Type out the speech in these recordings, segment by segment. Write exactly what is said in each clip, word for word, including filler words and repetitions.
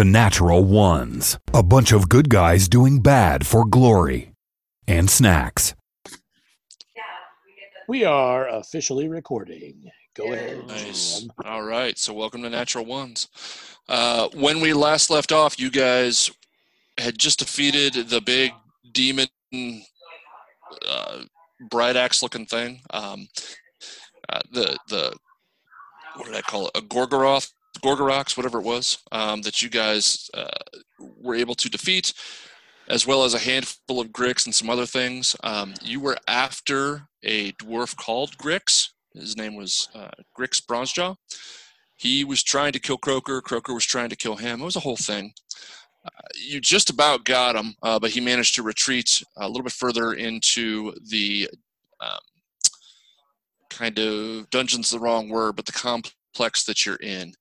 the Natural Ones, a bunch of good guys doing bad for glory and snacks. We are officially recording. Go ahead. Nice. All right. So welcome to Natural Ones. Uh, when we last left off, you guys had just defeated the big demon uh, Bright Axe looking thing. Um, uh, the, the, what did I call it? A Gorgoroth, Gorgorox, whatever it was, um, that you guys uh, were able to defeat, as well as a handful of Grix and some other things. Um, you were after a dwarf called Grix. His name was uh, Grix Bronzejaw. He was trying to kill Croker. Croker was trying to kill him. It was a whole thing. Uh, you just about got him, uh, but he managed to retreat a little bit further into the um, kind of dungeon's the wrong word, but the complex that you're in.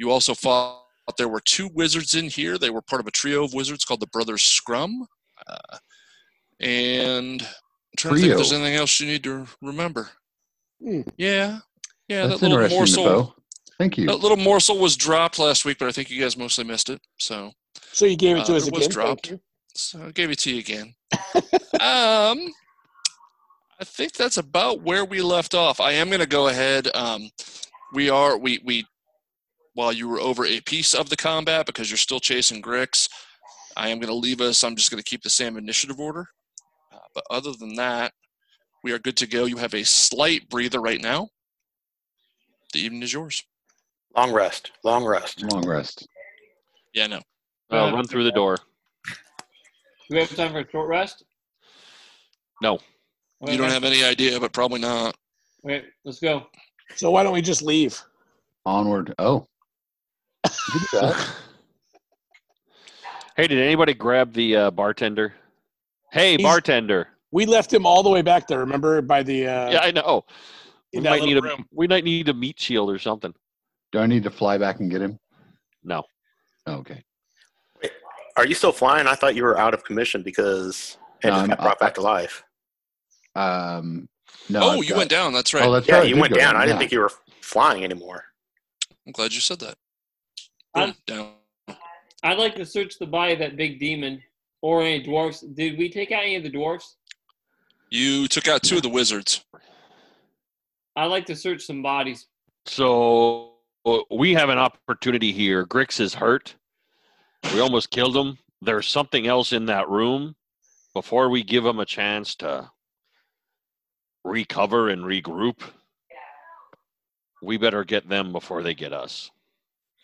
You also fought. There were two wizards in here. They were part of a trio of wizards called the Brothers Scrum. Uh, and I'm trying trio. to think if there's anything else you need to remember. Mm. Yeah. Yeah, That's that little morsel. Though. Thank you. That little morsel was dropped last week, but I think you guys mostly missed it. So So you gave it to uh, us it again? It was dropped. So I gave it to you again. um I think that's about where we left off. I am gonna go ahead. Um we are we we While you were over a piece of the combat, because you're still chasing Grix, I am going to leave us. I'm just going to keep the same initiative order. Uh, but other than that, we are good to go. You have a slight breather right now. The evening is yours. Long rest. Long rest. Long rest. Yeah, no. Well, uh, run through the door. Do we have time for a short rest? No. You don't have any idea, but probably not. Okay, let's go. So why don't we just leave? Onward. Oh. Hey, did anybody grab the uh, bartender? Hey, He's, bartender. We left him all the way back there, remember, by the... Uh, yeah, I know. We might, need a, we might need a meat shield or something. Do I need to fly back and get him? No. Oh, okay. Wait, are you still flying? I thought you were out of commission because no, I got brought back to life. Um, no, oh, I've you got, went down. That's right. Oh, that's yeah, right. you went down. down. I didn't yeah. think you were flying anymore. I'm glad you said that. I'd, down. I'd like to search the body of that big demon or any dwarfs. Did we take out any of the dwarfs? You took out two of the wizards. I'd like to search some bodies. So we have an opportunity here. Grix is hurt. We almost killed him. There's something else in that room. Before we give him a chance to recover and regroup, we better get them before they get us.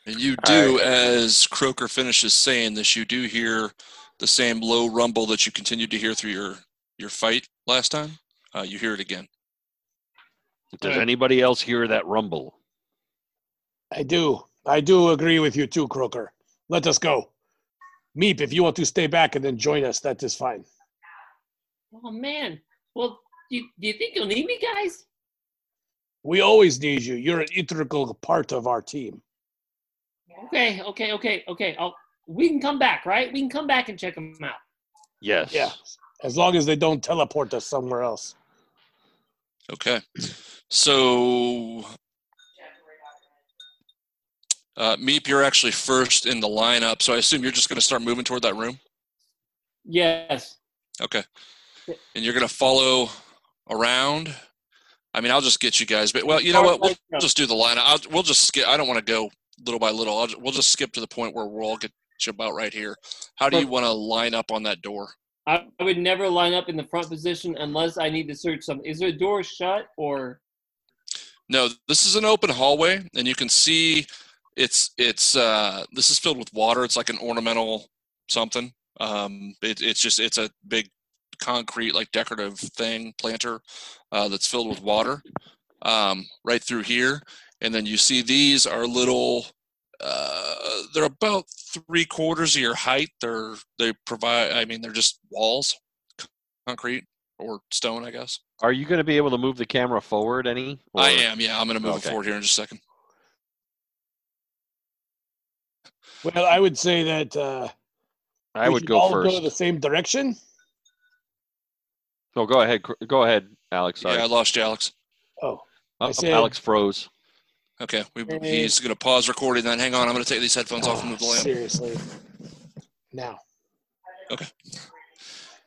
And you do, right. As Croker finishes saying this, you do hear the same low rumble that you continued to hear through your, your fight last time. Uh, you hear it again. Does right. anybody else hear that rumble? I do. I do agree with you too, Croker. Let us go. Meep, if you want to stay back and then join us, that is fine. Oh, man. Well, do you, do you think you'll need me, guys? We always need you. You're an integral part of our team. Okay, okay, okay, okay. I'll, we can come back, right? We can come back and check them out. Yes. Yeah, as long as they don't teleport us somewhere else. Okay. So, uh, Meep, you're actually first in the lineup, so I assume you're just going to start moving toward that room? Yes. Okay. And you're going to follow around? I mean, I'll just get you guys, but well, you know what? We'll, we'll just do the lineup. I'll, we'll just skip. I don't want to go little by little. I'll, we'll just skip to the point where we'll all get you about right here. How do you want to line up on that door? I would never line up in the front position unless I need to search something. Is there a door shut or? No, this is an open hallway, and you can see it's it's uh, this is filled with water. It's like an ornamental something. Um, it, it's just it's a big concrete, like decorative thing, planter uh, that's filled with water um, right through here. And then you see these are little, uh, they're about three quarters of your height. They're, they provide, I mean, they're just walls, concrete or stone, I guess. Are you going to be able to move the camera forward any? Or? I am, yeah. I'm going to move okay. it forward here in just a second. Well, I would say that uh, I would go all first. Go the same direction. No, go ahead. Go ahead, Alex. Sorry. Yeah, I lost you, Alex. Oh, I said, Alex froze. Okay, we, and, he's going to pause recording then. Hang on, I'm going to take these headphones oh, off and move the lamp. Seriously. Now. Okay.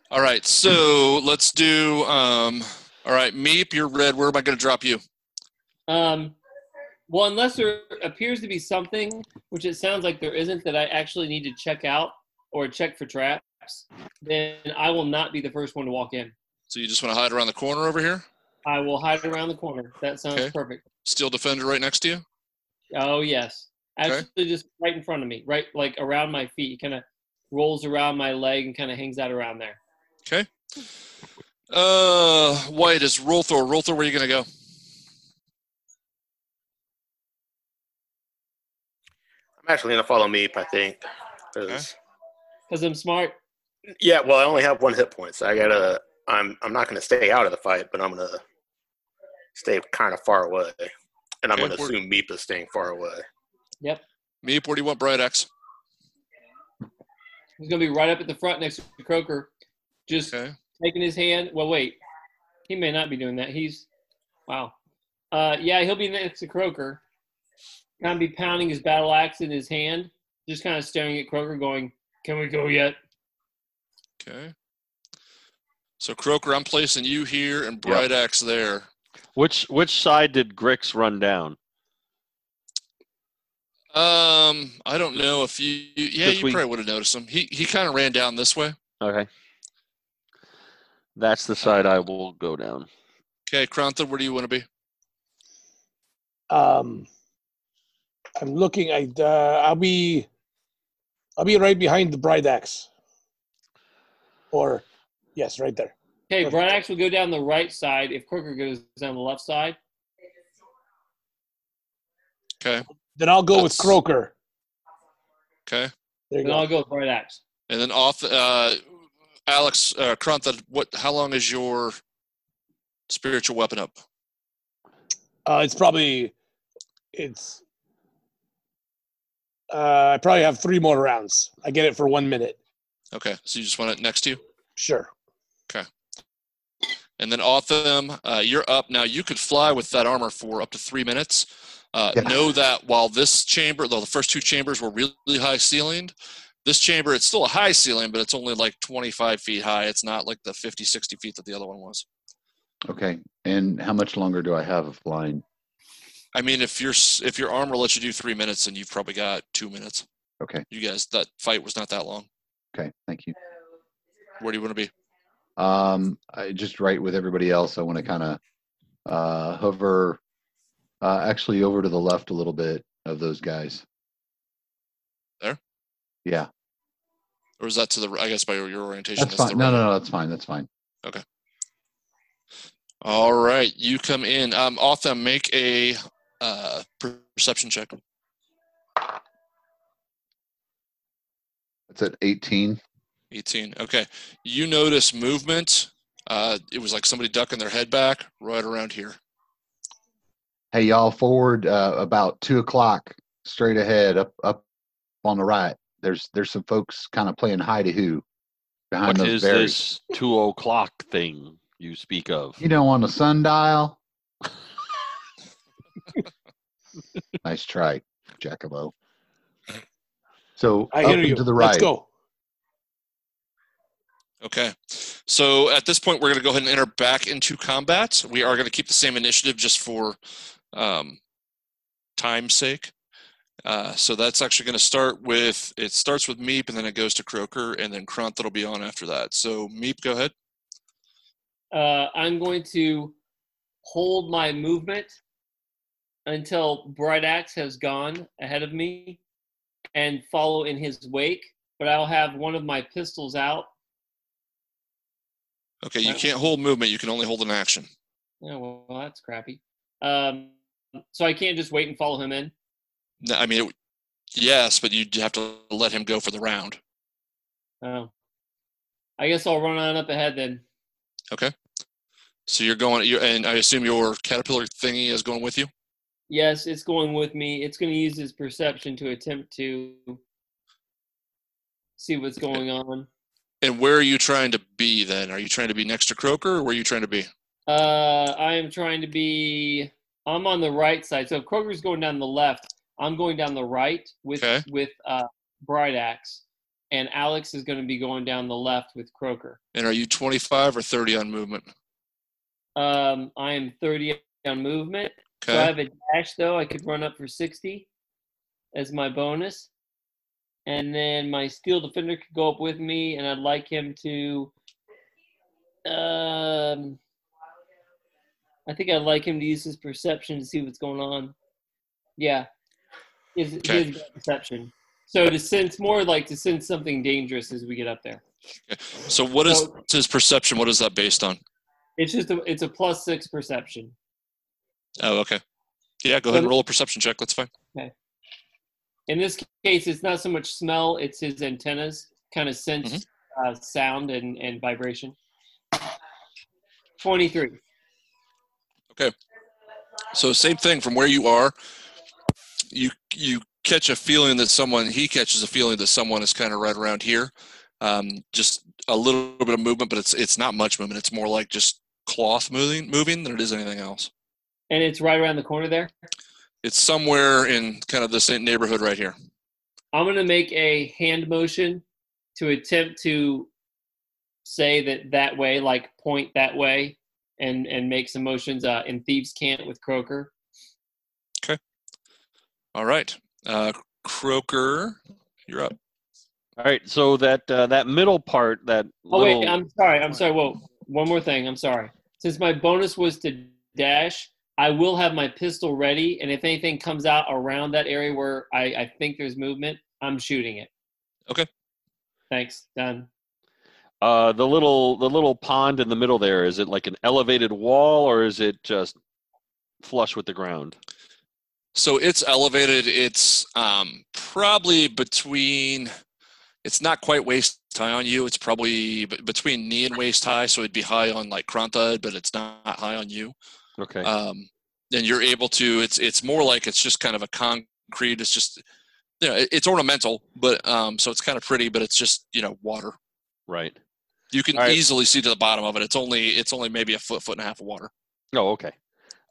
All right, so let's do, um, all right, Meep, you're red. Where am I going to drop you? Um, well, unless there appears to be something, which it sounds like there isn't, that I actually need to check out or check for traps, then I will not be the first one to walk in. So you just want to hide around the corner over here? I will hide around the corner. That sounds okay. Perfect. Steel Defender right next to you? Oh, yes. Actually, okay. Just right in front of me, right, like around my feet. It kind of rolls around my leg and kind of hangs out around there. Okay. Uh, White is Rolthor. Rolthor, where are you going to go? I'm actually going to follow Meep, I think. Because okay. I'm smart? Yeah, well, I only have one hit point, so I got to... I'm I'm not going to stay out of the fight, but I'm going to stay kind of far away. And I'm okay, going to assume Meep is staying far away. Yep. Meep, where do you want Bright Axe? He's going to be right up at the front next to Croker. Just okay. Taking his hand. Well, wait. He may not be doing that. He's – wow. Uh, yeah, he'll be next to Croker. Kind of be pounding his battle axe in his hand, just kind of staring at Croker going, can we go yet? Okay. So, Croker, I'm placing you here and Bright yep. Axe there. Which which side did Grix run down? Um, I don't know if you – yeah, you we, probably would have noticed him. He he kind of ran down this way. Okay. That's the side I will go down. Okay, Kronthud, where do you want to be? Um, I'm looking. I uh, I'll be, I'll be right behind the Bright Axe. Or, yes, right there. Okay, perfect. Bright Axe will go down the right side. If Croker goes down the left side, okay. Then I'll go That's... with Croker. Okay. There you then go. I'll go with Bright Axe. And then off. Uh, Alex, uh, Kronthud, what? How long is your spiritual weapon up? Uh, it's probably, it's. Uh, I probably have three more rounds. I get it for one minute. Okay, so you just want it next to you? Sure. Okay. And then Autumn, uh, you're up now. You could fly with that armor for up to three minutes. Uh, yeah. Know that while this chamber, though the first two chambers were really, really high ceilinged. This chamber, it's still a high ceiling, but it's only like twenty-five feet high. It's not like the fifty, sixty feet that the other one was. Okay. And how much longer do I have of flying? I mean, if, you're, if your armor lets you do three minutes, then you've probably got two minutes. Okay. You guys, that fight was not that long. Okay. Thank you. Where do you want to be? Um, I just right with everybody else. I want to kind of uh, hover uh, actually over to the left a little bit of those guys. There? Yeah. Or is that to the, I guess by your orientation? That's fine. That's no, right. no, no, that's fine. That's fine. Okay. All right. You come in. Um, Autumn, make a uh, perception check. That's at eighteen. eighteen. Okay. You notice movement. Uh, it was like somebody ducking their head back right around here. Hey, y'all, forward uh, about two o'clock, straight ahead, up, up on the right. There's there's some folks kind of playing hidey-who behind what those barriers. What is this two o'clock thing you speak of? You know, on the sundial. Nice try, Jacobo. So I up hear you. To the right. Let's go. Okay. So at this point, we're going to go ahead and enter back into combat. We are going to keep the same initiative just for um, time's sake. Uh, so that's actually going to start with, it starts with Meep, and then it goes to Croker, and then Kronthud will be on after that. So, Meep, go ahead. Uh, I'm going to hold my movement until Bright Axe has gone ahead of me and follow in his wake, but I'll have one of my pistols out. Okay, you can't hold movement. You can only hold an action. Yeah, well, that's crappy. Um, so I can't just wait and follow him in? No, I mean, it, yes, but you'd have to let him go for the round. Oh. I guess I'll run on up ahead then. Okay. So you're going, you're, and I assume your caterpillar thingy is going with you? Yes, it's going with me. It's going to use his perception to attempt to see what's going okay. on. And where are you trying to be then? Are you trying to be next to Croker, or where are you trying to be? Uh, I am trying to be I'm on the right side. So if Kroger's going down the left, I'm going down the right with okay. with uh, Bright Axe, and Alex is going to be going down the left with Croker. And are you twenty-five or thirty on movement? Um, I am thirty on movement. Okay. So I have a dash, though. I could run up for sixty as my bonus. And then my Steel Defender could go up with me, and I'd like him to um, – I think I'd like him to use his perception to see what's going on. Yeah. Is okay. his perception. So to sense more like to sense something dangerous as we get up there. Okay. So what is so, his perception? What is that based on? It's just a, it's a plus six perception. Oh, okay. Yeah, go ahead and roll a perception check. That's fine. Okay. In this case, it's not so much smell. It's his antennas kind of sense mm-hmm. uh, sound and, and vibration. twenty-three. Okay. So same thing from where you are. You you catch a feeling that someone, he catches a feeling that someone is kind of right around here. Um, just a little bit of movement, but it's it's not much movement. It's more like just cloth moving moving than it is anything else. And it's right around the corner there? It's somewhere in kind of this neighborhood right here. I'm going to make a hand motion to attempt to say that that way, like point that way, and, and make some motions uh, in Thieves' Cant with Croker. Okay. All right. Uh, Croker, you're up. All right. So that uh, that middle part, that Oh, little... wait. I'm sorry. I'm sorry. Whoa. One more thing. I'm sorry. Since my bonus was to dash, I will have my pistol ready, and if anything comes out around that area where I, I think there's movement, I'm shooting it. Okay. Thanks. Done. Uh, the little the little pond in the middle there, is it like an elevated wall, or is it just flush with the ground? So it's elevated. It's um, probably between – it's not quite waist high on you. It's probably between knee and waist high, so it'd be high on like Kronthud, but it's not high on you. Okay. Um, and you're able to, it's, it's more like, it's just kind of a concrete, it's just, you know, it, it's ornamental, but, um, so it's kind of pretty, but it's just, you know, water. Right. You can right. easily see to the bottom of it. It's only, it's only maybe a foot, foot and a half of water. Oh, okay.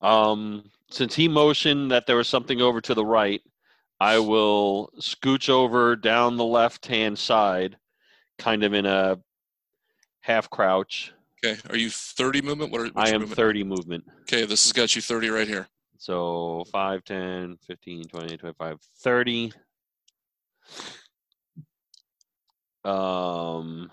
Um, since he motioned that there was something over to the right, I will scooch over down the left-hand side, kind of in a half crouch. Okay. Are you thirty movement? What are, I am movement? thirty movement. Okay. This has got you thirty right here. So five, ten, fifteen, twenty, twenty-five, thirty. Um,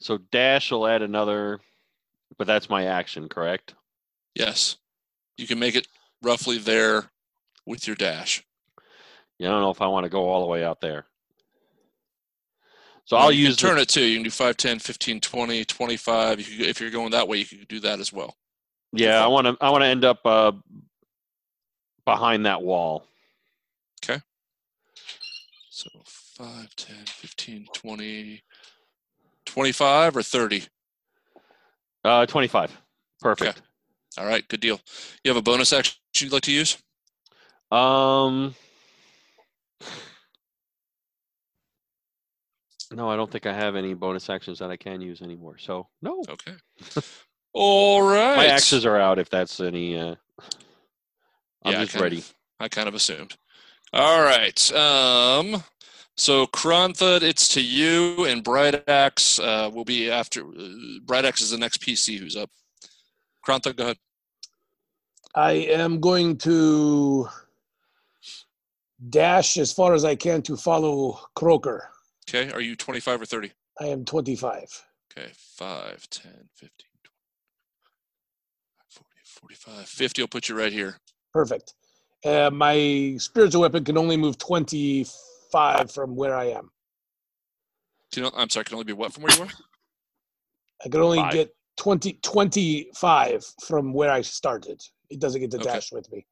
so dash will add another, but that's my action, correct? Yes. You can make it roughly there with your dash. Yeah, I don't know if I want to go all the way out there. So well, I'll use turn the, it too. You can do five, ten, fifteen, twenty, twenty-five. You could, if you're going that way, you can do that as well. Yeah, I want to I want to end up uh, behind that wall. Okay. So five, ten, fifteen, twenty, twenty-five or thirty? Uh, twenty-five. Perfect. Okay. All right, good deal. You have a bonus action you'd like to use? Um No, I don't think I have any bonus actions that I can use anymore. So, no. Okay. All right. My axes are out if that's any. Uh, I'm yeah, just I ready. Of, I kind of assumed. All right. Um, so, Kronthud, it's to you, and Bright Axe uh, will be after. Uh, Bright Axe is the next P C who's up. Kronthud, go ahead. I am going to dash as far as I can to follow Croker. Okay, are you twenty-five or thirty? I am twenty-five. Okay, five, ten, fifteen, twenty, forty, forty-five, fifty will put you right here. Perfect. Uh, my spiritual weapon can only move twenty-five from where I am. You know, I'm sorry, can only be what from where you are? I can only Five. Get twenty, twenty-five from where I started. It doesn't get to okay. dash with me.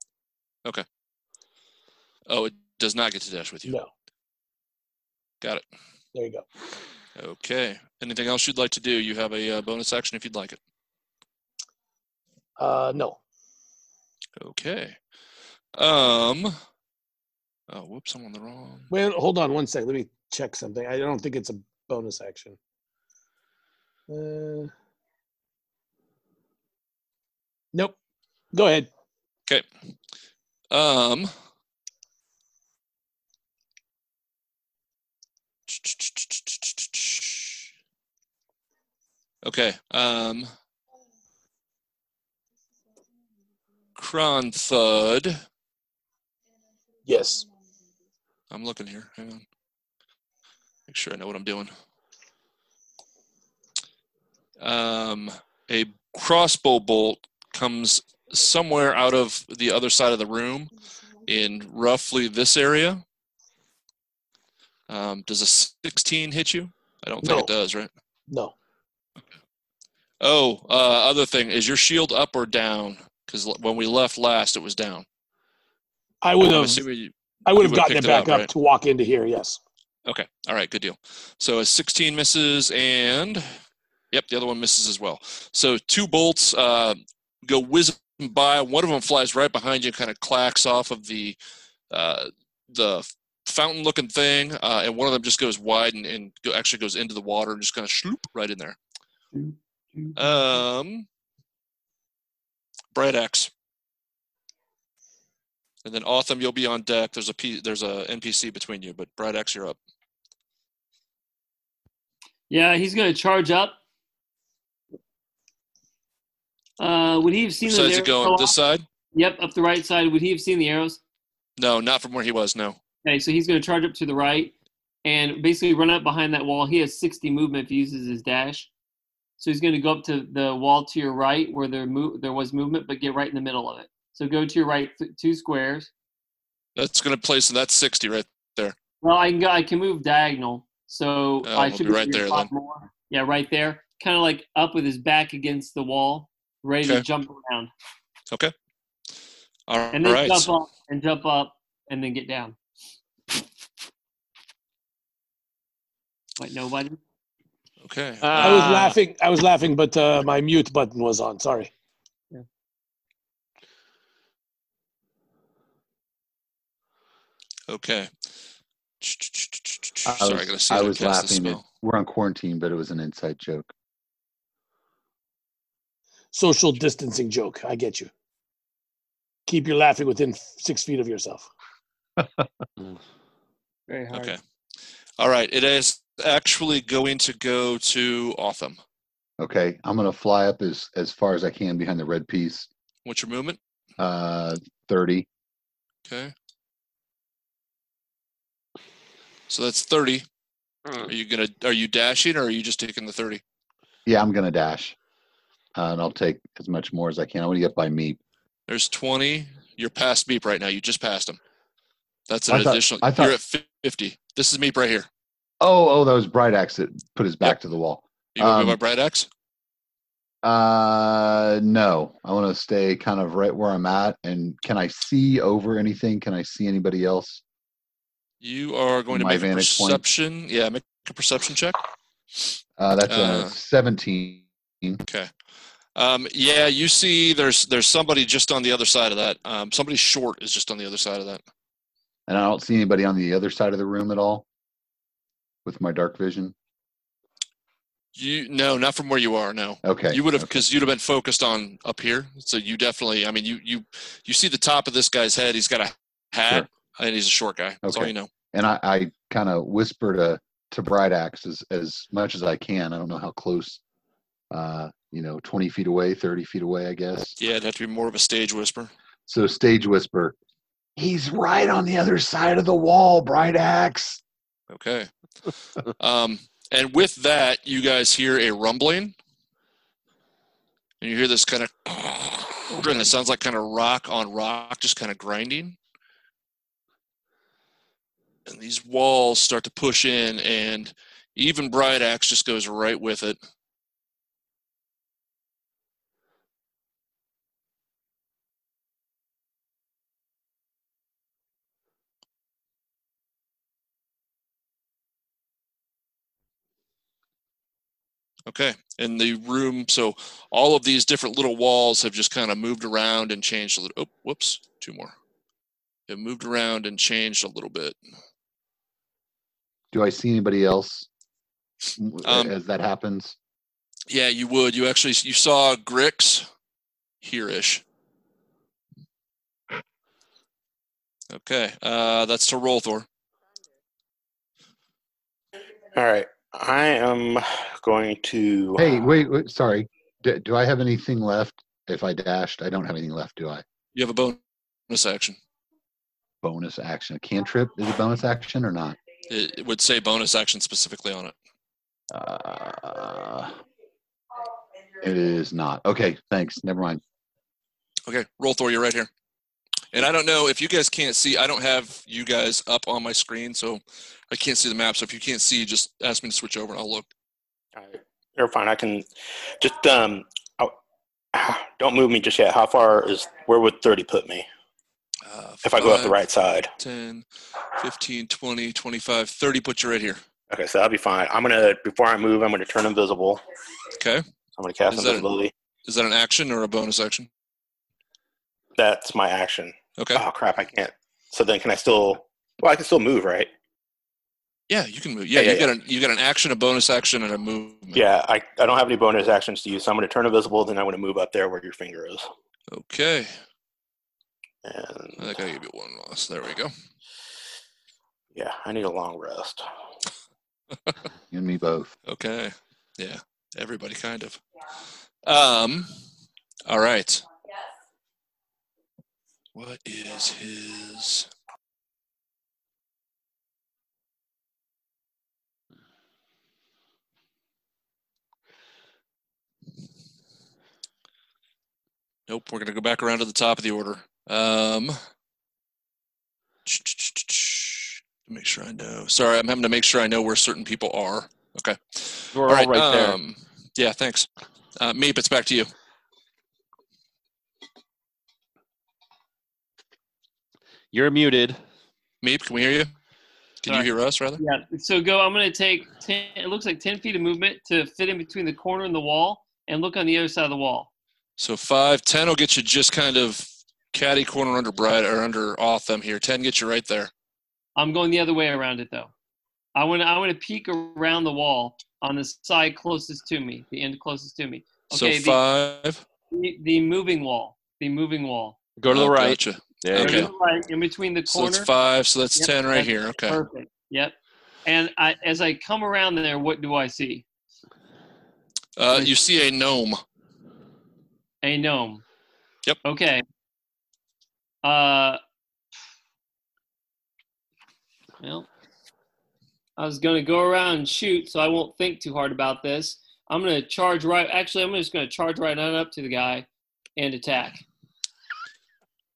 Okay. Oh, it does not get to dash with you? No. Got it. There you go. Okay. Anything else you'd like to do? You have a uh, bonus action if you'd like it. Uh, no. Okay. Um. Oh, whoops! I'm on the wrong. Well, hold on one sec. Let me check something. I don't think it's a bonus action. Uh, nope. Go ahead. Okay. Um. Okay. Um. Kronthud. Yes. I'm looking here. Hang on. Make sure I know what I'm doing. Um, a crossbow bolt comes somewhere out of the other side of the room in roughly this area. Um, does a sixteen hit you? I don't think no. It does, right? No. Okay. Oh, uh, other thing. Is your shield up or down? Because when we left last, it was down. I would have I would have gotten it back up to walk into here, yes. Okay. All right. Good deal. So a sixteen misses, and yep, the other one misses as well. So two bolts uh, go whizzing by. One of them flies right behind you, kind of clacks off of the uh, the fountain-looking thing, uh, and one of them just goes wide and, and go, actually goes into the water and just kind of shloop right in there. Um, Bright Axe. And then Autumn, you'll be on deck. There's a P, there's a N P C between you, but Bright Axe, you're up. Yeah, he's gonna charge up. Uh, would he have seen the arrows? Besides, you go on this side? Yep, up the right side. Would he have seen the arrows? No, not from where he was. No. Okay, so he's gonna charge up to the right and basically run up behind that wall. He has sixty movement if he uses his dash. So he's gonna go up to the wall to your right where there mo- there was movement, but get right in the middle of it. So go to your right th- two squares. That's going to place, so that's sixty right there. Well, I can go, I can move diagonal. So oh, I should be right there then. More. Yeah, right there. Kind of like up with his back against the wall, ready okay. to jump around. Okay. All right. And then right. jump up and jump up and then get down. Wait, nobody? Okay. Uh, I was laughing, I was laughing, but uh, my mute button was on. Sorry. Okay. I Sorry, was, I gotta see. I was laughing. At, we're on quarantine, but it was an inside joke. Social distancing joke. I get you. Keep your laughing within six feet of yourself. Very hard. Okay. All right. It is actually going to go to Autumn. Okay. I'm gonna fly up as as far as I can behind the red piece. What's your movement? Uh, thirty. Okay. So that's thirty. Are you gonna? Are you dashing, or are you just taking the thirty? Yeah, I'm gonna dash, uh, and I'll take as much more as I can. I want to get by Meep. There's twenty. You're past Meep right now. You just passed him. That's an I thought, additional. I thought, you're at fifty. This is Meep right here. Oh, oh, that was Bright Axe that put his back yep. to the wall. You want to um, go by Bright Axe? Uh, no. I want to stay kind of right where I'm at. And can I see over anything? Can I see anybody else? You are going to My make a perception. Point. Yeah, make a perception check. Uh, that's uh, a seventeen. Okay. Um, yeah, you see there's there's somebody just on the other side of that. Um, somebody short is just on the other side of that. And I don't see anybody on the other side of the room at all with my dark vision? You No, not from where you are, no. Okay. You would have, because okay. you'd have been focused on up here. So you definitely, I mean, you you, you see the top of this guy's head. He's got a hat. Sure. And he's a short guy. That's okay. all you know. And I, I kind of whisper to, to Bright Axe as, as much as I can. I don't know how close, uh, you know, twenty feet away, thirty feet away, I guess. Yeah, it'd have to be more of a stage whisper. So stage whisper. He's right on the other side of the wall, Bright Axe. Okay. um, and with that, you guys hear a rumbling. And you hear this kind of, okay. and it sounds like kind of rock on rock, just kind of grinding. And these walls start to push in, and even Bright Axe just goes right with it. Okay, and the room, so all of these different little walls have just kind of moved around and changed a little. Oh, whoops, two more. It moved around and changed a little bit. Do I see anybody else um, as that happens? Yeah, you would. You actually, you saw Grix here-ish. Okay, uh, that's to Rolthor. All right, I am going to... Hey, wait, wait sorry. D do I have anything left? If I dashed, I don't have anything left, do I? You have a bonus action. Bonus action. A cantrip is a bonus action or not? It, it would say bonus action specifically on it. Uh, it is not. Okay, thanks. Never mind. Okay, Rolthor, you're right here. And I don't know if you guys can't see, I don't have you guys up on my screen, so I can't see the map. So if you can't see, just ask me to switch over and I'll look. All right. You're fine. I can just, um, I'll, don't move me just yet. How far is, where would thirty put me? Uh, if five, I go up the right side. ten, fifteen, twenty, twenty-five, thirty puts you right here. Okay, so that'll be fine. I'm going to, before I move, I'm going to turn invisible. Okay. I'm going to cast is invisibility. That, is that an action or a bonus action? That's my action. Okay. Oh, crap, I can't. So then can I still, well, I can still move, right? Yeah, you can move. Yeah, yeah, you, yeah, got yeah. A, you got an action, a bonus action, and a movement. Yeah, I, I don't have any bonus actions to use, so I'm going to turn invisible, then I'm going to move up there where your finger is. Okay. And I think I gave you one loss. There we go. Yeah, I need a long rest. You and me both. Okay. Yeah, everybody kind of. Um. All right. What is his... Nope, we're going to go back around to the top of the order. Um, make sure I know. Sorry, I'm having to make sure I know where certain people are. Okay. We're all right, right um, there. Yeah, thanks. Uh, Meep, it's back to you. You're muted. Meep, can we hear you? Can Sorry. you hear us, rather? Yeah, so go, I'm going to take, ten, it looks like ten feet of movement to fit in between the corner and the wall and look on the other side of the wall. So five, ten will get you just kind of catty corner under Bright or under Autumn here. ten gets you right there. I'm going the other way around it, though. I want to I want to peek around the wall on the side closest to me, the end closest to me. Okay, so five. The, the moving wall, the moving wall. Go to the right. Gotcha. Yeah, okay. In between the corner. So that's five, so that's yep, ten right that's here. Okay. Perfect. Yep. And I, as I come around there, what do I see? Uh, you see a gnome. A gnome. Yep. Okay. Uh, well, I was going to go around and shoot, so I won't think too hard about this. I'm going to charge right – actually, I'm just going to charge right on up to the guy and attack.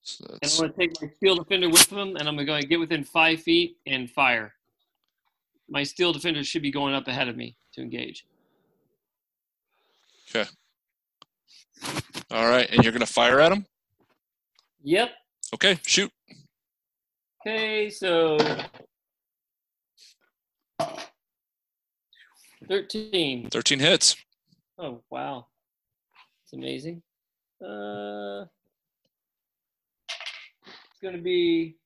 So and I'm going to take my steel defender with him, and I'm going to get within five feet and fire. My steel defender should be going up ahead of me to engage. Okay. All right, and you're going to fire at him? Yep. Okay, shoot. Okay, so thirteen. thirteen hits. Oh, wow. It's amazing. Uh, it's going to be,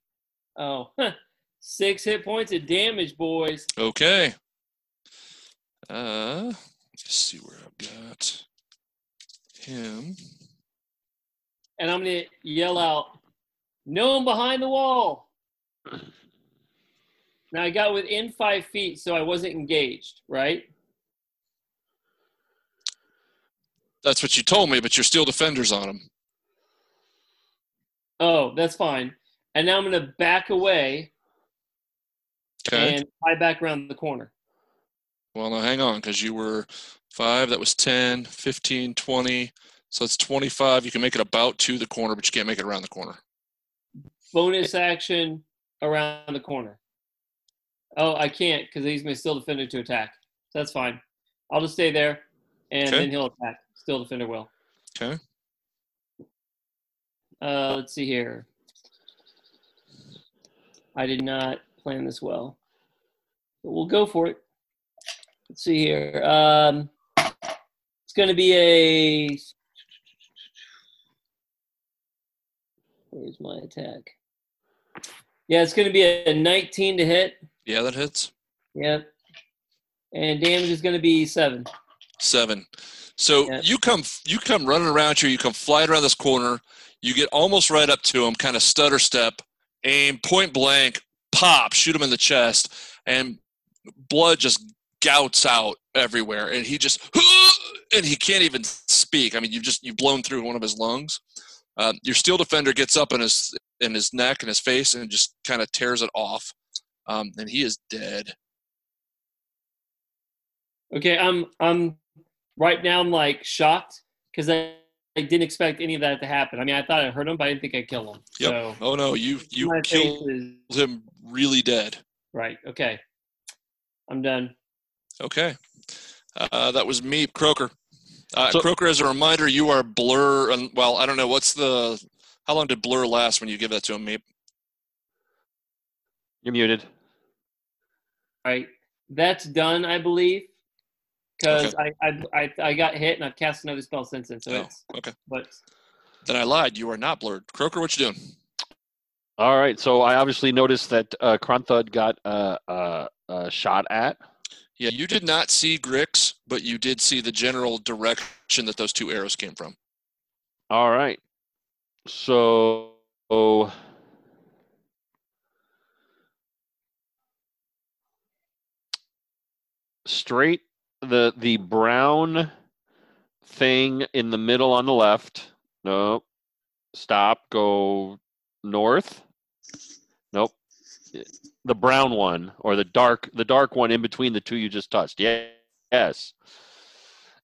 oh, huh, six hit points of damage, boys. Okay. Uh, let's see where I've got him. And I'm going to yell out, "No one behind the wall." Now, I got within five feet, so I wasn't engaged, right? That's what you told me, but you're still defenders on him. Oh, that's fine. And now I'm going to back away okay. and fly back around the corner. Well, now hang on, because you were five, that was ten, fifteen, twenty. So it's twenty-five. You can make it about to the corner, but you can't make it around the corner. Bonus action around the corner. Oh, I can't because he's my steel defender to attack. So that's fine. I'll just stay there, and okay. then he'll attack. Steel defender will. Okay. Uh, let's see here. I did not plan this well. But we'll go for it. Let's see here. Um, it's going to be a... Where's my attack? Yeah, it's going to be a nineteen to hit. Yeah, that hits. Yep. And damage is going to be seven. Seven. So yep. you come you come running around here. You come flying around this corner. You get almost right up to him, kind of stutter step, aim point blank, pop, shoot him in the chest, and blood just gouts out everywhere. And he just, and he can't even speak. I mean, you've just, you've blown through one of his lungs. Um, your steel defender gets up in his in his neck and his face and just kind of tears it off. Um, and he is dead. Okay, I'm I'm right now I'm like shocked because I, I didn't expect any of that to happen. I mean, I thought I hurt him, but I didn't think I killed him. Yep. So, oh no, you you killed is, him really dead. Right. Okay. I'm done. Okay. Uh, that was me, Croker. Uh, so, Croker, as a reminder, you are blur. And, well, I don't know what's the. How long did blur last when you give that to him, Meep? You're muted. All right, that's done, I believe, because okay. I, I I I got hit and I've cast another spell since then. So oh, it's, okay. But then I lied. You are not blurred, Croker. What you doing? All right. So I obviously noticed that uh, Kronthud got uh, uh, uh, shot at. Yeah, you did not see Grix, but you did see the general direction that those two arrows came from. All right. So, oh, straight the the brown thing in the middle on the left. No, stop. Go north. Nope. The brown one, or the dark, the dark one in between the two you just touched. Yes.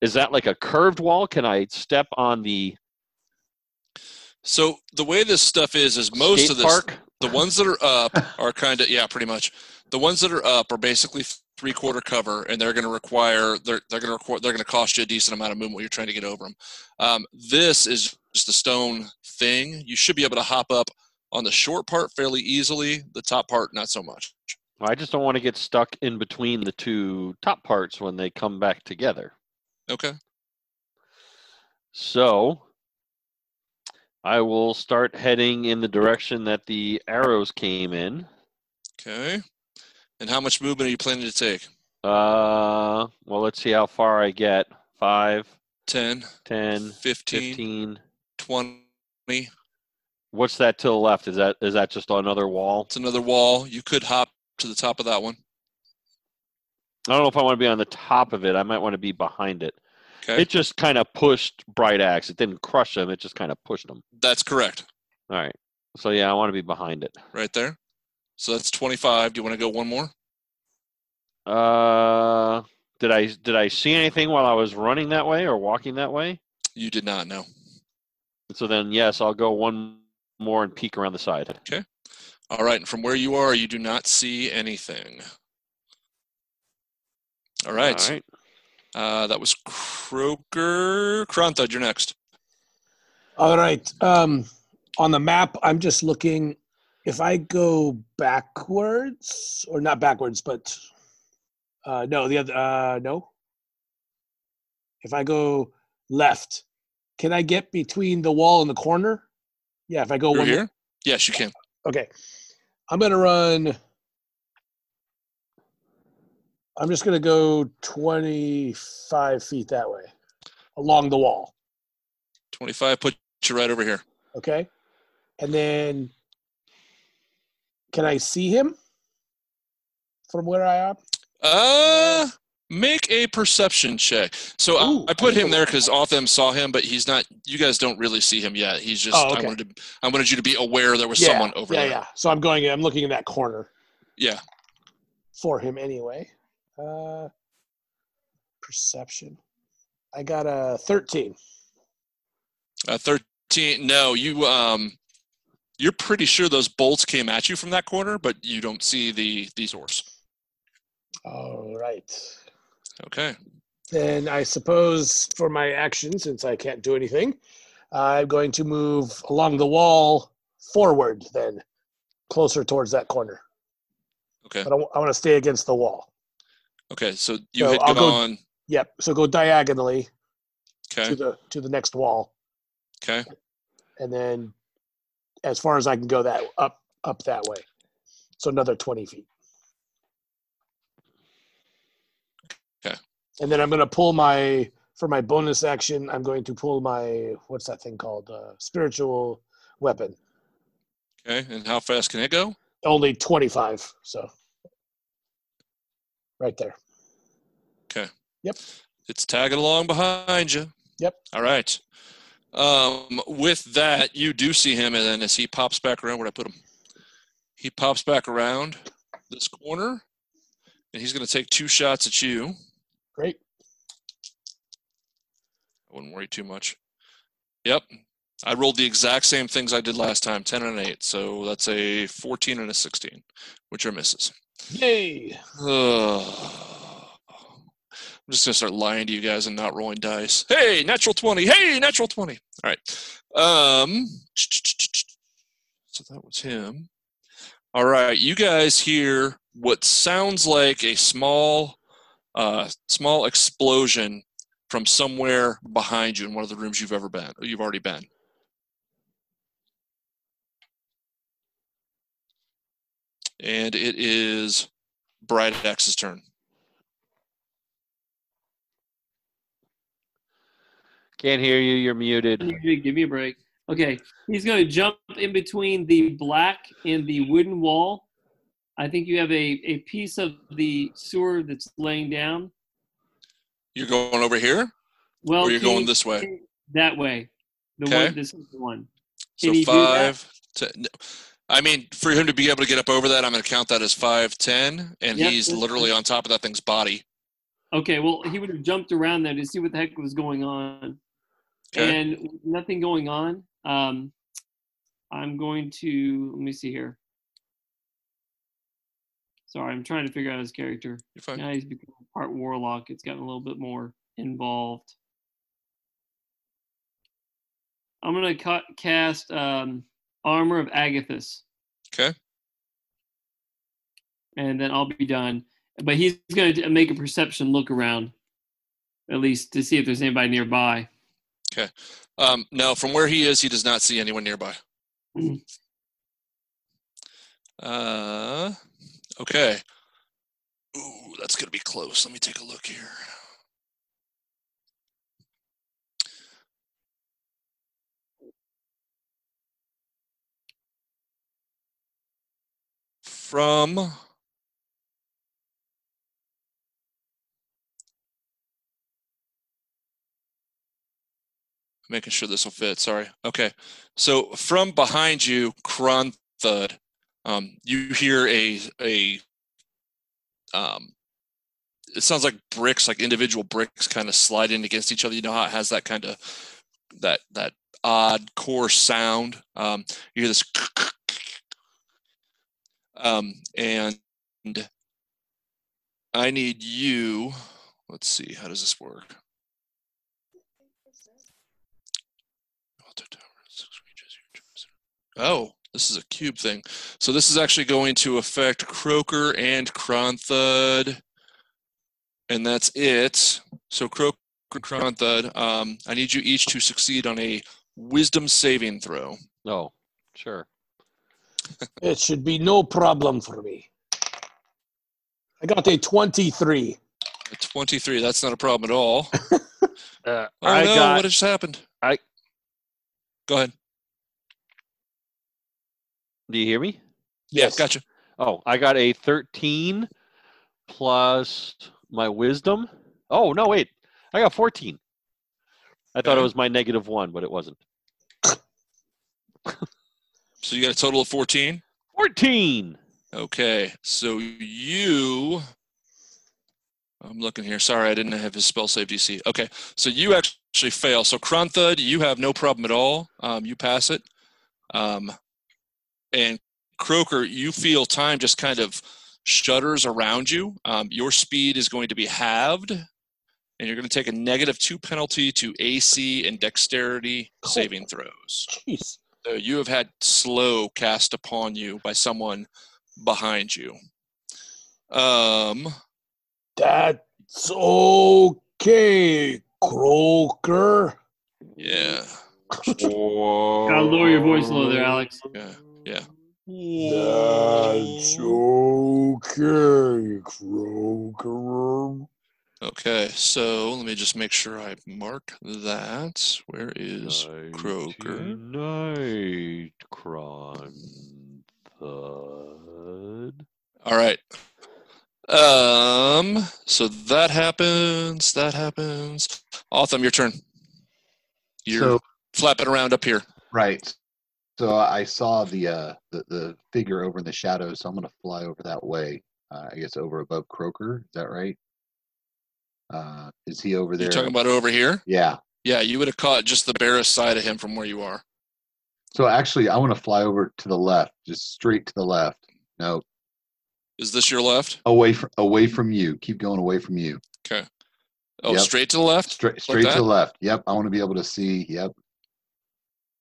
Is that like a curved wall? Can I step on the? So the way this stuff is, is most of this, park? The ones that are up are kind of, yeah, pretty much. The ones that are up are basically three quarter cover, and they're going to require, they're they're going to require, they're going to cost you a decent amount of movement when you're trying to get over them. Um, this is just the stone thing. You should be able to hop up on the short part fairly easily, the top part not so much. I just don't want to get stuck in between the two top parts when they come back together. Okay. So I will start heading in the direction that the arrows came in. Okay. And how much movement are you planning to take? Uh, well, let's see how far I get. Five. Ten. Ten. Fifteen. Fifteen. Twenty. What's that to the left? Is that is that just another wall? It's another wall. You could hop to the top of that one. I don't know if I want to be on the top of it. I might want to be behind it. Okay. It just kind of pushed Bright Axe. It didn't crush him. It just kind of pushed him. That's correct. All right. So, yeah, I want to be behind it. Right there. So that's twenty-five. Do you want to go one more? Uh, did I did I see anything while I was running that way or walking that way? You did not, no. So then, yes, I'll go one more and peek around the side. Okay. All right. And from where you are, you do not see anything. All right. All right. Uh, that was Croker. Kronthud, you're next. All right. Um, on the map, I'm just looking. If I go backwards, or not backwards, but uh, no, the other, uh, no. If I go left, can I get between the wall and the corner? Yeah, if I go You're one here? More. Yes, you can. Okay. I'm going to run. I'm just going to go twenty-five feet that way along the wall. twenty-five, put you right over here. Okay. And then can I see him from where I am? Uh, make a perception check. So Ooh, I, I put I him there because Autumn saw him, but he's not. You guys don't really see him yet. He's just. Oh, okay. I wanted to, I wanted you to be aware there was yeah, someone over yeah, there. Yeah, yeah. So I'm going. I'm looking in that corner. Yeah. For him anyway. Uh, perception. I got a thirteen. A thirteen. No, you. Um, you're pretty sure those bolts came at you from that corner, but you don't see the the source. All right. Okay. Then I suppose for my action, since I can't do anything, I'm going to move along the wall forward then, closer towards that corner. Okay. But I, I want to stay against the wall. Okay, so you so had I'll gone. Go, yep, so go diagonally okay. to the to the next wall. Okay. And then as far as I can go that up up that way. So another twenty feet. And then I'm going to pull my, for my bonus action, I'm going to pull my, what's that thing called? Uh, spiritual weapon. Okay, and how fast can it go? Only twenty-five, so right there. Okay. Yep. It's tagging along behind you. Yep. All right. Um, with that, you do see him, and then as he pops back around, where'd I put him? He pops back around this corner, and he's going to take two shots at you. Great. I wouldn't worry too much. Yep. I rolled the exact same things I did last time, ten and an eight. So that's a fourteen and a sixteen, which are misses. Yay! Ugh. I'm just going to start lying to you guys and not rolling dice. Hey, natural twenty. Hey, natural twenty. All right. Um, so that was him. All right. You guys hear what sounds like a small, uh, small explosion from somewhere behind you in one of the rooms you've ever been, or you've already been. And it is Bright Axe's turn. Can't hear you. You're muted. Give me a break. Okay. He's going to jump in between the black and the wooden wall. I think you have a, a piece of the sewer that's laying down. You're going over here? Well, or you're going this way? That way. The okay. One, this is the one. Can so five, ten. No. I mean, for him to be able to get up over that, I'm going to count that as five, ten, and yep, he's literally on top of that thing's body. Okay, well, he would have jumped around there to see what the heck was going on. Okay. And nothing going on. Um, I'm going to, let me see here. Sorry, I'm trying to figure out his character. You're fine. Now he's become part warlock. It's gotten a little bit more involved. I'm going to ca- cast... Um, Armor of Agathis. Okay. And then I'll be done. But he's going to make a perception look around, at least to see if there's anybody nearby. Okay. Um, no, from where he is, he does not see anyone nearby. uh, okay. Ooh, that's going to be close. Let me take a look here. From making sure this will fit. Sorry. Okay. So from behind you, Kronthud, um, you hear a a. Um, it sounds like bricks, like individual bricks, kind of slide in against each other. You know how it has that kind of that that odd coarse sound. Um, you hear this. Um, and I need you, let's see, how does this work? Oh, this is a cube thing. So this is actually going to affect Croker and Kronthud, and that's it. So Croker and Kronthud, um, I need you each to succeed on a wisdom saving throw. Oh, sure. It should be no problem for me. I got a twenty-three. A twenty-three, that's not a problem at all. uh, oh, I no, got, what just happened? I Go ahead. Do you hear me? Yes. Yeah, gotcha. Oh, I got a thirteen plus my wisdom. Oh, no, wait. I got fourteen. I okay. thought it was my negative one, but it wasn't. So you got a total of fourteen? fourteen! Okay, so you... I'm looking here. Sorry, I didn't have his spell save D C. Okay, so you actually fail. So Kronthud, you have no problem at all. Um, you pass it. Um, and Croker, you feel time just kind of shudders around you. Um, your speed is going to be halved, and you're going to take a negative two penalty to A C and dexterity saving throws. Jeez. So you have had slow cast upon you by someone behind you. Um, That's okay, Croker. Yeah. Gotta lower your voice a little there, Alex. Yeah, yeah. That's okay, Croker. Okay. so let me just make sure I mark that. Where is Croker? Night, Kronthud. All right. Um. So that happens. That happens. Autumn, your turn. You're so, flapping around up here. Right. So I saw the uh the, the figure over in the shadows. So I'm gonna fly over that way. Uh, I guess over above Croker. Is that right? Uh, is he over there? You're talking about over here? Yeah. Yeah, you would have caught just the barest side of him from where you are. So actually, I want to fly over to the left, just straight to the left. No. Is this your left? Away from, away from you. Keep going away from you. Okay. Oh, yep. Straight to the left? Straight, straight like to the left. Yep, I want to be able to see. Yep.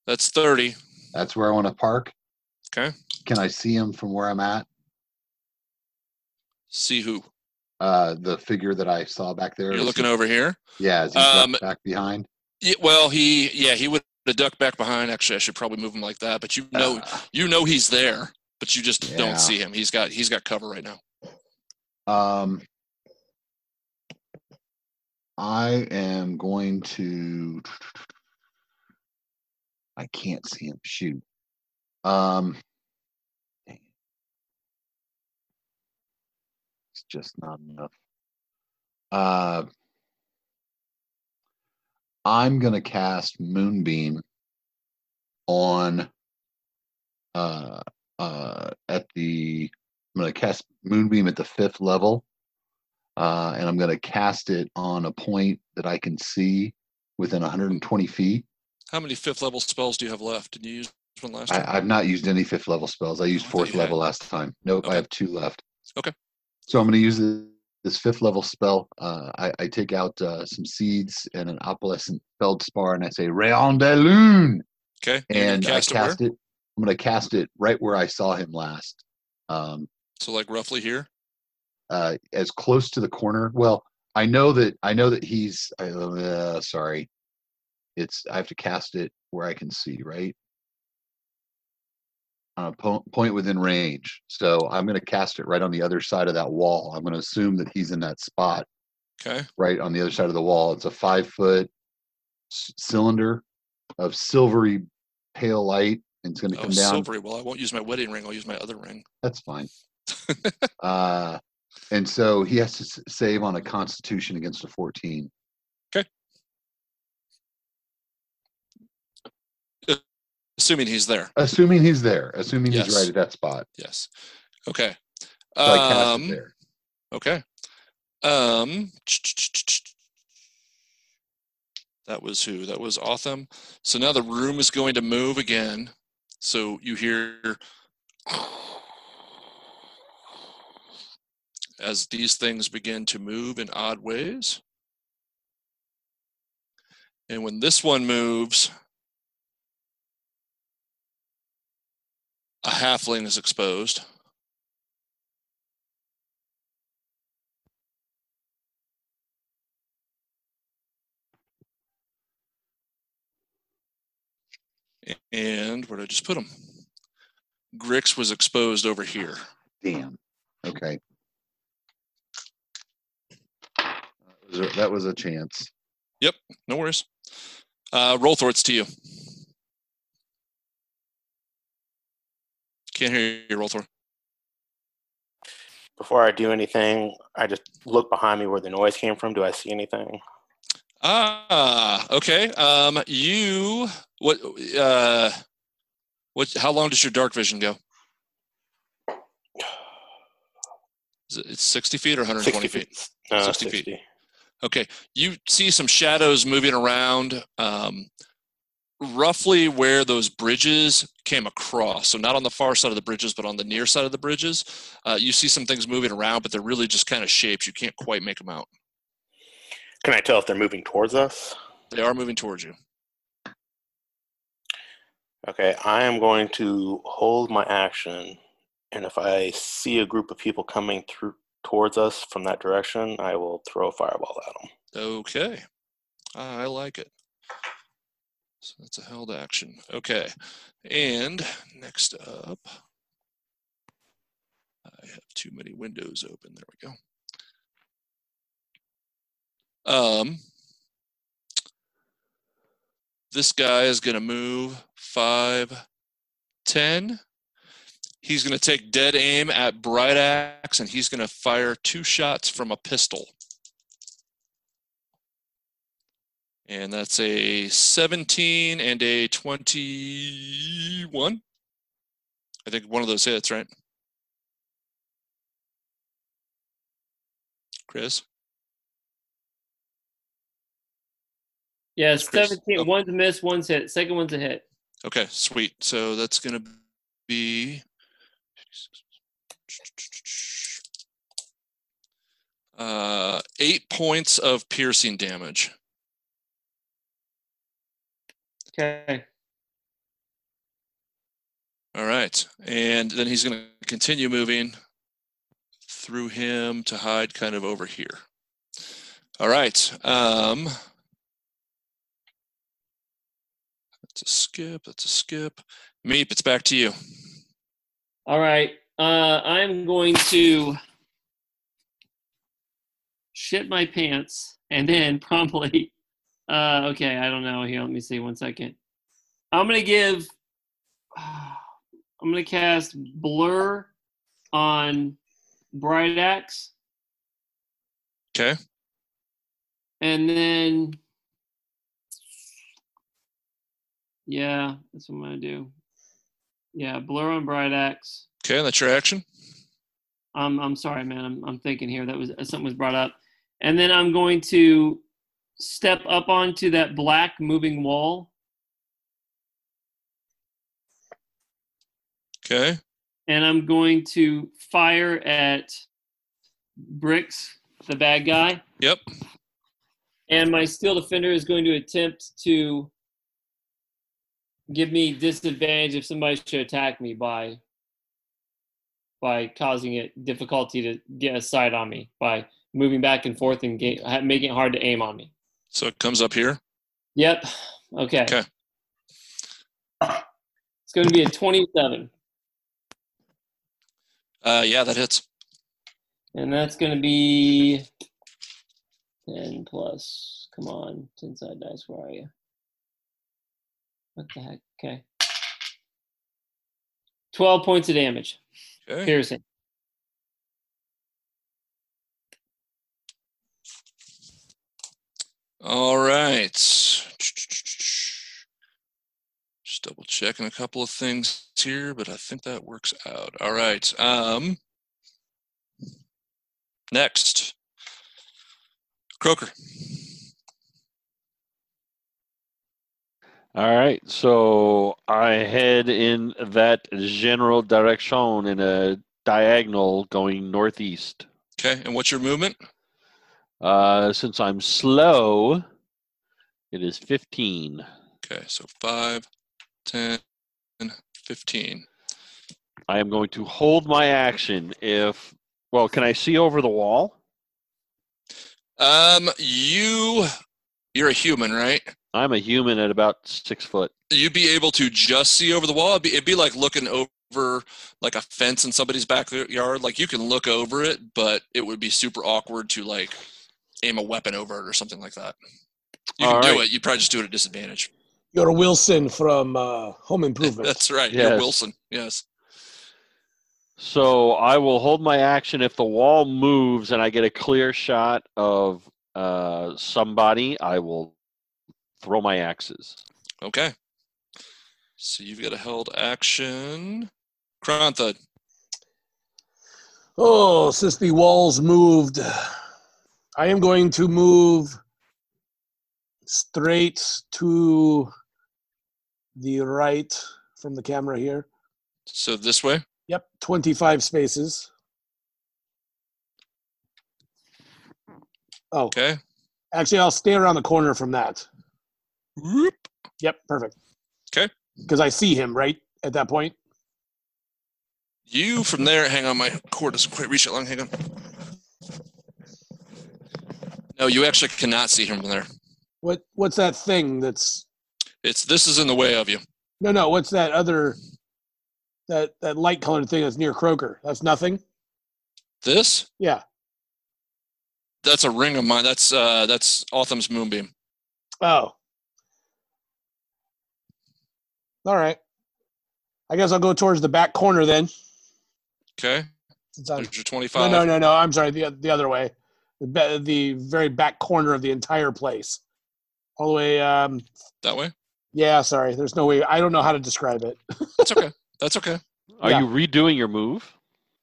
That's thirty. That's where I want to park. Okay. Can I see him from where I'm at? See who? Uh, the figure that I saw back there. You're looking he, over here? Yeah. Is he um, back behind? Yeah, well, he, yeah, he would have ducked back behind. Actually, I should probably move him like that, but you know, uh, you know, he's there, but you just yeah. don't see him. He's got, he's got cover right now. Um, I am going to, I can't see him. Shoot. Um, just not enough. Uh, I'm going to cast Moonbeam on uh, uh, at the, I'm going to cast Moonbeam at the fifth level, uh, and I'm going to cast it on a point that I can see within one hundred twenty feet. How many fifth level spells do you have left? Did you use one last time? I, I've not used any fifth level spells. I used fourth level last time. Nope, okay. I have two left. Okay. So I'm going to use this, this fifth level spell. Uh, I, I take out uh, some seeds and an opalescent feldspar, and I say "Rayon de Lune." Okay. And I cast it. I'm going to cast it right where I saw him last. Um, so, like roughly here, uh, as close to the corner. Well, I know that I know that he's. I, uh, sorry, it's. I have to cast it where I can see, right? Uh, po point within range. So I'm going to cast it right on the other side of that wall. I'm going to assume that he's in that spot. Okay. Right on the other side of the wall. It's a five foot cylinder of silvery pale light. And it's going to oh, come down. Silvery. Well, I won't use my wedding ring. I'll use my other ring. That's fine. uh, and so he has to save on a constitution against a fourteen. Okay. Assuming he's there. Assuming he's there. Assuming yes. he's right at that spot. Yes. Okay. So um, I cast it there. Okay. Um, that was who? That was Autumn. So now the room is going to move again. So you hear as these things begin to move in odd ways. And when this one moves, a halfling is exposed. And where did I just put him? Grix was exposed over here. Damn. Okay. That was a chance. Yep. No worries. Uh, Rolthor, it's to you. Can't hear you, Rolthor. Before I do anything, I just look behind me where the noise came from. Do I see anything? Ah, okay. Um, you what? Uh, what? How long does your dark vision go? Is it, it's sixty feet or one hundred twenty sixty feet? feet. No, sixty, sixty feet. Okay. You see some shadows moving around. Um, roughly where those bridges came across. So not on the far side of the bridges, but on the near side of the bridges. Uh, you see some things moving around, but they're really just kind of shapes. You can't quite make them out. Can I tell if they're moving towards us? They are moving towards you. Okay, I am going to hold my action, and if I see a group of people coming through towards us from that direction, I will throw a fireball at them. Okay, I like it. So that's a held action. Okay. And next up, I have too many windows open. There we go. Um, this guy is going to move five, ten. He's going to take dead aim at Bright Axe, and he's going to fire two shots from a pistol. And that's a seventeen and a twenty-one. I think one of those hits, right? Chris? Yeah, Chris. seventeen. Oh. One's a miss, one's hit. Second one's a hit. Okay, sweet. So that's going to be... Uh, eight points of piercing damage. Okay. All right. And then he's going to continue moving through him to hide kind of over here. All right. Um, that's a skip. That's a skip. Meep, it's back to you. All right. Uh, I'm going to shit my pants and then promptly... Uh, okay, I don't know. Here, let me see one second. I'm going to give... Uh, I'm going to cast Blur on Bright Axe. Okay. And then... Yeah, that's what I'm going to do. Yeah, Blur on Bright Axe. Okay, that's your action. Um, I'm sorry, man. I'm, I'm thinking here. That was something was brought up. And then I'm going to... step up onto that black moving wall. Okay. And I'm going to fire at Grix, the bad guy. Yep. And my steel defender is going to attempt to give me disadvantage if somebody should attack me by by causing it difficulty to get a sight on me by moving back and forth and get, making it hard to aim on me. So it comes up here? Yep. Okay. Okay. It's going to be a twenty-seven. Uh, yeah, that hits. And that's going to be ten plus. Come on. ten side dice. Where are you? What the heck? Okay. twelve points of damage. Okay. Piercing. All right. Just double checking a couple of things here, but I think that works out. All right. Um, next, Croker. All right. So I head in that general direction in a diagonal going northeast. Okay. And what's your movement? Uh, since I'm slow, it is fifteen. Okay, so five, ten, fifteen. I am going to hold my action if... Well, can I see over the wall? Um, you... You're a human, right? I'm a human at about six foot. You'd be able to just see over the wall? It'd be, it'd be like looking over like a fence in somebody's backyard. Like, you can look over it, but it would be super awkward to, like... aim a weapon over it or something like that. You All can right. do it. You probably just do it at disadvantage. You're Wilson from uh, Home Improvement. That's right. Yes. You're Wilson. Yes. So I will hold my action if the wall moves and I get a clear shot of uh, somebody. I will throw my axes. Okay. So you've got a held action. Kronthud. Oh, since the walls moved... I am going to move straight to the right from the camera here. So this way? Yep, twenty-five spaces. Oh. Okay. Actually, I'll stay around the corner from that. Whoop. Yep, perfect. Okay. Because I see him, right, at that point? You from there, hang on, my cord doesn't quite reach it long, hang on. No, you actually cannot see him from there. What what's that thing that's It's this is in the way of you. No, no, what's that other that that light colored thing that's near Croker? That's nothing? This? Yeah. that's a ring of mine. That's uh, that's Autumn's moonbeam. Oh. All right. I guess I'll go towards the back corner then. Okay. There's your twenty-five. No, no, no, no. I'm sorry. The the other way. The, the very back corner of the entire place. All the way. Um, that way? Yeah, sorry. There's no way. I don't know how to describe it. That's okay. That's okay. Are yeah. you redoing your move?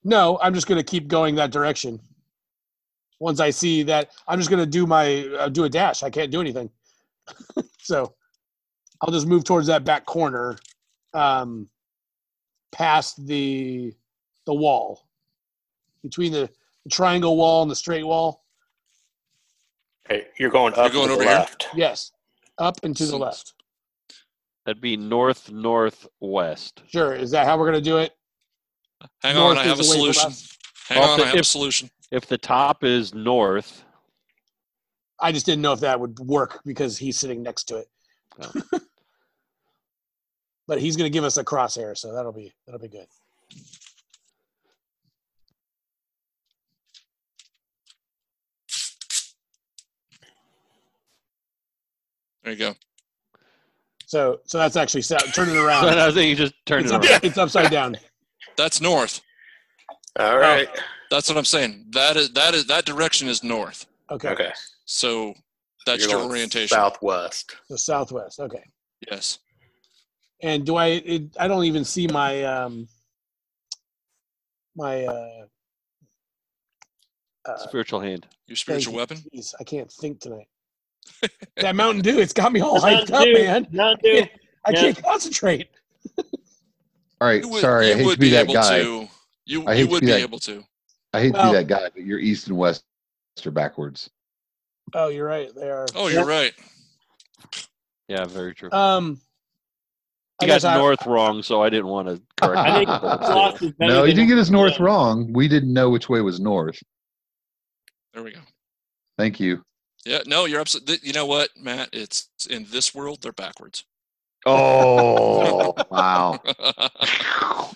No, I'm just going to keep going that direction. Once I see that, I'm just going to do my uh, do a dash. I can't do anything. So I'll just move towards that back corner, um, past the the wall, between the triangle wall and the straight wall. Hey, you're going up. You're going over here. Yes, up and to the left. That'd be north, northwest. Sure. Is that how we're going to do it? Hang on, I have a solution. Hang on, I have a solution. If the top is north. I just didn't know if that would work because he's sitting next to it. Oh. But he's going to give us a crosshair, so that'll be that'll be good. There you go. So so that's actually set. Turn it around. I think you just turn it around. Up, it's upside down. That's north. All right. Oh, that's what I'm saying. That is that is that direction is north. Okay. Okay. So that's your orientation. Southwest. So southwest. Okay. Yes. And do I? It, I don't even see my um. my. Uh, uh, spiritual hand. Your spiritual weapon. Jeez, I can't think tonight. That Mountain Dew, it's got me all hyped up, man. Mountain Dew. I can't yeah. concentrate. All right, would, sorry, I hate to be, be that guy. To. You, I hate you would to be, be able to. I hate well, to be that guy, but your east and west are backwards. Oh, you're right. They are. Oh, you're yep. right. Yeah, very true. Um, I got north I, wrong, so I didn't want to correct it. No, you didn't get us north yeah. wrong. We didn't know which way was north. There we go. Thank you. Yeah, no, you're absolutely. You know what, Matt? It's in this world they're backwards. Oh, wow.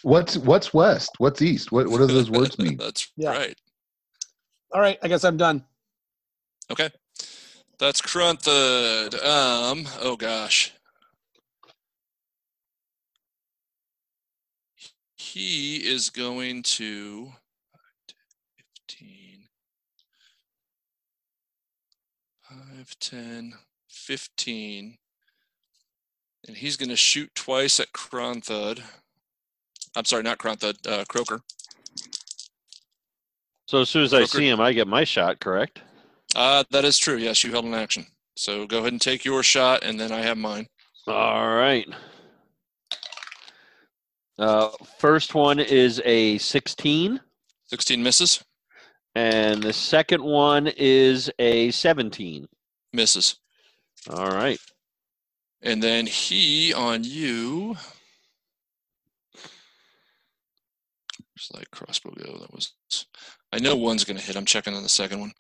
What's what's west? What's east? What what do those words mean? That's yeah. right. All right, I guess I'm done. Okay, that's Kronthud. Um, oh gosh, he is going to. five, ten, fifteen. And he's going to shoot twice at Kronthud. I'm sorry, not Kronthud, uh, Croker. So as soon as Croker. I see him, I get my shot, correct? Uh, that is true. Yes, you held an action. So go ahead and take your shot, and then I have mine. All right. Uh, first one is a sixteen. sixteen misses. And the second one is a seventeen. Misses. All right. And then he on you. Slight crossbow go. That was. I know one's going to hit. I'm checking on the second one.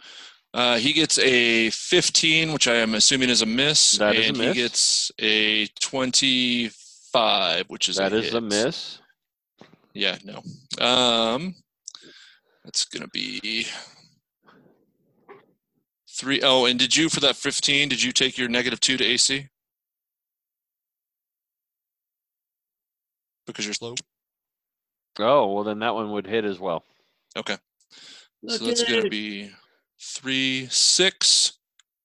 Uh, he gets a fifteen, which I am assuming is a miss. That is a miss. And he gets a twenty-five, which is a hit. That is a miss. Yeah, no. Um. That's going to be three. Oh, and did you, for that fifteen, did you take your negative two to A C? Because you're slow? Oh, well, then that one would hit as well. Okay. Look so that's going to be three, six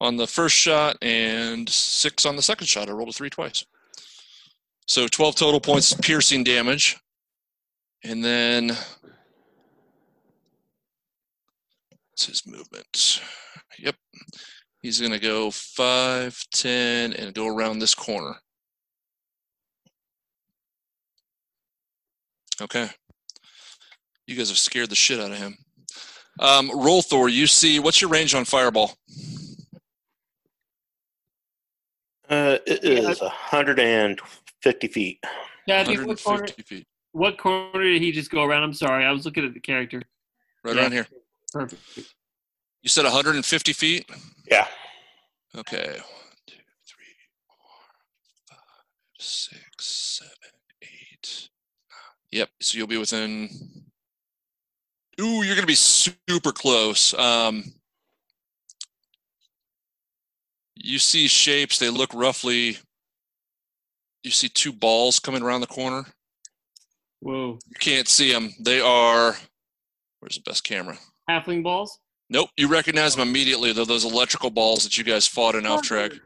on the first shot and six on the second shot. I rolled a three twice. So twelve total points piercing damage. And then... his movement. Yep. He's going to go five, ten, and go around this corner. Okay. You guys have scared the shit out of him. Um, Rolthor, you see, what's your range on Fireball? Uh, it is one hundred fifty feet. Dad, one hundred fifty what corner, feet. What corner did he just go around? I'm sorry. I was looking at the character. Right yeah. around here. Perfect. You said one hundred fifty feet? Yeah. Okay. one, two, three, four, five, six, seven, eight. Yep. So you'll be within. Ooh, you're going to be super close. Um, You see shapes, they look roughly, you see two balls coming around the corner. Whoa. You can't see them. They are, where's the best camera? Halfling balls? Nope. You recognize them immediately. They're those electrical balls that you guys fought in Alftrag.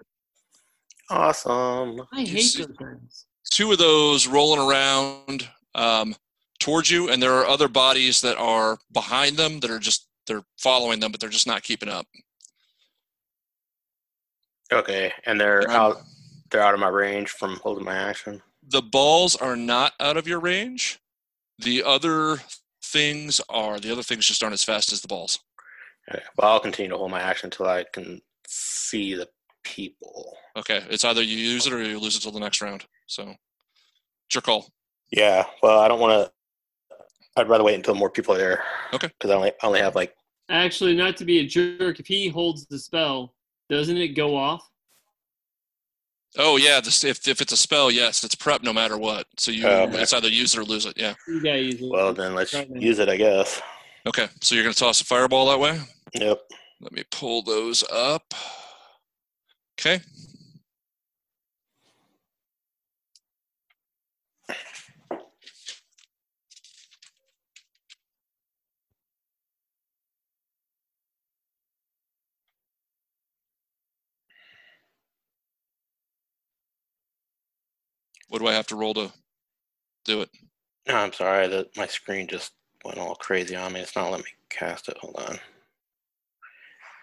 Awesome. I hate those things. Two of those rolling around um, towards you, and there are other bodies that are behind them that are just, they're following them, but they're just not keeping up. Okay, and they're um, out they're out of my range from holding my action. The balls are not out of your range. The other things are the other things just aren't as fast as the balls. Okay. Well, I'll continue to hold my action until I can see the people. Okay. It's either you use it or you lose it till the next round. So it's your call. Yeah. Well, I don't want to. I'd rather wait until more people are there. Okay. Because I only I only have like. Actually, not to be a jerk, if he holds the spell, doesn't it go off? Oh yeah, the, if if it's a spell, yes, it's prep no matter what. So you oh, okay. It's either use it or lose it. Yeah. You gotta use it. Well then, let's right use it, I guess. Okay, so you're gonna toss a fireball that way. Yep. Let me pull those up. Okay. What do I have to roll to do it? No, I'm sorry. The, my screen just went all crazy on me. It's not letting me cast it. Hold on.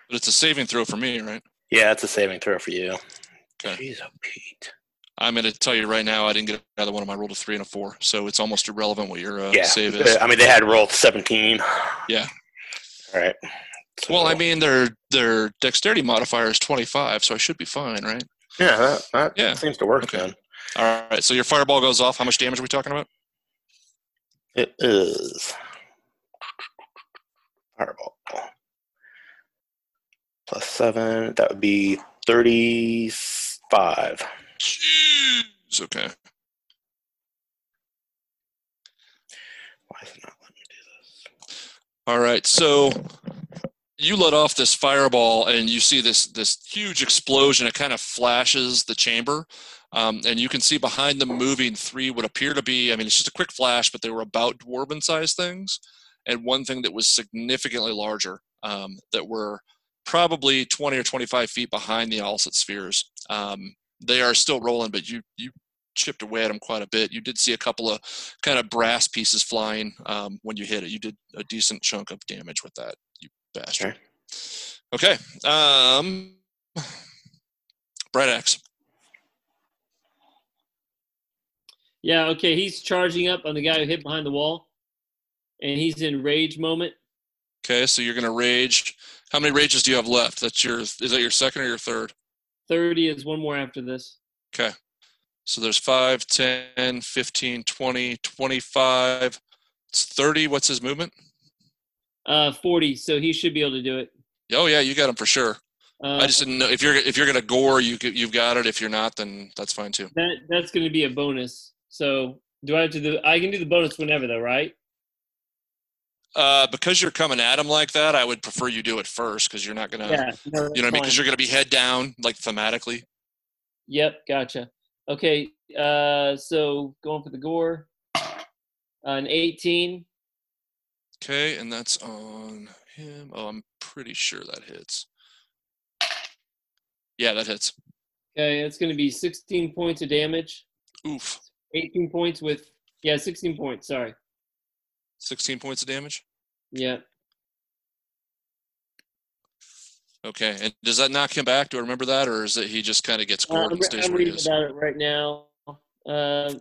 But it's a saving throw for me, right? Yeah, it's a saving throw for you. Okay. Jeez, oh, Pete. I'm going to tell you right now, I didn't get another one of my roll to three and a four, so it's almost irrelevant what your uh, yeah. save is. I mean, they had rolled seventeen. Yeah. All right. So well, I mean, their their dexterity modifier is twenty-five, so I should be fine, right? Yeah, that, that yeah. seems to work okay. then. All right, so your fireball goes off. How much damage are we talking about? It is fireball plus seven. That would be thirty-five. Jeez, okay. Why is it not letting me do this? All right, so you let off this fireball, and you see this this huge explosion. It kind of flashes the chamber. Um, and you can see behind them moving three what appear to be, I mean, it's just a quick flash, but they were about dwarven-sized things, and one thing that was significantly larger um, that were probably twenty or twenty-five feet behind the opposite spheres. Um, they are still rolling, but you, you chipped away at them quite a bit. You did see a couple of kind of brass pieces flying um, when you hit it. You did a decent chunk of damage with that, you bastard. Okay. okay. Um, Bright Axe. Yeah, okay, he's charging up on the guy who hit behind the wall, and he's in rage moment. Okay, so you're going to rage. How many rages do you have left? That's your. Is that your second or your third? thirty is one more after this. Okay, so there's five, ten, fifteen, twenty, twenty-five. It's thirty. What's his movement? Uh, forty, so he should be able to do it. Oh, yeah, you got him for sure. Uh, I just didn't know. If you're, if you're going to gore, you, you've got it. If you're not, then that's fine too. That, that's going to be a bonus. So do I have to do? I can do the bonus whenever, though, right? Uh, because you're coming at him like that, I would prefer you do it first because you're not gonna, yeah, no, you know, what I mean, because you're gonna be head down like thematically. Yep, gotcha. Okay, uh, so going for the gore, uh, an eighteen. Okay, and that's on him. Oh, I'm pretty sure that hits. Yeah, that hits. Okay, it's gonna be sixteen points of damage. Oof. eighteen points with, yeah, sixteen points, sorry. sixteen points of damage? Yeah. Okay, and does that knock him back? Do I remember that, or is it he just kind of gets gored uh, and stays I'm where he is? I'm reading about it right now. Uh,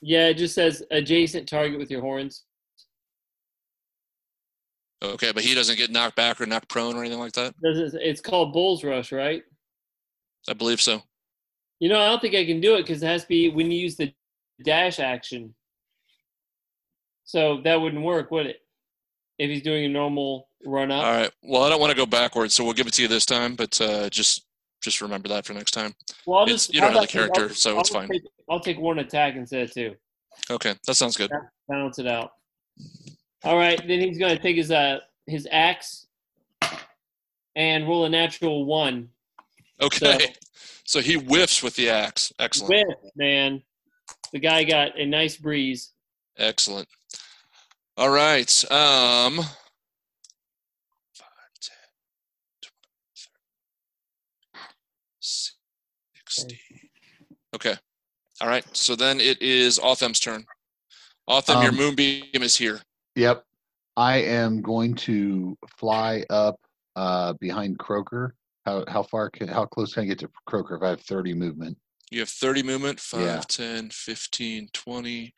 yeah, it just says adjacent target with your horns. Okay, but he doesn't get knocked back or knocked prone or anything like that? It's called Bull's Rush, right? I believe so. You know, I don't think I can do it because it has to be when you use the dash action, so that wouldn't work, would it, if he's doing a normal run up? All right, well, I don't want to go backwards, so we'll give it to you this time, but uh just just remember that for next time. Well, I'll it's, just, you don't have the character I'll, so I'll it's fine take, I'll take one attack instead of two. Okay, that sounds good. Balance it out. All right, then he's going to take his uh his axe and roll a natural one. Okay. So, so he whiffs with the axe. Excellent. Whiff, man. The guy got a nice breeze. Excellent. All right. Um, five, ten, twenty, thirty, sixty. Okay. All right. So then it is Othem's turn. Othem, um, your moonbeam is here. Yep. I am going to fly up uh, behind Croker. How how far can how close can I get to Croker if I have thirty movement? You have thirty movement, five, yeah. ten, fifteen, twenty,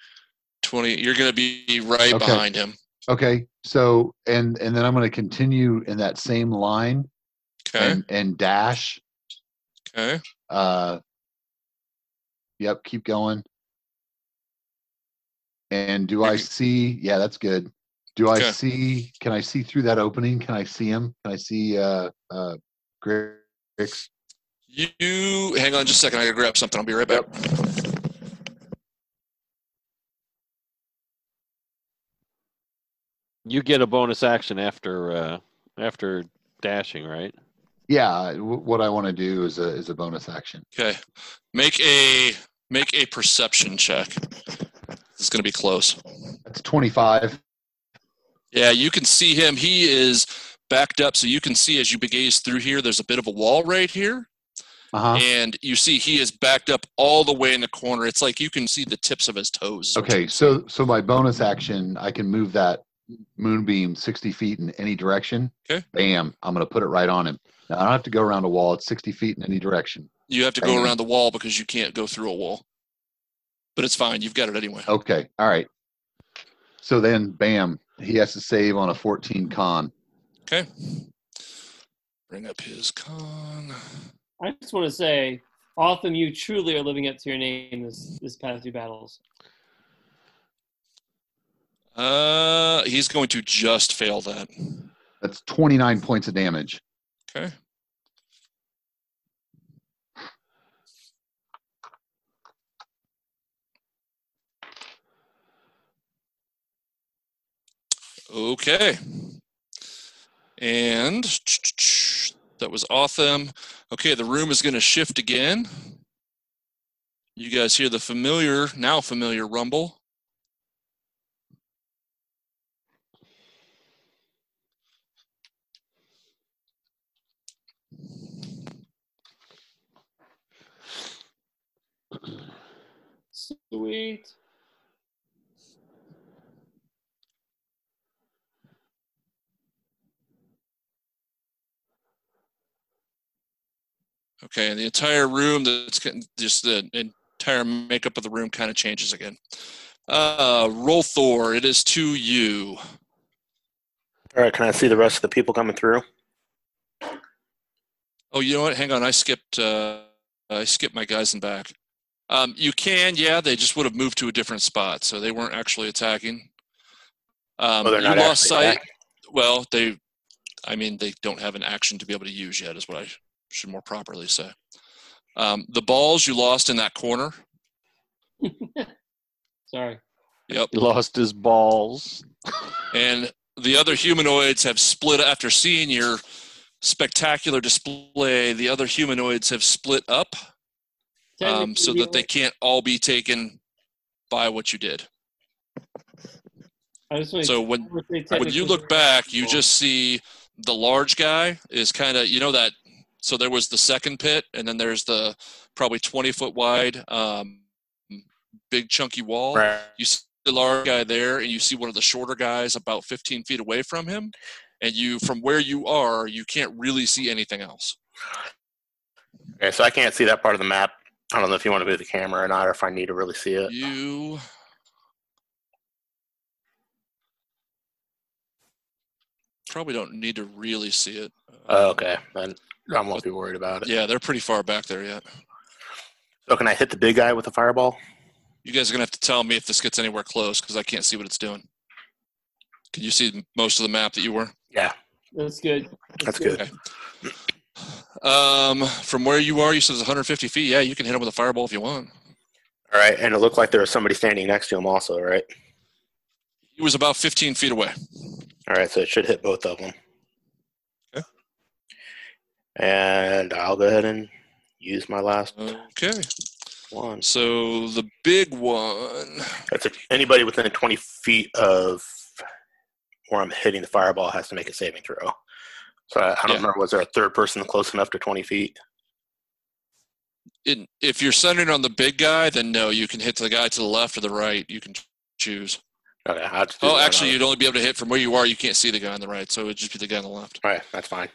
twenty. You're going to be right okay. behind him. Okay. So, and and then I'm going to continue in that same line. Okay. And, and dash. Okay. Uh. Yep, keep going. And do I see? Yeah, that's good. Do okay. I see? Can I see through that opening? Can I see him? Can I see uh uh Grix? You hang on just a second. I gotta grab something. I'll be right back. You get a bonus action after uh, after dashing, right? Yeah. W what I want to do is a is a bonus action. Okay. Make a make a perception check. It's gonna be close. That's twenty-five. Yeah, you can see him. He is backed up, so you can see as you gaze through here, there's a bit of a wall right here. Uh-huh. And you see he is backed up all the way in the corner. It's like you can see the tips of his toes. Okay, so so my bonus action, I can move that moonbeam sixty feet in any direction. Okay. Bam, I'm going to put it right on him. Now, I don't have to go around a wall. It's sixty feet in any direction. You have to Bam. go around the wall because you can't go through a wall. But it's fine. You've got it anyway. Okay, all right. So then, bam. He has to save on a fourteen con. Okay. Bring up his con. I just want to say, Autumn, you truly are living up to your name this, this past two battles. Uh, he's going to just fail that. That's twenty-nine points of damage. Okay. Okay, and that was Autumn. Okay, the room is going to shift again. You guys hear the familiar, now familiar rumble. Sweet. Okay, and the entire room, that's just the entire makeup of the room kind of changes again. Uh, Rolthor, it is to you. All right, can I see the rest of the people coming through? Oh, you know what? Hang on, I skipped. Uh, I skipped my guys in back. Um, you can, yeah. They just would have moved to a different spot, so they weren't actually attacking. Um, oh, they're not you lost sight. Attacking. Well, they. I mean, they don't have an action to be able to use yet, is what I. should more properly say. Um, the balls you lost in that corner. Sorry. Yep. Lost his balls. And the other humanoids have split after seeing your spectacular display. The other humanoids have split up um, so that they can't all be taken by what you did. I just so when, when you look back, you just see the large guy is kind of, you know, that So there was the second pit, and then there's the probably twenty foot wide, um, big chunky wall. Right. You see the large guy there, and you see one of the shorter guys about fifteen feet away from him. And you, from where you are, you can't really see anything else. Okay, so I can't see that part of the map. I don't know if you want to move the camera or not, or if I need to really see it. You. Probably don't need to really see it. Oh, okay, then I won't be worried about it. Yeah, they're pretty far back there yet. So can I hit the big guy with a fireball? You guys are going to have to tell me if this gets anywhere close because I can't see what it's doing. Can you see most of the map that you were? Yeah. That's good. That's, That's good. good. Okay. Um, from where you are, you said it's one hundred fifty feet. Yeah, you can hit him with a fireball if you want. All right, and it looked like there was somebody standing next to him also, right? He was about fifteen feet away. All right, so it should hit both of them. And I'll go ahead and use my last okay. one. So the big one. That's if anybody within twenty feet of where I'm hitting the fireball has to make a saving throw. So I, I don't yeah. remember, was there a third person close enough to twenty feet? It, if you're centering on the big guy, then no, you can hit the guy to the left or the right. You can choose. Okay, I'll just oh, actually, on. You'd only be able to hit from where you are. You can't see the guy on the right, so it would just be the guy on the left. All right, that's fine.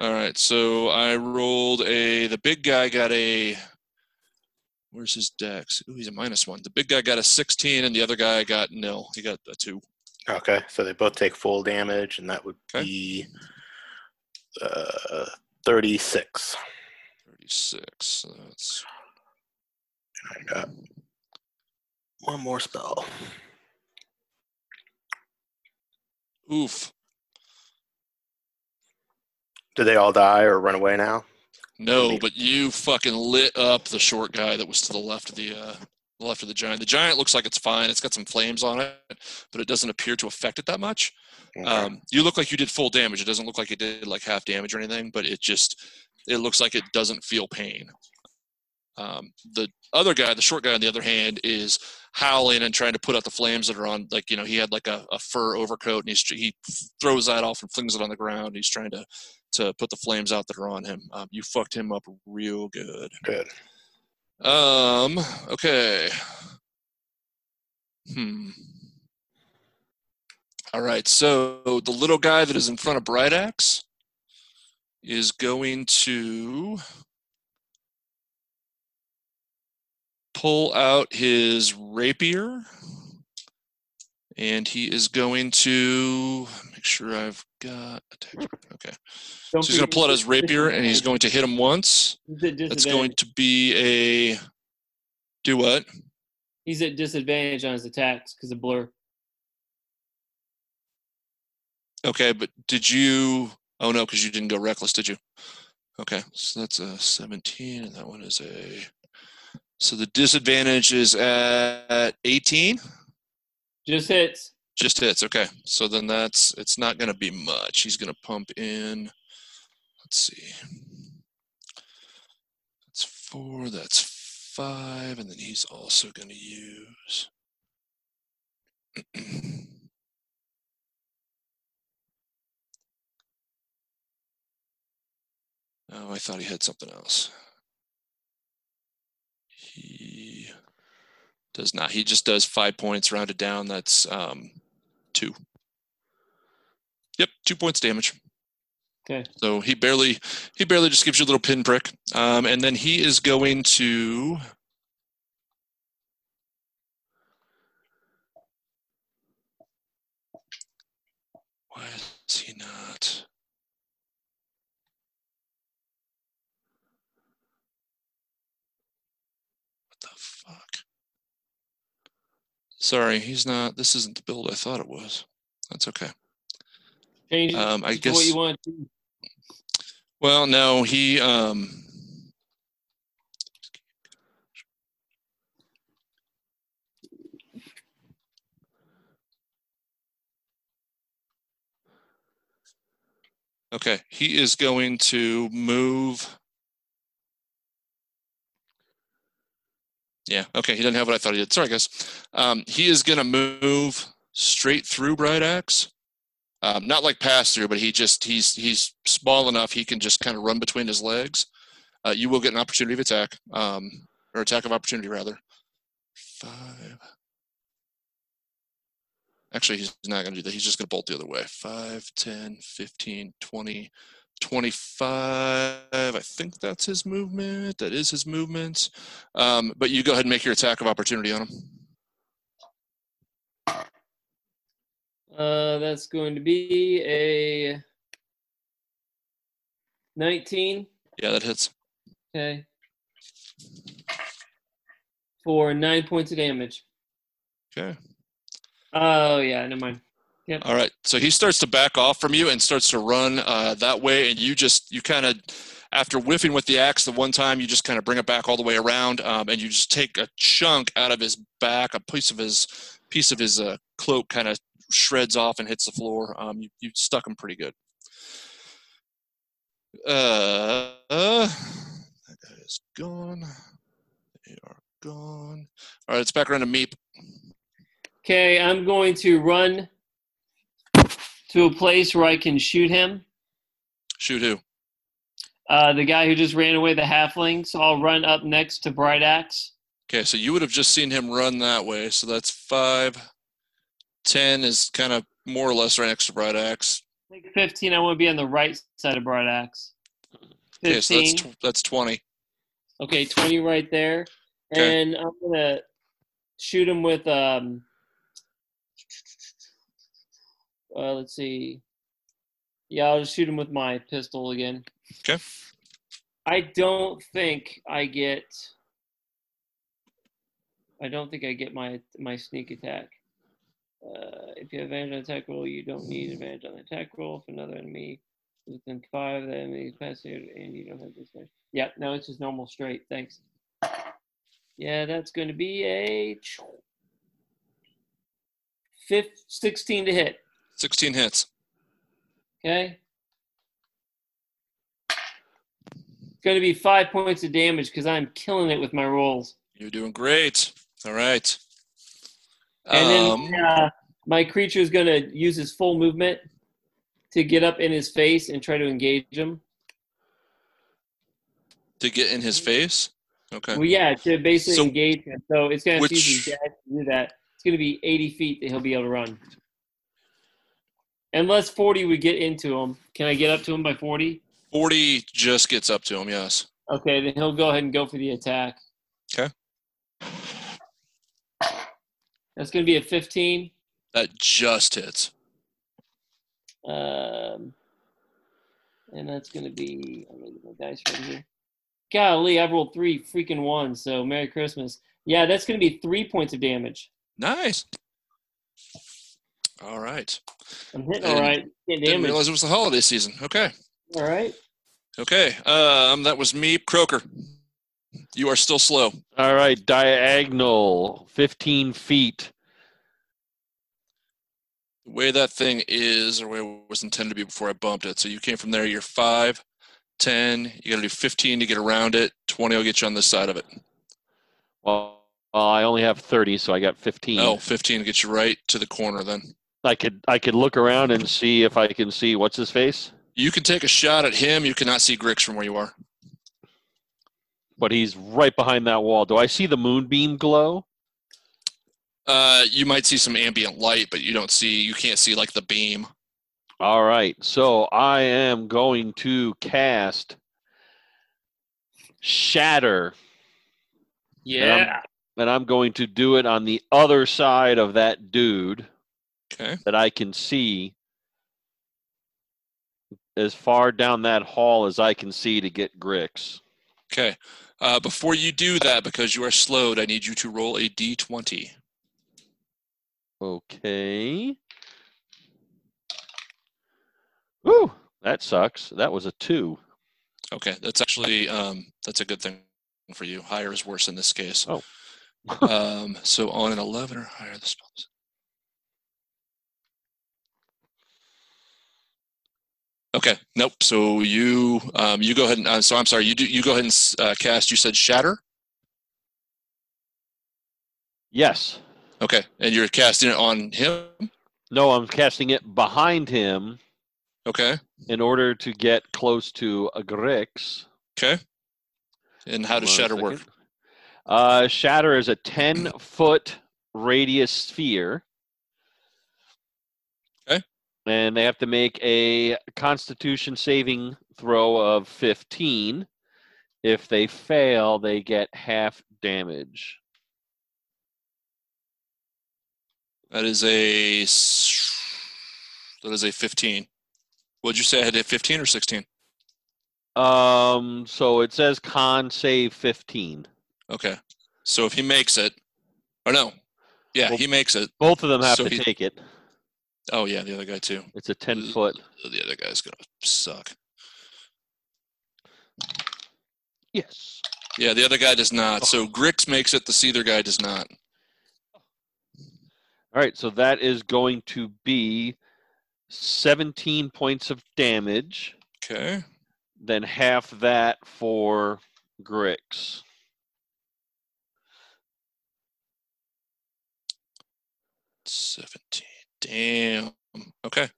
All right, so I rolled a – the big guy got a – where's his dex? Ooh, he's a minus one. The big guy got a sixteen, and the other guy got nil. He got a two. Okay, so they both take full damage, and that would okay. be uh, thirty-six. thirty-six. So that's... I got one more spell. Oof. Do they all die or run away now? No, but you fucking lit up the short guy that was to the left of the uh, left of the giant. The giant looks like it's fine. It's got some flames on it, but it doesn't appear to affect it that much. Okay. Um, you look like you did full damage. It doesn't look like it did like half damage or anything, but it just it looks like it doesn't feel pain. Um, the other guy, the short guy on the other hand, is howling and trying to put out the flames that are on, like, you know, he had like a, a fur overcoat and he's, he throws that off and flings it on the ground. He's trying to, to put the flames out that are on him. Um, you fucked him up real good. Good. Um, okay. Hmm. All right. So the little guy that is in front of Bright Axe is going to pull out his rapier, and he is going to make sure I've got. Okay, so he's going to pull out his rapier, and he's going to hit him once. That's going to be a do what? He's at disadvantage on his attacks because of blur. Okay, but did you? Oh no, because you didn't go reckless, did you? Okay, so that's a seventeen, and that one is a. So the disadvantage is at eighteen? Just hits. Just hits, okay. So then that's, it's not going to be much. He's going to pump in, let's see. That's four, that's five, and then he's also going to use. Oh, I thought he had something else. He does not. He just does five points rounded down. That's um, two. Yep, two points damage. Okay. So he barely, he barely just gives you a little pinprick. Um, and then he is going to. Why is he not? Sorry, he's not. This isn't the build I thought it was. That's okay. Change um, I guess. What you want. Well, no, he. Um, okay, he is going to move. Yeah, okay, he doesn't have what I thought he did. Sorry, guys. Um, he is going to move straight through Bright Axe. Um, not like pass through, but he just he's he's small enough he can just kind of run between his legs. Uh, you will get an opportunity of attack, um, or attack of opportunity, rather. Five. Actually, he's not going to do that. He's just going to bolt the other way. Five, ten, fifteen, twenty, twenty-five. I think that's his movement. That is his movement. Um, but you go ahead and make your attack of opportunity on him. Uh, that's going to be a nineteen. Yeah, that hits. Okay. For nine points of damage. Okay. Oh, yeah, never mind. Yep. All right, so he starts to back off from you and starts to run uh, that way, and you just, you kind of, after whiffing with the axe the one time, you just kind of bring it back all the way around, um, and you just take a chunk out of his back, a piece of his piece of his uh, cloak kind of shreds off and hits the floor. Um, you, you stuck him pretty good. Uh, uh, that is gone. They are gone. All right, it's back around to Meep. Okay, I'm going to run to a place where I can shoot him. Shoot who? Uh, the guy who just ran away, the halfling. So I'll run up next to Bright Axe. Okay, so you would have just seen him run that way. So that's five. ten is kind of more or less right next to Bright Axe. I think fifteen, I want to be on the right side of Bright Axe. fifteen. Okay, so that's, tw that's twenty. Okay, twenty right there. Okay. And I'm going to shoot him with, um, uh, let's see. Yeah, I'll just shoot him with my pistol again. Okay. I don't think I get, I don't think I get my, my sneak attack. Uh, if you have advantage on attack roll, you don't need advantage on the attack roll. If another enemy is within five, the enemy is passive, and you don't have this much. Yeah, no, it's just normal straight. Thanks. Yeah, that's going to be a fifth, sixteen to hit. sixteen hits. Okay. It's going to be five points of damage because I'm killing it with my rolls. You're doing great. All right. And then uh, my creature is going to use his full movement to get up in his face and try to engage him. To get in his face? Okay. Well, yeah, to basically so, engage him. So it's going to use his dash to do that. It's going to be eighty feet that he'll be able to run. Unless forty would get into him. Can I get up to him by forty? forty just gets up to him, yes. Okay, then he'll go ahead and go for the attack. Okay. That's going to be a fifteen. That just hits. Um, and that's going to be, I'm going to get my dice right here. Golly, I've rolled three freaking ones, so Merry Christmas. Yeah, that's going to be three points of damage. Nice. All right. I'm hitting and all right. Getting didn't realize it was the holiday season. Okay. All right. Okay. Um, that was me, Croker. You are still slow. All right, diagonal, fifteen feet. The way that thing is, or the way it was intended to be before I bumped it. So you came from there, you're five, ten, you got to do fifteen to get around it, twenty will get you on this side of it. Well, well I only have thirty, so I got fifteen. Oh, fifteen gets you right to the corner then. I could, I could look around and see if I can see what's his face. You can take a shot at him. You cannot see Grix from where you are. But he's right behind that wall. Do I see the moonbeam glow? Uh, you might see some ambient light, but you don't see, you can't see like the beam. All right. So I am going to cast Shatter. Yeah. And I'm, and I'm going to do it on the other side of that dude. Okay. That I can see as far down that hall as I can see to get Grix. Okay. Uh, before you do that, because you are slowed, I need you to roll a d twenty. Okay. Woo! That sucks. That was a two. Okay, that's actually um, that's a good thing for you. Higher is worse in this case. Oh. um, so on an eleven or higher, the spells. Okay. Nope. So you um, you go ahead and uh, so I'm sorry. You do you go ahead and uh, cast. You said Shatter. Yes. Okay, and you're casting it on him. No, I'm casting it behind him. Okay. In order to get close to a Grix. Okay. And how does Shatter work? Uh, Shatter is a ten foot radius sphere. And they have to make a Constitution saving throw of fifteen. If they fail, they get half damage. That is a that is a fifteen. Would you say I had a fifteen or sixteen? Um. So it says con save fifteen. Okay. So if he makes it, or no, yeah, well, he makes it. Both of them have so to he, take it. Oh, yeah, the other guy, too. It's a ten foot. The other guy's going to suck. Yes. Yeah, the other guy does not. Oh. So Grix makes it. The Seether guy does not. All right, so that is going to be seventeen points of damage. Okay. then half that for Grix. seventeen. Damn. Okay.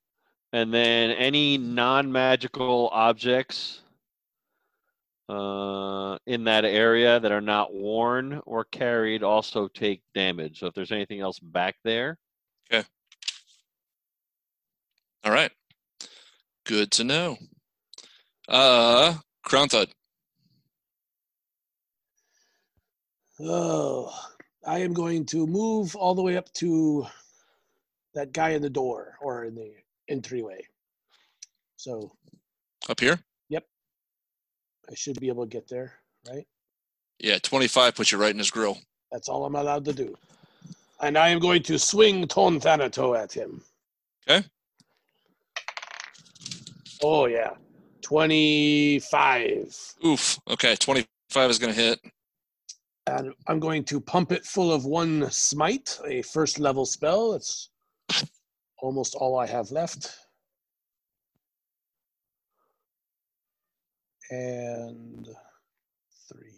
And then any non-magical objects uh, in that area that are not worn or carried also take damage. So if there's anything else back there. Okay. All right. Good to know. Uh, Kronthud. Oh, I am going to move all the way up to that guy in the door or in the entryway. So up here? Yep. I should be able to get there, right? Yeah, twenty-five puts you right in his grill. That's all I'm allowed to do. And I am going to swing Ton Thanato at him. Okay. Oh, yeah. twenty-five. Oof. Okay, twenty-five is going to hit. And I'm going to pump it full of one smite, a first level spell. It's almost all I have left. And three.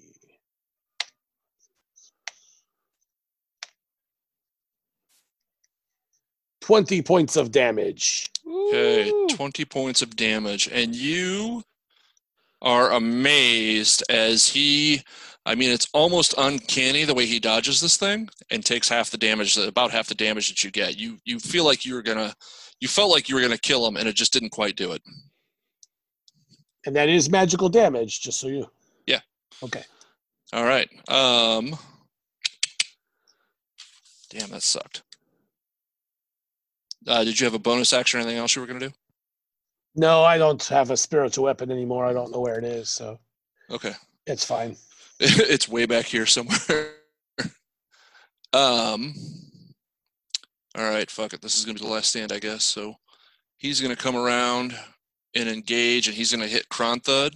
twenty points of damage. Okay, twenty points of damage. And you are amazed as he... I mean, it's almost uncanny the way he dodges this thing and takes half the damage, about half the damage that you get. You you feel like you were gonna, you felt like you were gonna kill him, and it just didn't quite do it. And that is magical damage, just so you. Yeah. Okay. All right. Um. Damn, that sucked. Uh, did you have a bonus action or anything else you were gonna do? No, I don't have a spiritual weapon anymore. I don't know where it is, so. Okay. It's fine. It's way back here somewhere. um. All right, fuck it. This is going to be the last stand, I guess. So he's going to come around and engage, and he's going to hit Kronthud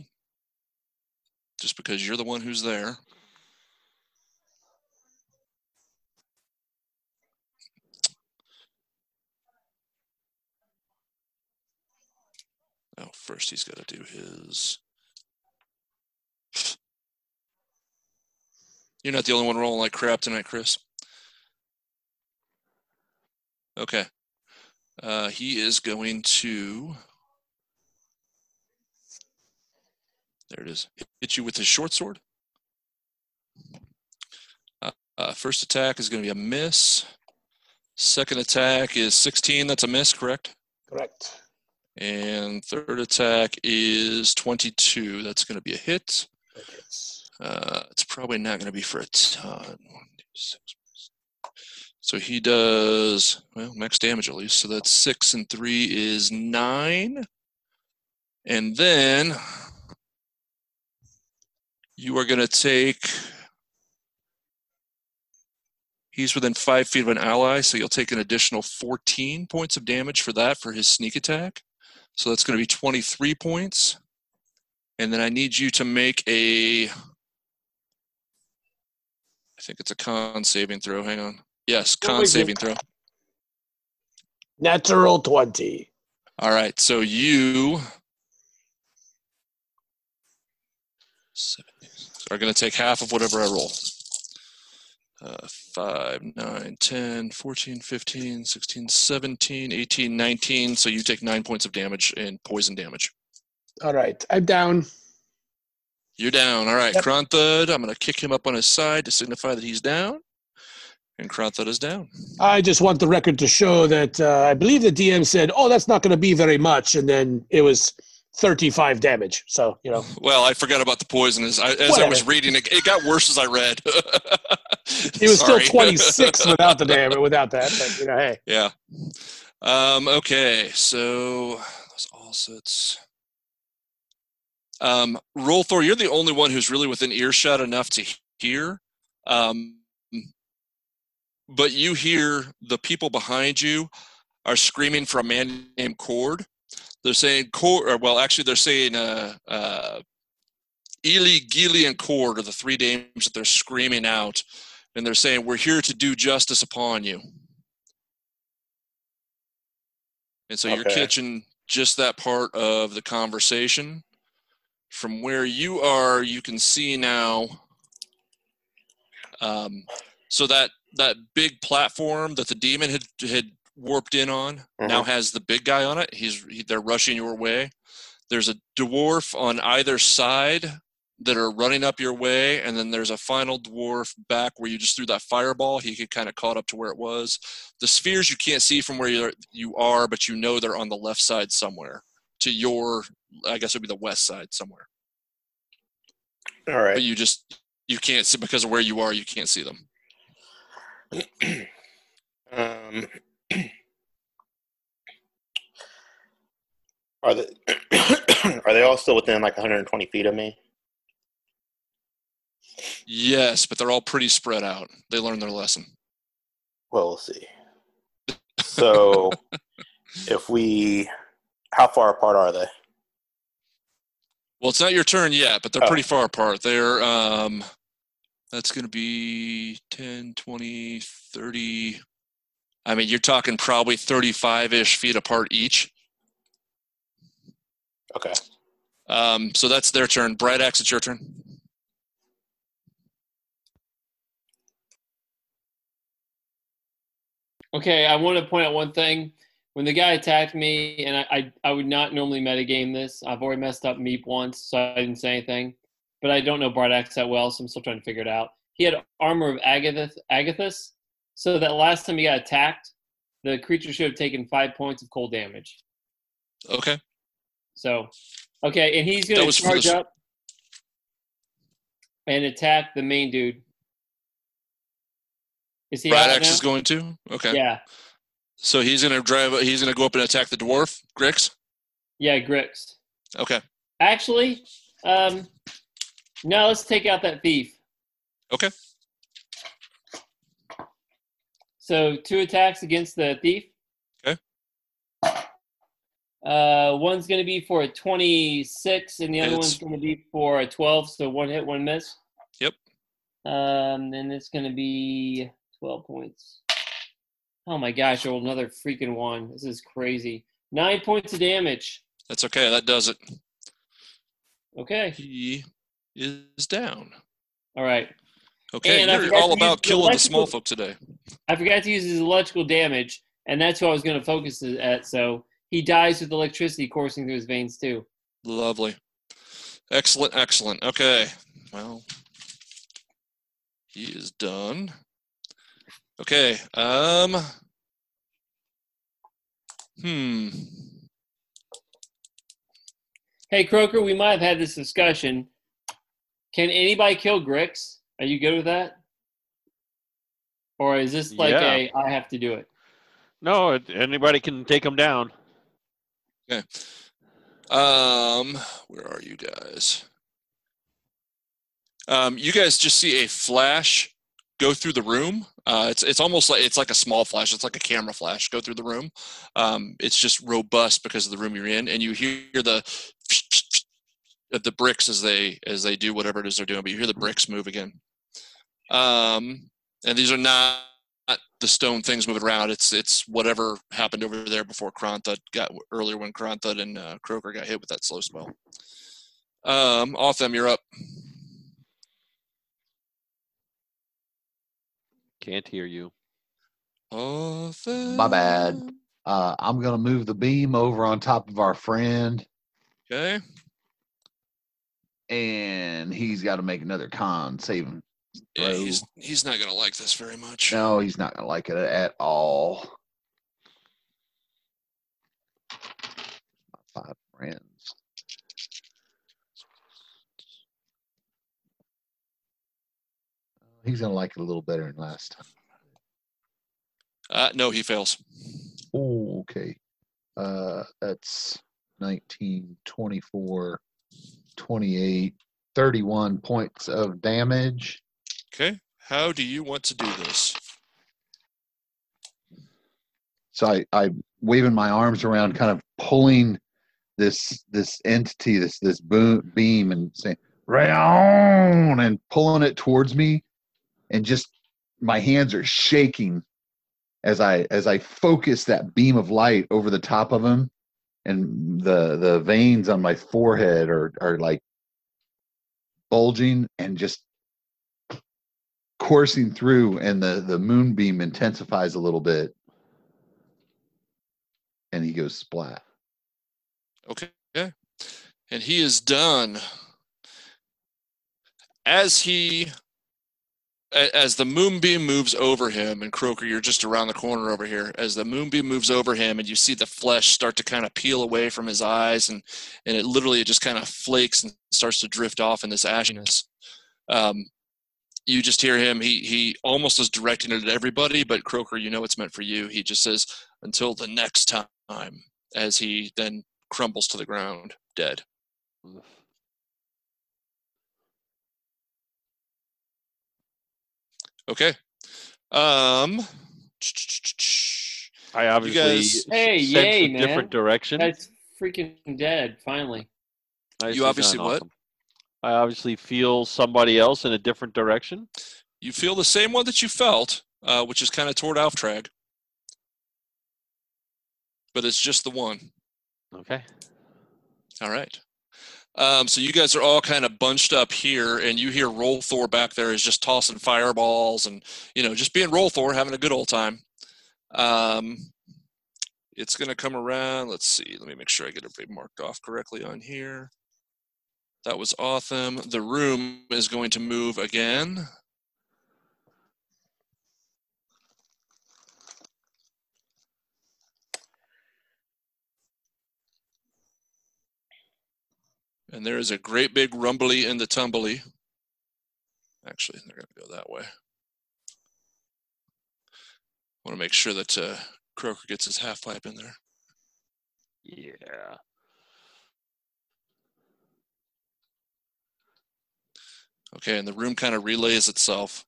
just because you're the one who's there. Oh, first he's got to do his... You're not the only one rolling like crap tonight, Chris. Okay. Uh, he is going to... There it is. Hit you with his short sword. Uh, uh, first attack is going to be a miss. Second attack is sixteen. That's a miss, correct? Correct. And third attack is twenty-two. That's going to be a hit. Okay. Uh, it's probably not going to be for a ton. So he does, well, max damage at least. So that's six and three is nine. And then you are going to take, he's within five feet of an ally, so you'll take an additional fourteen points of damage for that, for his sneak attack. So that's going to be twenty-three points. And then I need you to make a... I think it's a con saving throw. Hang on. Yes, con saving throw. Natural twenty. All right. So you are going to take half of whatever I roll. Uh, five, nine, ten, fourteen, fifteen, sixteen, seventeen, eighteen, nineteen. So you take nine points of damage and poison damage. All right. I'm down. You're down. All right, yep. Kronthud, I'm going to kick him up on his side to signify that he's down. And Kronthud is down. I just want the record to show that uh, I believe the D M said, oh, that's not going to be very much. And then it was thirty-five damage. So, you know. Well, I forgot about the poison. As I, as I was reading, it, it got worse as I read. It was still twenty-six without the damage, without that. But, you know, hey. Yeah. Um, okay, so those all sets. Um, Rolthor, you're the only one who's really within earshot enough to hear, um, but you hear the people behind you are screaming for a man named Cord. They're saying Cord, or well, actually, they're saying uh, uh, Ely, Gili, and Cord are the three names that they're screaming out, and they're saying, "We're here to do justice upon you." And so okay. You're catching just that part of the conversation. from where you are, you can see now, um, so that that big platform that the demon had had warped in on mm-hmm. now has the big guy on it. He's he, they're rushing your way. There's a dwarf on either side that are running up your way, and then there's a final dwarf back where you just threw that fireball. He could kind of caught up to where it was. The spheres you can't see from where you're, you are, but you know they're on the left side somewhere. To your, I guess it would be the west side somewhere. All right. But you just, you can't see, because of where you are, you can't see them. um, are, they, are they all still within like one hundred twenty feet of me? Yes, but they're all pretty spread out. They learned their lesson. Well, we'll see. So, if we... How far apart are they? Well, it's not your turn yet, but they're oh. pretty far apart. They're, um... That's going to be ten, twenty, thirty... I mean, you're talking probably thirty-five-ish feet apart each. Okay. Um, so that's their turn. Bright Axe, it's your turn. Okay, I want to point out one thing. When the guy attacked me, and I, I, I would not normally metagame this. I've already messed up Meep once, so I didn't say anything. But I don't know Bright Axe that well, so I'm still trying to figure it out. He had Armor of Agathis, Agathis, so that last time he got attacked, the creature should have taken five points of cold damage. Okay. So, okay, and he's going to charge the... up and attack the main dude. Is he Bright Axe is going to? Okay. Yeah. So he's gonna drive. He's gonna go up and attack the dwarf, Grix. Yeah, Grix. Okay. Actually, um, no. Let's take out that thief. Okay. So two attacks against the thief. Okay. Uh, one's gonna be for a twenty-six, and the other and one's gonna be for a twelve. So one hit, one miss. Yep. Um, and it's gonna be twelve points. Oh my gosh, I rolled another freaking one. This is crazy. Nine points of damage. That's okay. That does it. Okay. He is down. All right. Okay, and you're all about killing the small folk today. I forgot to use his electrical damage, and that's who I was going to focus at, so he dies with electricity coursing through his veins too. Lovely. Excellent, excellent. Okay. Well, he is done. Okay. Um, hmm. Hey, Croker, we might have had this discussion. Can anybody kill Grix? Are you good with that? Or is this like yeah. a, I have to do it? No, anybody can take him down. Okay. Um, where are you guys? Um, you guys just see a flash go through the room. Uh, it's it's almost like it's like a small flash. It's like a camera flash go through the room. Um, it's just robust because of the room you're in, and you hear the of the bricks as they as they do whatever it is they're doing. But you hear the bricks move again. Um, and these are not the stone things moving around. It's it's whatever happened over there before Kronthud got earlier when Kronthud and uh, Croker got hit with that slow spell. Um, Autumn, you're up. Can't hear you. Oh, my bad. Uh, I'm going to move the beam over on top of our friend. Okay. And he's got to make another con saving. Yeah, he's, he's not going to like this very much. No, he's not going to like it at all. My five friends. He's going to like it a little better than last time. Uh, no, he fails. Oh, okay. Uh, that's nineteen, twenty-four, twenty-eight, thirty-one points of damage. Okay. How do you want to do this? So I, I waving my arms around, kind of pulling this this entity, this, this boom, beam, and saying, "Rayon!" and pulling it towards me. And just my hands are shaking as I as I focus that beam of light over the top of him, and the the veins on my forehead are are like bulging and just coursing through, and the, the moonbeam intensifies a little bit, and he goes splat. Okay. And he is done. As he, as the moonbeam moves over him, and Croker, you're just around the corner over here, as the moonbeam moves over him and you see the flesh start to kind of peel away from his eyes, and, and it literally just kind of flakes and starts to drift off in this ashiness. Um, you just hear him. He he almost is directing it at everybody, but Croker, you know it's meant for you. He just says, until the next time, as he then crumbles to the ground, dead. Oof. Okay. Um, I obviously guys, hey, yay, a man. different direction. That's freaking dead, finally. I you obviously what? Awesome. I obviously feel somebody else in a different direction. You feel the same one that you felt, uh, which is kind of toward Alftrag. But it's just the one. Okay. All right. Um, so you guys are all kind of bunched up here, and you hear Rolthor back there is just tossing fireballs and, you know, just being Rolthor, having a good old time. Um, it's going to come around. Let's see. Let me make sure I get everybody marked off correctly on here. That was awesome. The room is going to move again. And there is a great big rumbly in the tumbly. Actually, they're going to go that way. I want to make sure that uh, Croker gets his half pipe in there. Yeah. Okay, and the room kind of relays itself.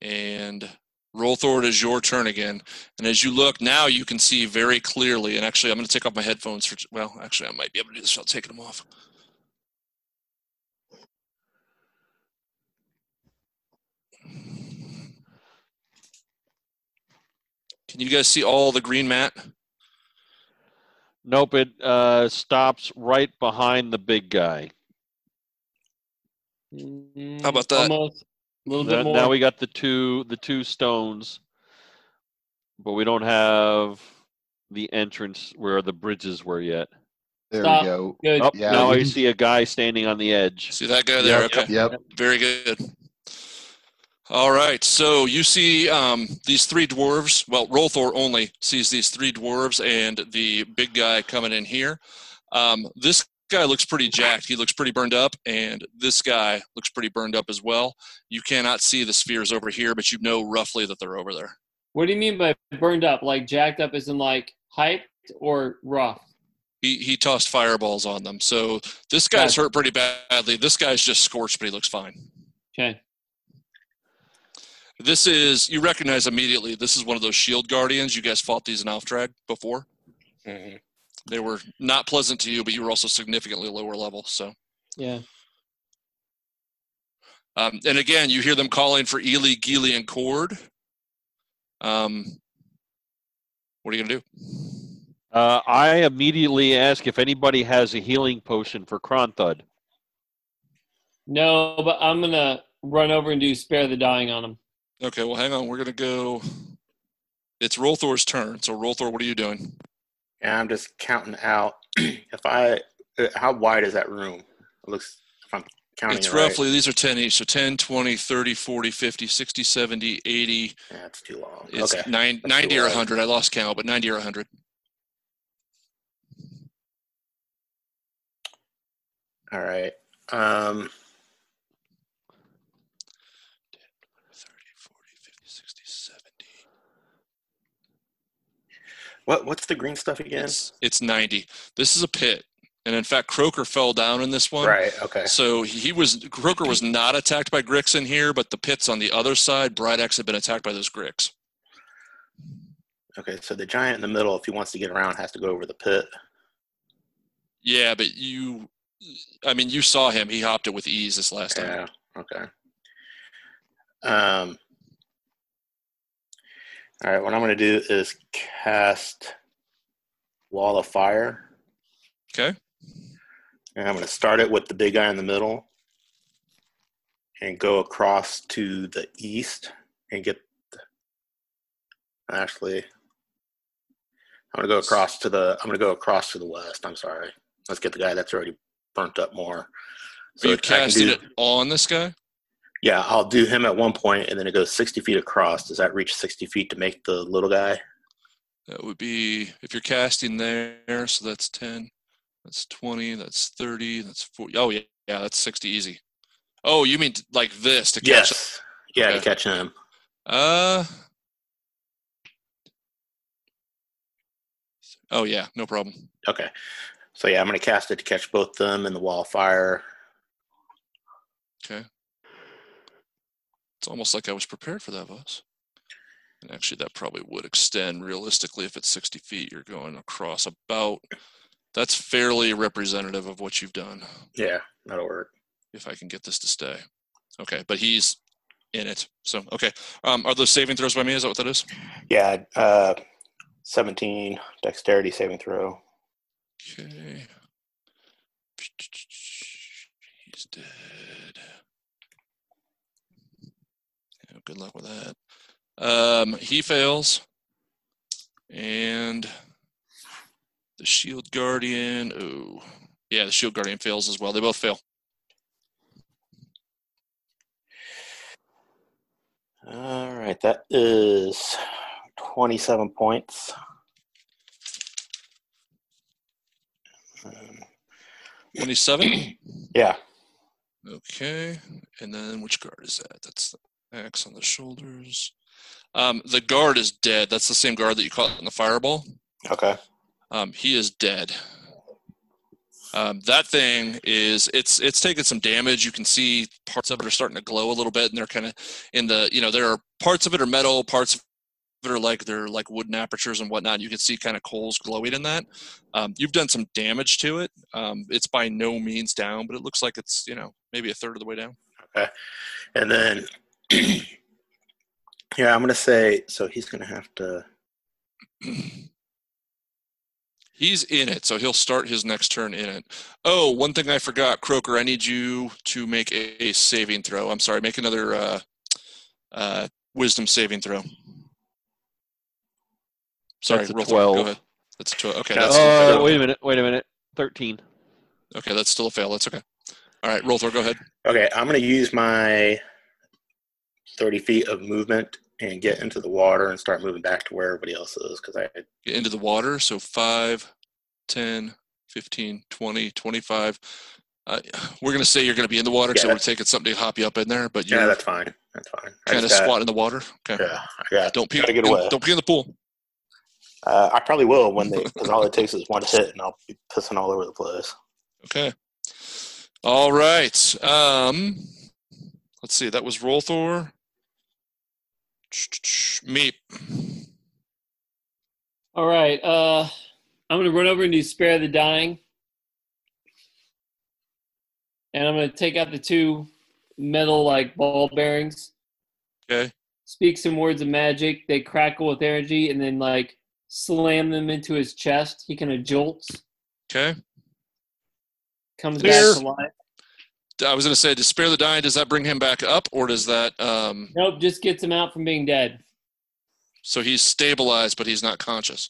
And Rolthor, it is your turn again. And as you look, now you can see very clearly. And actually, I'm going to take off my headphones. for Well, actually, I might be able to do this without taking them off. Can you guys see all the green mat? Nope, it uh, stops right behind the big guy. How about that? Almost a little bit more. Now we got the two the two stones, but we don't have the entrance where the bridges were yet. There Stop. we go. Good. Oh, yeah. Now I see a guy standing on the edge. See that guy there? Yep. Okay. Yep. Very good. All right. So you see um, these three dwarves. Well, Rolthor only sees these three dwarves and the big guy coming in here. Um, this guy looks pretty jacked. He looks pretty burned up, and this guy looks pretty burned up as well. You cannot see the spheres over here, but you know roughly that they're over there. What do you mean by burned up? Like jacked up as in like hyped or rough? He he tossed fireballs on them. So this guy's hurt pretty badly. This guy's just scorched, but he looks fine. Okay. This is, you recognize immediately, this is one of those shield guardians. You guys fought these in Alftrag before. Mm-hmm. They were not pleasant to you, but you were also significantly lower level. So, yeah. Um, and again, you hear them calling for Ely, Geely, and Cord. Um, what are you gonna do? Uh, I immediately ask if anybody has a healing potion for Kronthud. No, but I'm gonna run over and do spare the dying on him. Okay, well, hang on. We're gonna go. It's Rolthor's turn. So, Rolthor, what are you doing? And I'm just counting out. If I, how wide is that room? It looks, if I'm counting it's it right. roughly, these are ten each. So ten, twenty, thirty, forty, fifty, sixty, seventy, eighty. Yeah, that's too long. It's okay. nine, ninety or one hundred. I lost count, but ninety or one hundred. All right. Um, What what's the green stuff again? It's, it's ninety. This is a pit, and in fact, Croker fell down in this one. Right. Okay. So he was Croker was not attacked by Grix in here, but the pit's on the other side. Bright Axe had been attacked by those Grix. Okay, so the giant in the middle, if he wants to get around, has to go over the pit. Yeah, but you, I mean, you saw him. He hopped it with ease this last yeah, time. Yeah. Okay. Um. All right, what I'm going to do is cast Wall of Fire. Okay. And I'm going to start it with the big guy in the middle and go across to the east and get, actually, I'm going to go across to the, I'm going to go across to the west. I'm sorry. Let's get the guy that's already burnt up more. So Are you casting it on this guy? Yeah, I'll do him at one point, and then it goes sixty feet across. Does that reach sixty feet to make the little guy? That would be, if you're casting there, so that's ten, that's twenty, that's thirty, that's forty. Oh, yeah, yeah, that's sixty easy. Oh, you mean like this to catch yes. him? Yeah, okay. to catch him. Uh. Oh, yeah, no problem. Okay. So, yeah, I'm going to cast it to catch both them and the wildfire. Okay. It's almost like I was prepared for that, Voss. And actually, that probably would extend realistically if it's sixty feet. You're going across about. That's fairly representative of what you've done. Yeah, that'll work. If I can get this to stay. Okay, but he's in it. So, okay. Um, are those saving throws by me? Is that what that is? Yeah, uh, seventeen, dexterity saving throw. Okay. He's dead. Good luck with that. Um, he fails. And the Shield Guardian. Oh, yeah, the Shield Guardian fails as well. They both fail. All right, that is twenty-seven points. twenty-seven? Yeah. Okay. And then which guard is that? That's the axe on the shoulders. Um, the guard is dead. That's the same guard that you caught in the fireball. Okay. Um, he is dead. Um, that thing is, it's it's taken some damage. You can see parts of it are starting to glow a little bit, and they're kind of in the, you know, there are parts of it are metal, parts of it are like, they're like wooden apertures and whatnot. You can see kind of coals glowing in that. Um, you've done some damage to it. Um, it's by no means down, but it looks like it's, you know, maybe a third of the way down. Okay. And then yeah, I'm going to say, so he's going to have to. He's in it, so he'll start his next turn in it. Oh, one thing I forgot, Croker, I need you to make a, a saving throw. I'm sorry, make another uh, uh, wisdom saving throw. Sorry, that's a twelve. Go ahead. That's a twelve. Okay. No, that's uh, a wait a minute, wait a minute. thirteen. Okay, that's still a fail. That's okay. All right, Rolthor, go ahead. Okay, I'm going to use my thirty feet of movement and get into the water and start moving back to where everybody else is. Because I get into the water, so five, ten, fifteen, twenty, twenty-five. Uh, we're going to say you're going to be in the water, yeah, so we're taking something to hop you up in there. But yeah, that's fine. That's fine. Kind of squat in the water. Okay. Yeah, I got, don't pee, get away. Don't, don't pee in the pool. Uh, I probably will one day, because all it takes is one hit, and I'll be pissing all over the place. Okay. All right. Um, let's see. That was Rolthor. Meep. All right. Uh, I'm going to run over and do Spare the Dying. And I'm going to take out the two metal, like, ball bearings. Okay. Speak some words of magic. They crackle with energy and then, like, slam them into his chest. He kind of jolts. Okay. Comes Clear. back to life. I was going to say, does Spare the Dying, does that bring him back up, or does that... Um... Nope, just gets him out from being dead. So he's stabilized, but he's not conscious.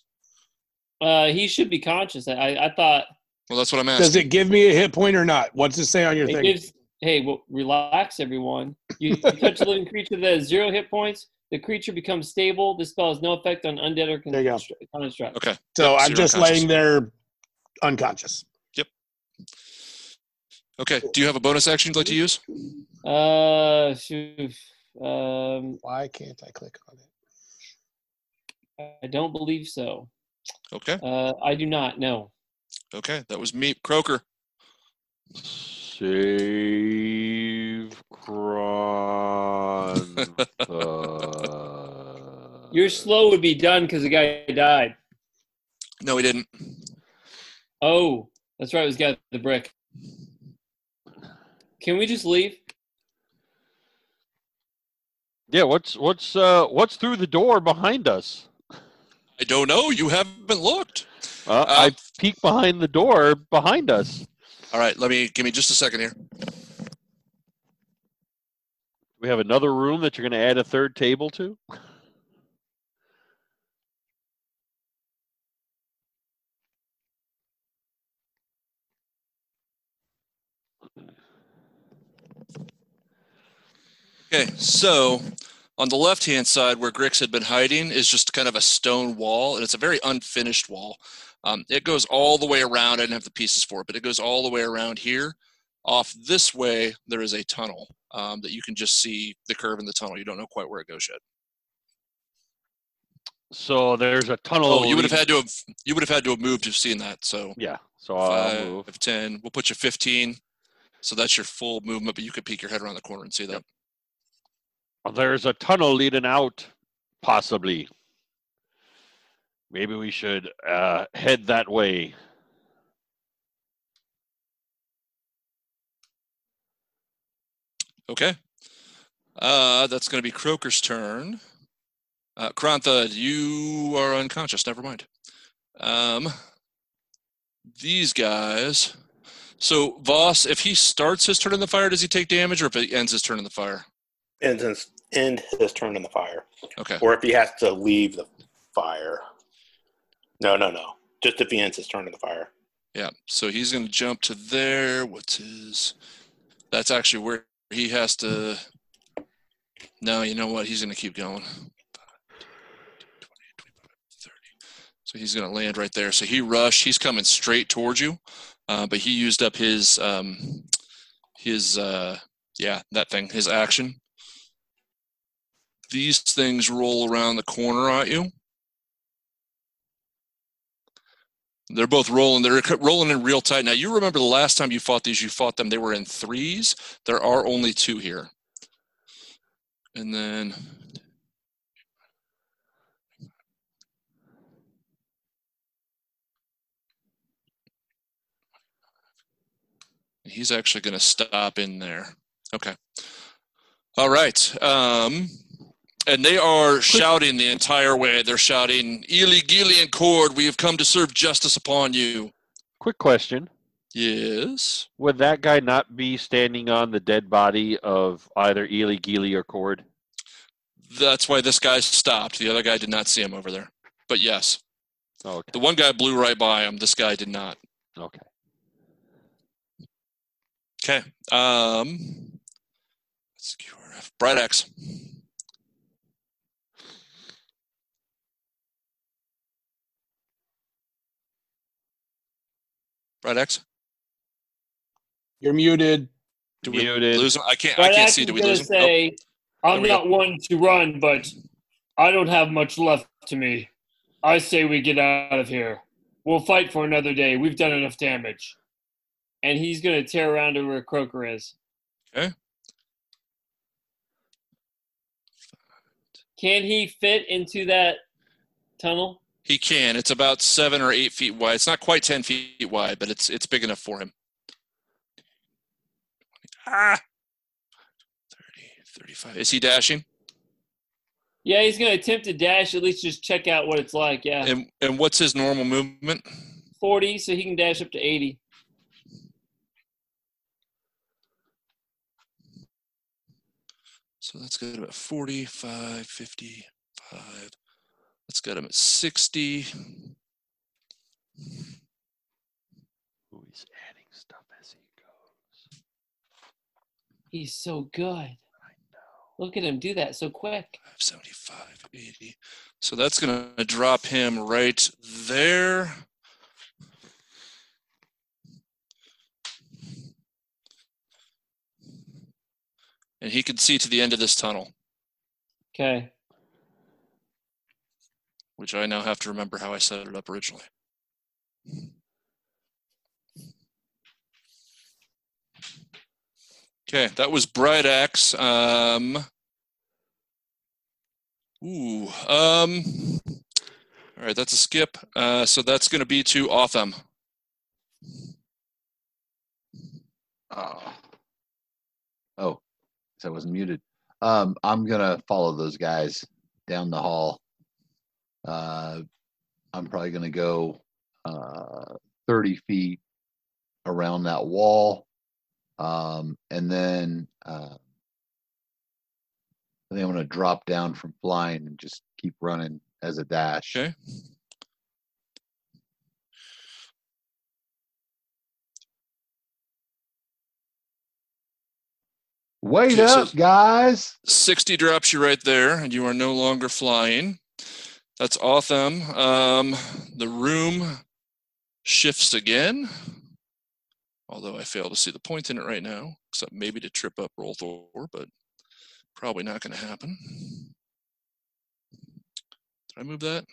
Uh, he should be conscious. I, I thought... Well, that's what I'm asking. Does it give me a hit point or not? What's it say on your it thing? Gives, hey, well, relax, everyone. You, you touch a living creature that has zero hit points, the creature becomes stable, the spell has no effect on undead or construct. Okay. So yep, I'm just conscious. Laying there unconscious. Yep. Okay. Do you have a bonus action you'd like to use? Uh, shoot. Um, Why can't I click on it? I don't believe so. Okay. Uh, I do not know. Okay. That was me, Croker. Save Kronthud. Your slow would be done because the guy died. No, he didn't. Oh, that's right. It was got the brick. Can we just leave? Yeah, what's what's uh, what's through the door behind us? I don't know. You haven't looked. Uh, uh, I peeked behind the door behind us. All right, let me give me just a second here. We have another room that you're going to add a third table to? Okay, so on the left-hand side where Grix had been hiding is just kind of a stone wall, and it's a very unfinished wall. Um, it goes all the way around. I didn't have the pieces for it, but it goes all the way around here. Off this way, there is a tunnel um, that you can just see the curve in the tunnel. You don't know quite where it goes yet. So there's a tunnel. Oh, you would have had to have you would have had to have moved to have seen that. So yeah, so I'll five, move. ten. We'll put you fifteen. So that's your full movement, but you could peek your head around the corner and see that. Yep. There's a tunnel leading out, possibly. Maybe we should uh, head that way. Okay, uh, that's going to be Croker's turn. Uh, Kronthud, you are unconscious. Never mind. Um, these guys. So Voss, if he starts his turn in the fire, does he take damage, or if he ends his turn in the fire? Ends his, end his turn in the fire. Okay. Or if he has to leave the fire. No, no, no. Just if he ends his turn in the fire. Yeah. So he's going to jump to there. What's his? That's actually where. He has to. No, you know what? He's going to keep going. twenty, twenty-five, thirty. So he's going to land right there. So he rushed. He's coming straight towards you, uh, but he used up his um, his uh, yeah that thing his action. These things roll around the corner at you. They're both rolling. They're rolling in real tight. Now, you remember the last time you fought these, you fought them. They were in threes. There are only two here. And then... he's actually going to stop in there. Okay. All right. Um... And they are shouting the entire way. They're shouting, "Ely, Gilly, and Cord, we have come to serve justice upon you." Quick question. Yes? Would that guy not be standing on the dead body of either Ely, Gilly, or Cord? That's why this guy stopped. The other guy did not see him over there. But yes. Oh, okay. The one guy blew right by him. This guy did not. Okay. Okay. Um, let's Q R F. Bright Axe. Bright Axe, you're muted. Do we muted. lose him? I can't. Bright I can't Axe see. Do we lose him? Say, nope. I'm not go. one to run, but I don't have much left to me. I say we get out of here. We'll fight for another day. We've done enough damage, and he's going to tear around to where Croker is. Okay. Can he fit into that tunnel? He can. It's about seven or eight feet wide. It's not quite ten feet wide, but it's it's big enough for him. Ah! thirty, thirty-five. Is he dashing? Yeah, he's going to attempt to dash. At least just check out what it's like, yeah. And, and what's his normal movement? forty, so he can dash up to eighty. So that's good. About forty-five, fifty-five. Let's get him at sixty. Ooh, he's adding stuff as he goes. He's so good. I know. Look at him do that so quick. seventy-five, eighty. So that's going to drop him right there. And he can see to the end of this tunnel. Okay. Which I now have to remember how I set it up originally. Okay, that was Bright Axe. Um, ooh, um, all right, that's a skip. Uh, so that's going to be to Autumn. Oh. Oh, I wasn't muted. Um, I'm going to follow those guys down the hall. Uh, I'm probably going to go uh, thirty feet around that wall. Um, and then uh, I think I'm going to drop down from flying and just keep running as a dash. Okay. Wait okay, up, so guys. sixty drops you right there, and you are no longer flying. That's awesome. Um, the room shifts again, although I fail to see the point in it right now, except maybe to trip up Rolthor, but probably not going to happen. Did I move that?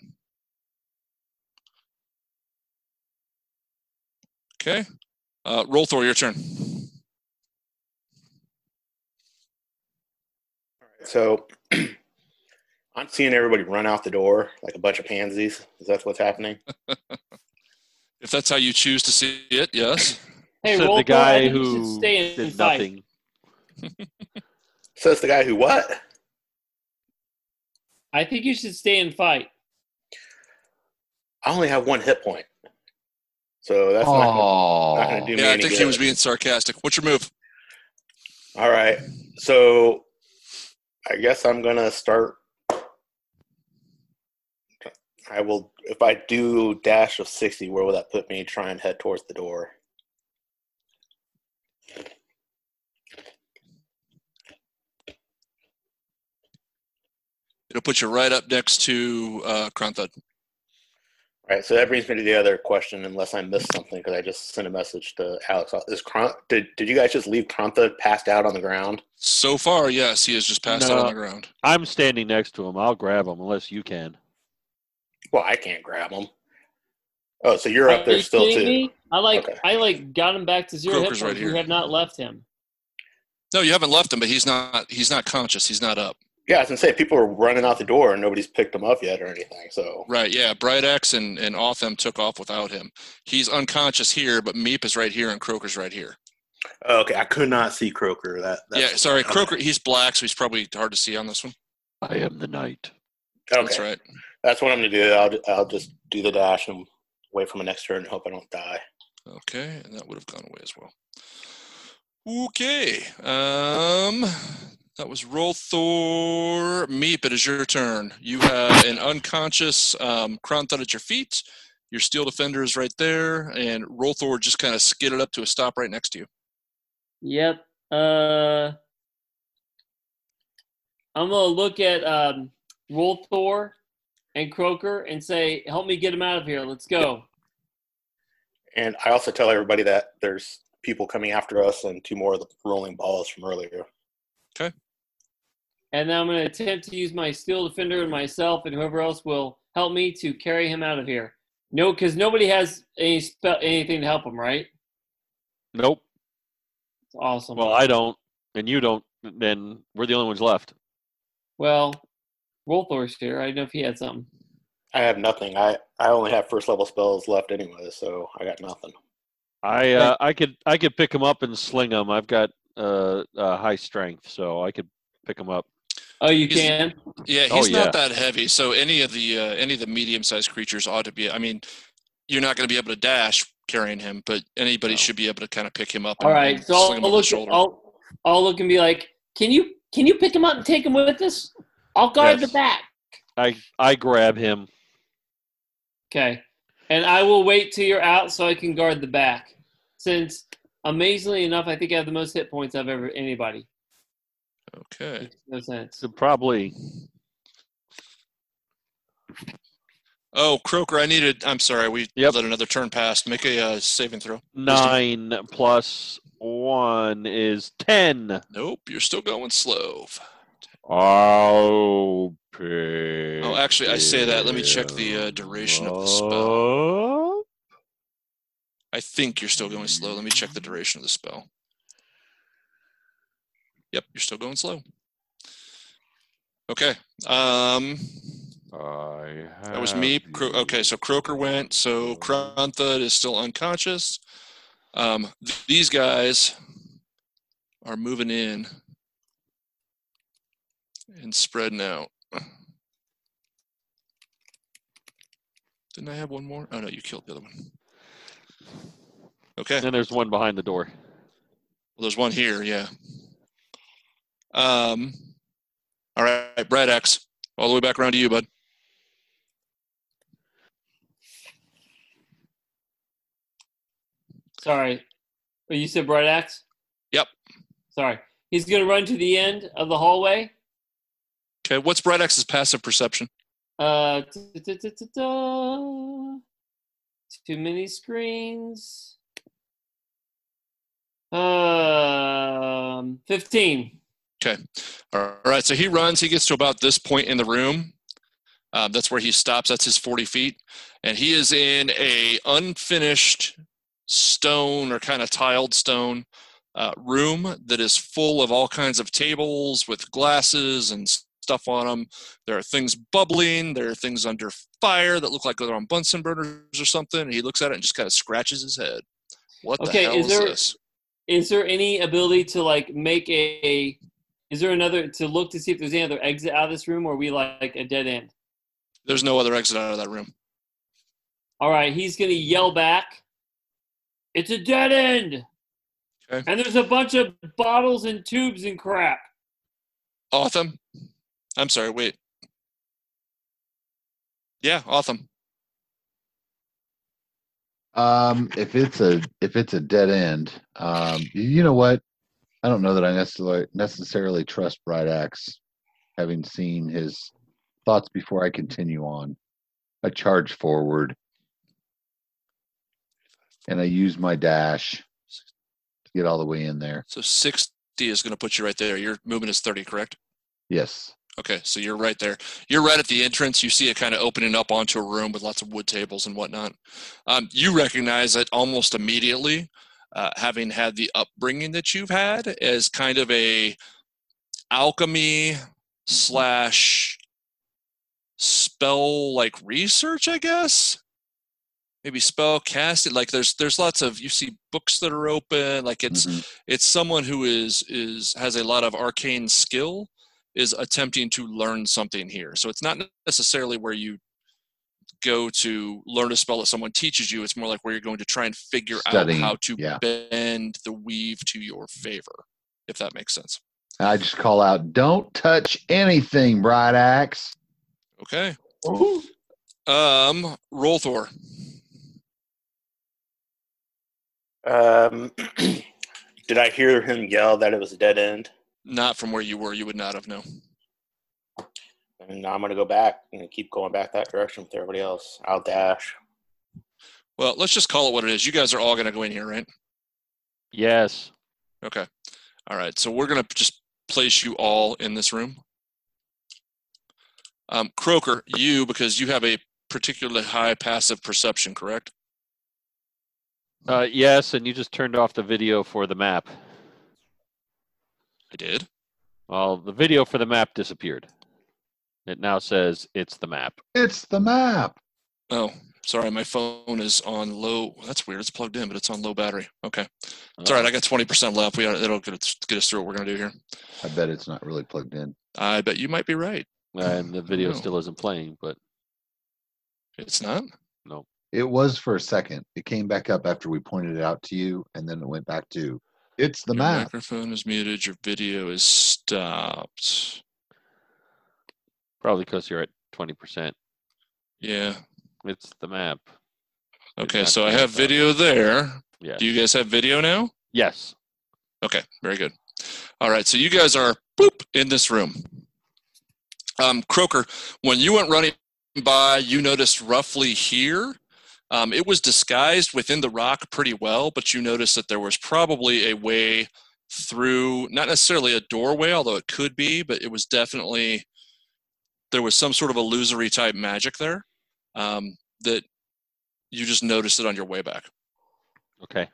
Okay. Uh, Rolthor, your turn. So I'm seeing everybody run out the door like a bunch of pansies. Is that what's happening? If that's how you choose to see it, yes. Hey, so the guy who stay did nothing. So it's the guy who what? I think you should stay and fight. I only have one hit point. So that's oh. not going to do yeah, me any good. Yeah, I think he was being sarcastic. What's your move? All right. So I guess I'm going to start. I will, if I do dash of sixty, where will that put me? Try and head towards the door. It'll put you right up next to uh, Kronthud. All right, so that brings me to the other question, unless I missed something, because I just sent a message to Alex. Is Kronth, did, did you guys just leave Kronthud passed out on the ground? So far, yes, he is just passed no, out on the ground. I'm standing next to him. I'll grab him, unless you can. Well, I can't grab him. Oh, so you're Are up there you still, too. Me? I like okay. I like got him back to zero hit points. You have not left him. No, you haven't left him, but he's not he's not conscious. He's not up. Yeah, I was going to say, people are running out the door and nobody's picked him up yet or anything. So right, yeah. Bright Axe and, and Autumn took off without him. He's unconscious here, but Meep is right here and Croker's right here. Oh, okay, I could not see Croker. That that's Yeah, sorry, okay. Croker, he's black, so he's probably hard to see on this one. I am the knight. Okay. That's right. That's what I'm going to do. I'll, I'll just do the dash and wait for my next turn and hope I don't die. Okay, and that would have gone away as well. Okay. Um... That was Rolthor. Meep, it is your turn. You have an unconscious um, Kronthud at your feet. Your steel defender is right there, and Rolthor just kind of skidded up to a stop right next to you. Yep. Uh, I'm going to look at um, Rolthor and Croker and say, help me get him out of here. Let's go. And I also tell everybody that there's people coming after us and two more of the rolling balls from earlier. Okay. And then I'm going to attempt to use my steel defender and myself and whoever else will help me to carry him out of here. No, because nobody has any spe- anything to help him, right? Nope. That's awesome. Well, I don't, and you don't, then we're the only ones left. Well, Rolthor's here. I don't know if he had something. I have nothing. I, I only have first level spells left anyway, so I got nothing. I uh, I could I could pick him up and sling him. I've got Uh, uh, high strength, so I could pick him up. Oh, you he's, can? Yeah, he's oh, yeah. not that heavy. So any of the uh, any of the medium-sized creatures ought to be. I mean, you're not going to be able to dash carrying him, but anybody no. should be able to kind of pick him up. And, all right, and so I'll, I'll look. At, I'll, I'll look and be like, "Can you can you pick him up and take him with us? I'll guard yes. the back." I I grab him. Okay, and I will wait till you're out so I can guard the back, since. Amazingly enough, I think I have the most hit points I've ever anybody. Okay. Makes no sense. So probably. Oh, Croker, I needed. I'm sorry, we yep. let another turn pass. Make a uh, saving throw. Nine Just... plus one is ten. Nope, you're still going slow. Oh. Oh, actually, I say that. Let me check the uh, duration of the spell. I think you're still going slow. Let me check the duration of the spell. Yep, you're still going slow. Okay. Um, I that was me. Cro- okay, so Croker went. So Kronthud is still unconscious. Um, th- these guys are moving in and spreading out. Didn't I have one more? Oh, no, you killed the other one. Okay. And then there's one behind the door. Well, there's one here, yeah. Um, all right, Bright Axe, all the way back around to you, bud. Sorry. Oh, you said Bright Axe? Yep. Sorry. He's going to run to the end of the hallway. Okay, what's Bright Axe's passive perception? Uh, da, da, da, da, da. Too many screens. Um, fifteen. Okay. All right. So he runs. He gets to about this point in the room. Um, that's where he stops. That's his forty feet, and he is in a unfinished stone or kind of tiled stone uh, room that is full of all kinds of tables with glasses and stuff on them. There are things bubbling. There are things under fire that look like they're on Bunsen burners or something. And he looks at it and just kind of scratches his head. What okay, the hell is, is there, this? Is there any ability to like make a? Is there another to look to see if there's any other exit out of this room, or are we like a dead end? There's no other exit out of that room. All right, he's gonna yell back. It's a dead end. Okay. And there's a bunch of bottles and tubes and crap. Autumn. I'm sorry, wait. Yeah, Autumn. Um, if it's a if it's a dead end, um, you know what? I don't know that I necessarily necessarily trust Bright Axe, having seen his thoughts before I continue on. I charge forward. And I use my dash to get all the way in there. So sixty is going to put you right there. Your movement is thirty, correct? Yes. Okay, so you're right there. You're right at the entrance. You see it kind of opening up onto a room with lots of wood tables and whatnot. Um, you recognize it almost immediately, uh, having had the upbringing that you've had, as kind of a alchemy slash spell like research, I guess. Maybe spell casting. Like there's there's lots of, you see books that are open. Like it's mm-hmm. it's someone who is is has a lot of arcane skill is attempting to learn something here. So it's not necessarily where you go to learn a spell that someone teaches you. It's more like where you're going to try and figure Studying. out how to yeah. bend the weave to your favor, if that makes sense. I just call out, don't touch anything, Bright Axe. Okay. Ooh. Um, Rolthor. Um, did I hear him yell that it was a dead end? Not from where you were. You would not have known. And I'm going to go back and keep going back that direction with everybody else. I'll dash. Well, let's just call it what it is. You guys are all going to go in here, right? Yes. Okay. All right. So we're going to just place you all in this room. Um, Croker, you, because you have a particularly high passive perception, correct? Uh, yes, and you just turned off the video for the map. I did. Well, the video for the map disappeared. It now says it's the map. It's the map. Oh, sorry. My phone is on low. That's weird. It's plugged in, but it's on low battery. Okay. It's all right. I got twenty percent left. We It'll get, get us through what we're going to do here. I bet it's not really plugged in. I bet you might be right. And the video still isn't playing, but. It's not? No. It was for a second. It came back up after we pointed it out to you, and then it went back to, it's the your map. Your microphone is muted. Your video is stopped. Probably because you're at twenty percent. Yeah. It's the map. Okay, so I have video there. Yes. Do you guys have video now? Yes. Okay, very good. All right, so you guys are boop in this room. Um, Croker, when you went running by, you noticed roughly here. Um, it was disguised within the rock pretty well, but you noticed that there was probably a way through, not necessarily a doorway, although it could be, but it was definitely, there was some sort of illusory type magic there um, that you just noticed it on your way back. Okay.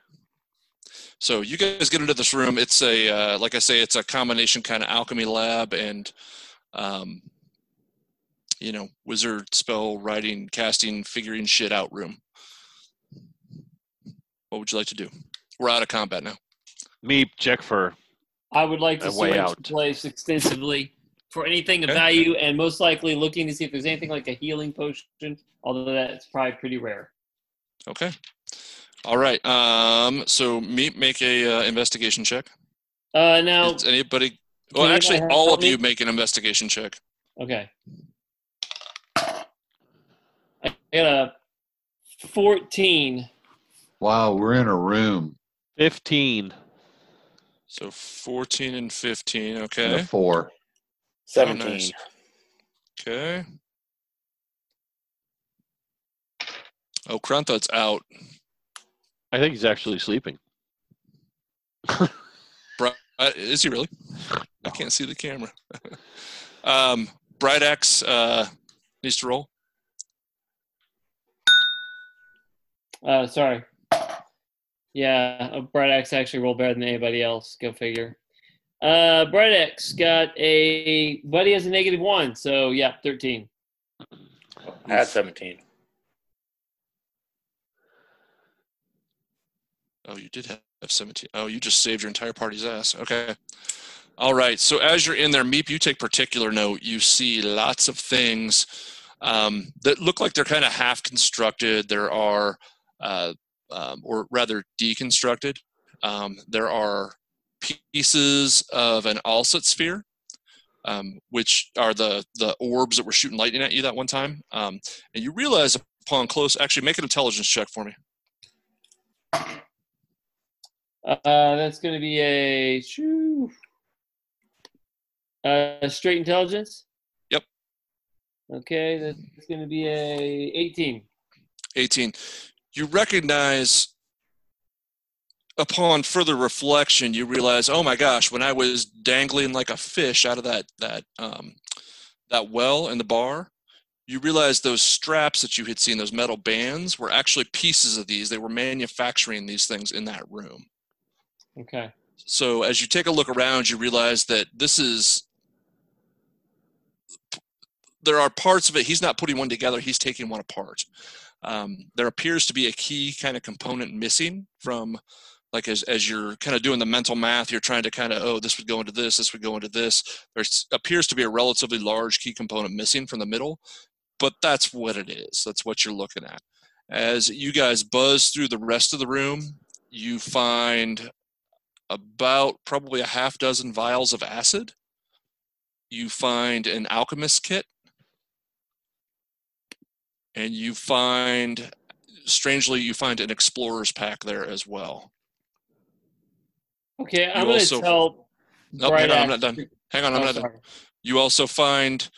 So you guys get into this room. It's a, uh, like I say, it's a combination kind of alchemy lab and, um, you know, wizard spell, writing, casting, figuring shit out room. What would you like to do? We're out of combat now. Meep, check for. I would like to switch the place extensively for anything of okay. value, and most likely looking to see if there's anything like a healing potion, although that's probably pretty rare. Okay. All right. Um, so Meep, make a uh, investigation check. Uh, now. Is anybody? Well, actually, all of you make an investigation check. Okay. I got a fourteen. Wow, we're in a room. fifteen. So fourteen and fifteen. Okay. And a four. seventeen. Oh, nice. Okay. Oh, Kronthud's out. I think he's actually sleeping. Is he really? I can't see the camera. um, Bright Axe uh, needs to roll. Uh, sorry. Yeah, Bright Axe actually rolled better than anybody else. Go figure. Uh, Bright Axe got a... But he has a negative one, so yeah, thirteen. I had seventeen. Oh, you did have seventeen. Oh, you just saved your entire party's ass. Okay. All right. So as you're in there, Meep, you take particular note. You see lots of things um, that look like they're kind of half constructed. There are, uh, um, or rather deconstructed. Um, there are pieces of an Alset sphere, um, which are the, the orbs that were shooting lightning at you that one time. Um, and you realize upon close, actually make an intelligence check for me. Uh, that's going to be a shoo, uh, straight intelligence. Yep. Okay, that's going to be a eighteen. eighteen. You recognize, upon further reflection, you realize, oh my gosh, when I was dangling like a fish out of that that um, that well in the bar, you realize those straps that you had seen, those metal bands, were actually pieces of these. They were manufacturing these things in that room. Okay. So as you take a look around, you realize that this is, there are parts of it. He's not putting one together. He's taking one apart. Um, there appears to be a key kind of component missing from, like as, as you're kind of doing the mental math, you're trying to kind of, oh, this would go into this, this would go into this. There appears to be a relatively large key component missing from the middle. But that's what it is. That's what you're looking at. As you guys buzz through the rest of the room, you find about probably a half dozen vials of acid. You find an alchemist kit. And you find, strangely, you find an explorer's pack there as well. Okay, I'm going to tell... No, hang on, I'm not done. Hang on, I'm not done. You also find...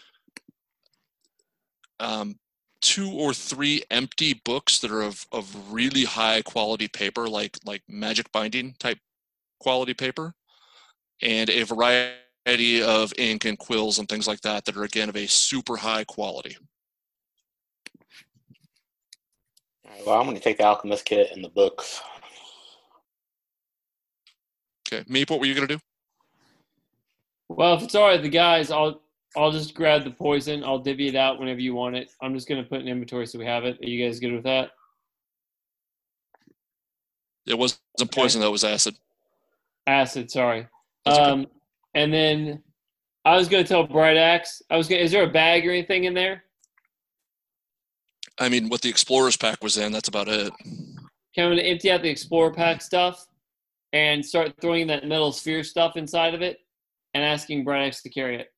Um, two or three empty books that are of, of really high quality paper, like like magic binding type quality paper, and a variety of ink and quills and things like that that are, again, of a super high quality. All right, well, I'm going to take the alchemist kit and the books. Okay. Meep, what were you going to do? Well, if it's all right, the guys, I'll... I'll just grab the poison. I'll divvy it out whenever you want it. I'm just going to put an inventory so we have it. Are you guys good with that? It wasn't poison, though. It was acid. Acid, sorry. Um, and then I was going to tell Bright Axe. I was going. Is there a bag or anything in there? I mean, what the Explorer's Pack was in, that's about it. Okay, I'm going to empty out the Explorer Pack stuff and start throwing that metal sphere stuff inside of it and asking Bright Axe to carry it.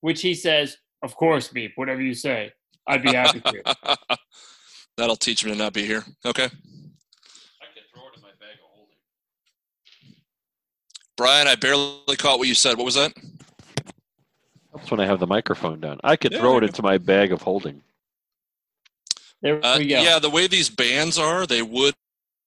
Which he says, of course, Meep, whatever you say, I'd be happy to. That'll teach me to not be here. Okay. I can throw it in my bag of holding. Brian, I barely caught what you said. What was that? That's when I have the microphone down. I could yeah, throw it into my bag of holding. There we uh, go. Yeah, the way these bands are, they would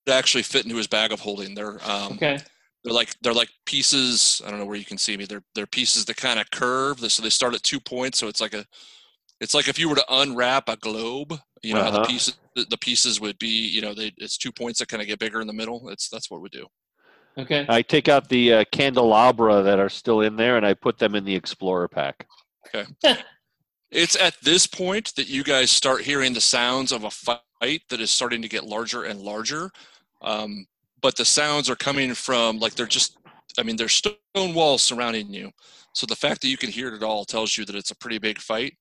actually fit into his bag of holding. They're um, okay. They're like they're like pieces. I don't know where you can see me. They're they're pieces that kind of curve. So they start at two points. So it's like a, it's like if you were to unwrap a globe. You know uh-huh. how the pieces the pieces would be. You know, they it's two points that kind of get bigger in the middle. It's that's what we do. Okay. I take out the uh, candelabra that are still in there, and I put them in the explorer pack. Okay. It's at this point that you guys start hearing the sounds of a fight that is starting to get larger and larger. Um, But the sounds are coming from, like, they're just, I mean, there's stone walls surrounding you. So the fact that you can hear it at all tells you that it's a pretty big fight.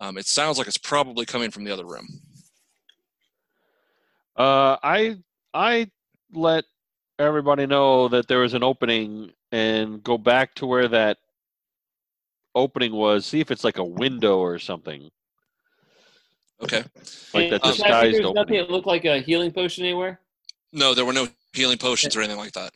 Um, it sounds like it's probably coming from the other room. Uh, I I let everybody know that there was an opening and go back to where that opening was. See if it's like a window or something. Okay. Like that disguised opening. Nothing that looked like a healing potion anywhere? No, there were no healing potions or anything like that.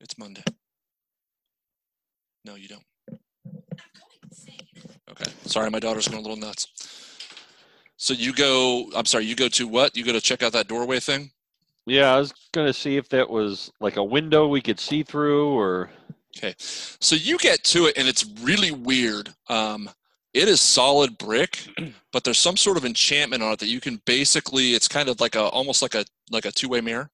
It's Monday. No, you don't. Okay. Sorry, my daughter's going a little nuts. So you go, I'm sorry, you go to what? You go to check out that doorway thing? Yeah, I was going to see if that was like a window we could see through or... Okay. So you get to it, and it's really weird. Um, it is solid brick, but there's some sort of enchantment on it that you can basically, it's kind of like a, almost like a, like a two-way mirror.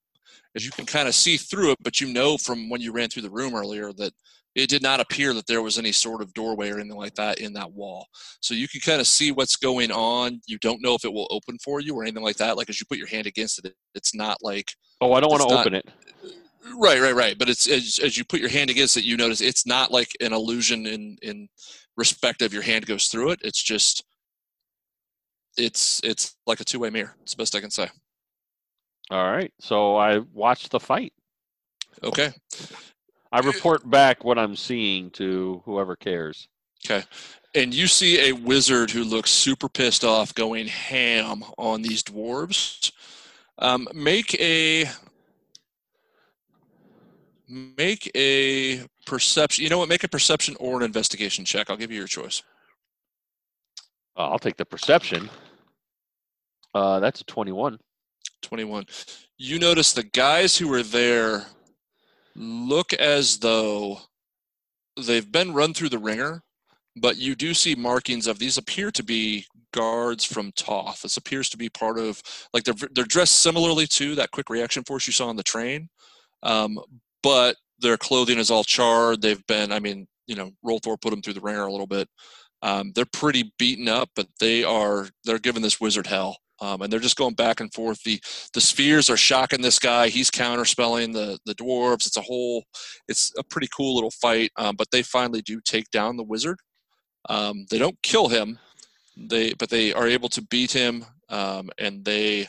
As you can kind of see through it, but you know from when you ran through the room earlier that it did not appear that there was any sort of doorway or anything like that in that wall. So you can kind of see what's going on. You don't know if it will open for you or anything like that. Like as you put your hand against it, it's not like... Oh, I don't want to open it. Right, right, right. But it's as, as you put your hand against it, you notice it's not like an illusion in, in respect of your hand goes through it. It's just, it's, it's like a two-way mirror. It's the best I can say. All right, so I watched the fight. Okay. I report back what I'm seeing to whoever cares. Okay. And you see a wizard who looks super pissed off going ham on these dwarves. Um, make a... Make a perception... You know what? Make a perception or an investigation check. I'll give you your choice. Uh, I'll take the perception. Uh, that's a twenty-one. twenty-one. You notice the guys who were there look as though they've been run through the ringer, but you do see markings of these appear to be guards from Toth. This appears to be part of, like, they're, they're dressed similarly to that quick reaction force you saw on the train, um, but their clothing is all charred. They've been, I mean, you know, Rolthor put them through the ringer a little bit. Um, they're pretty beaten up, but they are, they're giving this wizard hell. Um, and they're just going back and forth. The the spheres are shocking this guy. He's counterspelling the the dwarves. It's a whole, it's a pretty cool little fight. Um, but they finally do take down the wizard. Um, they don't kill him, they but they are able to beat him. Um, and they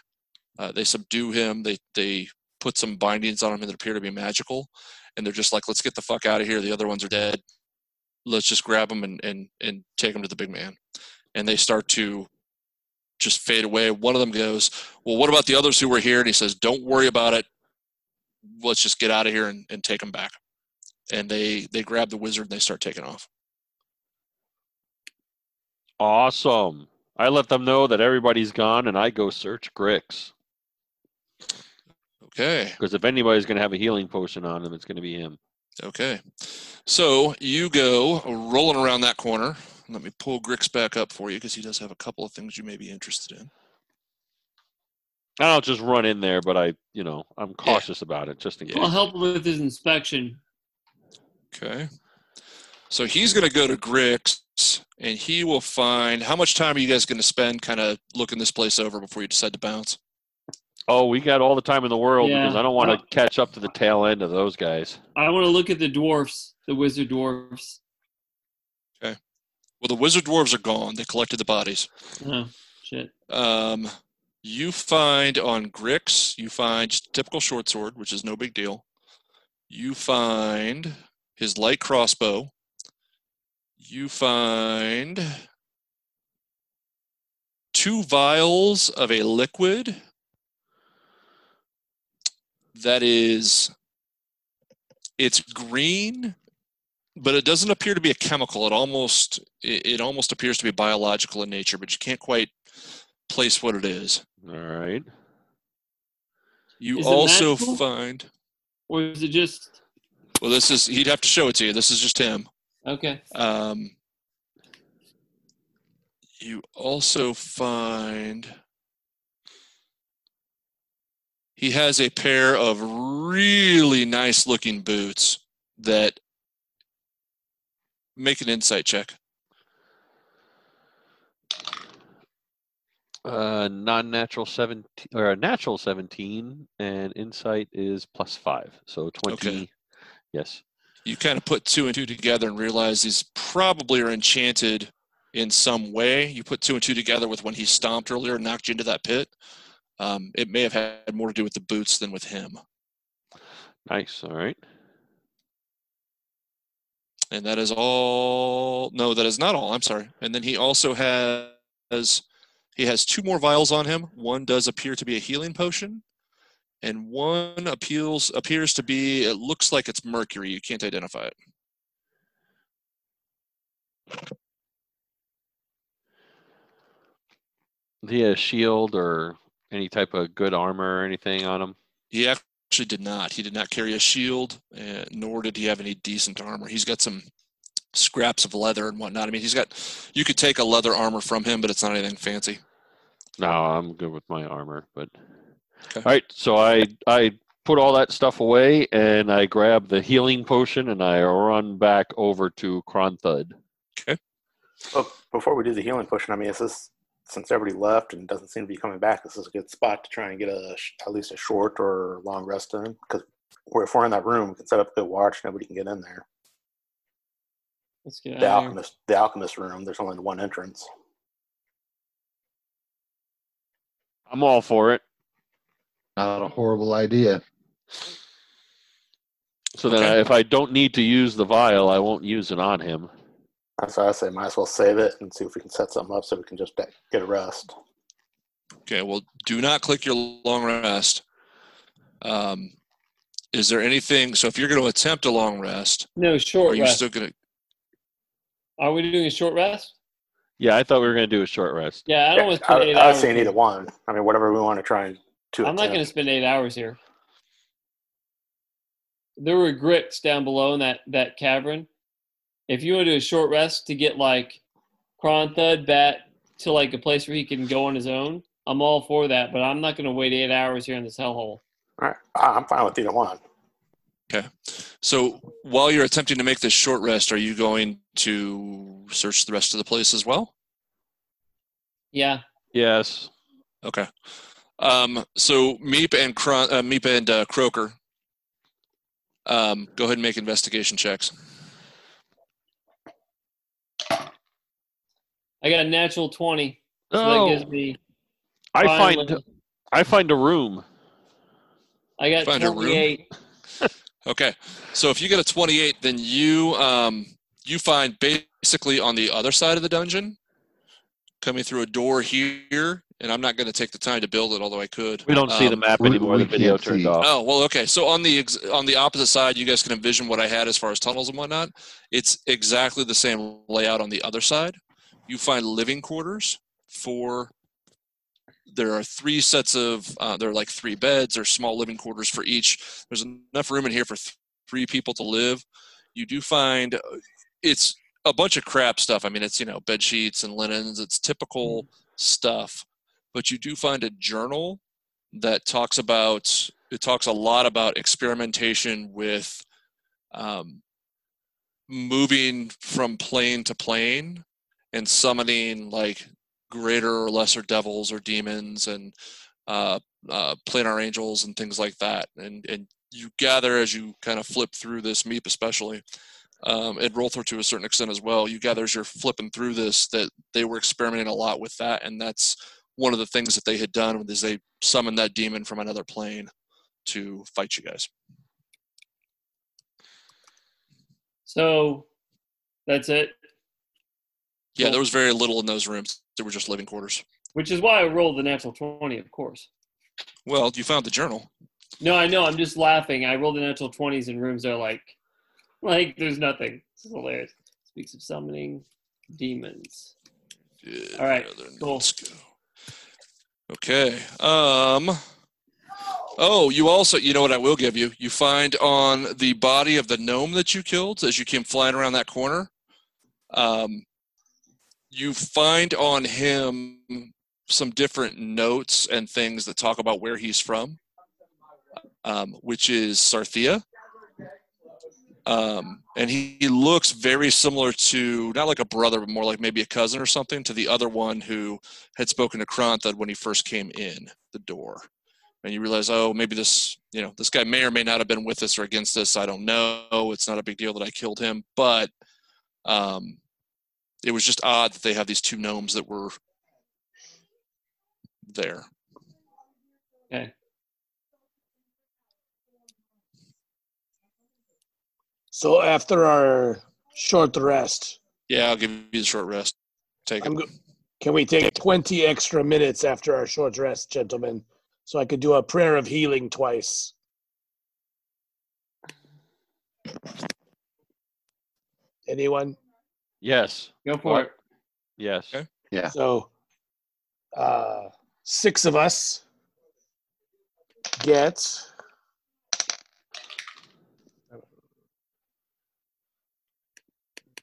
uh, they subdue him. They they put some bindings on him that appear to be magical. And they're just like, let's get the fuck out of here. The other ones are dead. Let's just grab them and and and take them to the big man. And they start to just fade away. One of them goes, well, what about the others who were here? And he says, don't worry about it. Let's just get out of here and, and take them back. And they, they grab the wizard and they start taking off. Awesome. I let them know that everybody's gone and I go search Grix. Okay. Because if anybody's going to have a healing potion on him, it's going to be him. Okay. So you go rolling around that corner. Let me pull Grix back up for you because he does have a couple of things you may be interested in. I don't just run in there, but I, you know, I'm cautious yeah. about it just in case. I'll help him with his inspection. Okay. So he's going to go to Grix and he will find, how much time are you guys going to spend kind of looking this place over before you decide to bounce? Oh, we got all the time in the world yeah. because I don't want to catch up to the tail end of those guys. I want to look at the dwarfs, the wizard dwarfs. Okay. Well, the wizard dwarves are gone. They collected the bodies. Oh, shit. Um, you find on Grix, you find just typical short sword, which is no big deal. You find his light crossbow. You find two vials of a liquid that is, it's green, but it doesn't appear to be a chemical. It almost it almost appears to be biological in nature, but you can't quite place what it is. All right. You is also find... Or is it just... Well, this is... He'd have to show it to you. This is just him. Okay. Um, you also find... He has a pair of really nice-looking boots that... Make an insight check. Uh, non-natural seventeen, or a natural seventeen, and insight is plus five, so twenty. Okay. Yes. you kind of put two and two together and realize these probably are enchanted in some way. You put two and two together with when he stomped earlier and knocked you into that pit. Um, it may have had more to do with the boots than with him. Nice. All right. And that is all. No, that is not all. I'm sorry. And then he also has, he has two more vials on him. One does appear to be a healing potion, and one appeals appears to be, it looks like it's mercury. You can't identify it. Did he have a shield or any type of good armor or anything on him? He actually did not. He did not carry a shield, uh, nor did he have any decent armor. He's got some scraps of leather and whatnot. I mean, he's got, you could take a leather armor from him, but it's not anything fancy. No, I'm good with my armor, but... Okay. All right, so I I put all that stuff away, and I grab the healing potion, and I run back over to Kronthud. Okay. Well, before we do the healing potion, I mean, this is, since everybody left and doesn't seem to be coming back, this is a good spot to try and get a at least a short or long rest in, because if we're in that room, we can set up a good watch. Nobody can get in there. Let's get the out alchemist, the alchemist room. There's only one entrance. I'm all for it. Not a horrible idea. So then okay. I, if I don't need to use the vial, I won't use it on him. That's why I say might as well save it and see if we can set something up so we can just get a rest. Okay, well, do not click your long rest. Um, is there anything... So if you're going to attempt a long rest... No, short are you rest. Still gonna... Are we doing a short rest? Yeah, I thought we were going to do a short rest. Yeah, I don't yeah, want to... I, I, I was saying either one. I mean, whatever we want to try and... I'm attempt. Not going to spend eight hours here. There were grits down below in that, that cavern. If you want to do a short rest to get, like, Kronthud back to, like, a place where he can go on his own, I'm all for that, but I'm not going to wait eight hours here in this hellhole. All right. I'm fine with either one. Okay. So while you're attempting to make this short rest, are you going to search the rest of the place as well? Yeah. Yes. Okay. Um, so Meep and Cron- uh, Meep and uh, Croker, um, go ahead and make investigation checks. I got a natural twenty. So oh, that gives me I finally, find I find a room. I got find twenty-eight. Okay, so if you get a twenty-eight, then you um, you find basically on the other side of the dungeon, coming through a door here. And I'm not going to take the time to build it, although I could. We don't um, see the map anymore. The video turned off. Oh, well, okay. So on the ex- on the opposite side, you guys can envision what I had as far as tunnels and whatnot. It's exactly the same layout on the other side. You find living quarters for – there are three sets of uh, – there are like three beds or small living quarters for each. There's enough room in here for th- three people to live. You do find – it's a bunch of crap stuff. I mean, it's, you know, bed sheets and linens. It's typical mm-hmm. stuff. But you do find a journal that talks about, it talks a lot about experimentation with um, moving from plane to plane and summoning like greater or lesser devils or demons and uh, uh, planar angels and things like that. And and you gather as you kind of flip through this, Meep especially, um, and Rolthor to a certain extent as well, you gather as you're flipping through this that they were experimenting a lot with that, and that's one of the things that they had done is they summoned that demon from another plane to fight you guys. So that's it. Yeah, cool. There was very little in those rooms. They were just living quarters. Which is why I rolled the natural twenty, of course. Well, you found the journal. No, I know. I'm just laughing. I rolled the natural twenties in rooms that are like, like there's nothing. It's hilarious. It speaks of summoning demons. Yeah, all right, cool. Let's go. Okay. Um, oh, you also, you know what I will give you? You find on the body of the gnome that you killed as you came flying around that corner, um, you find on him some different notes and things that talk about where he's from, um, which is Sarthea. Um, and he, he looks very similar to, not like a brother, but more like maybe a cousin or something, to the other one who had spoken to Kronthud when he first came in the door. And you realize, oh, maybe this you know, this guy may or may not have been with us or against us. I don't know. It's not a big deal that I killed him, but um, it was just odd that they have these two gnomes that were there. Okay. So after our short rest. Yeah, I'll give you the short rest. Take it. Can we take twenty extra minutes after our short rest, gentlemen? So I could do a prayer of healing twice. Anyone? Yes. Go for or, it. Yes. Okay. Yeah. So uh, six of us get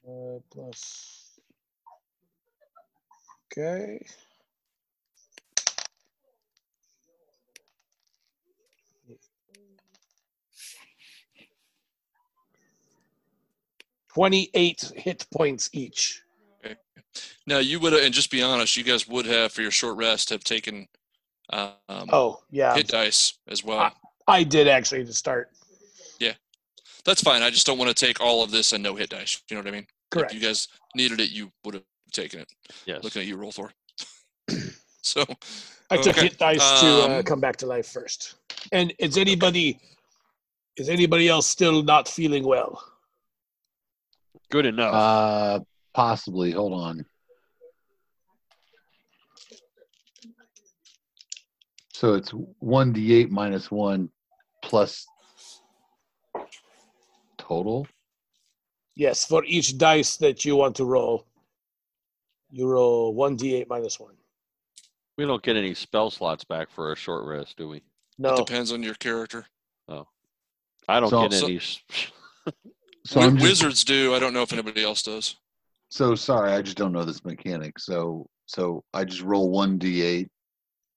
uh, plus... Okay. twenty-eight hit points each. Okay. Now you would, and just be honest, you guys would have for your short rest have taken um, oh, yeah. hit dice as well. I, I did actually to start. Yeah. That's fine. I just don't want to take all of this and no hit dice. You know what I mean? Correct. If you guys needed it, you would have taking it. Yes. Looking at you, Rolthor. So I took okay. hit dice to um, uh, come back to life first. And is anybody okay. is anybody else still not feeling well? Good enough. Uh possibly. Hold on. So it's one d eight minus one plus total? Yes, for each dice that you want to roll. You roll one d eight minus one. We don't get any spell slots back for a short rest, do we? No. It depends on your character. Oh. I don't so, get so, any. So I'm just, wizards do. I don't know if anybody else does. So, sorry, I just don't know this mechanic. So, so I just roll one d eight.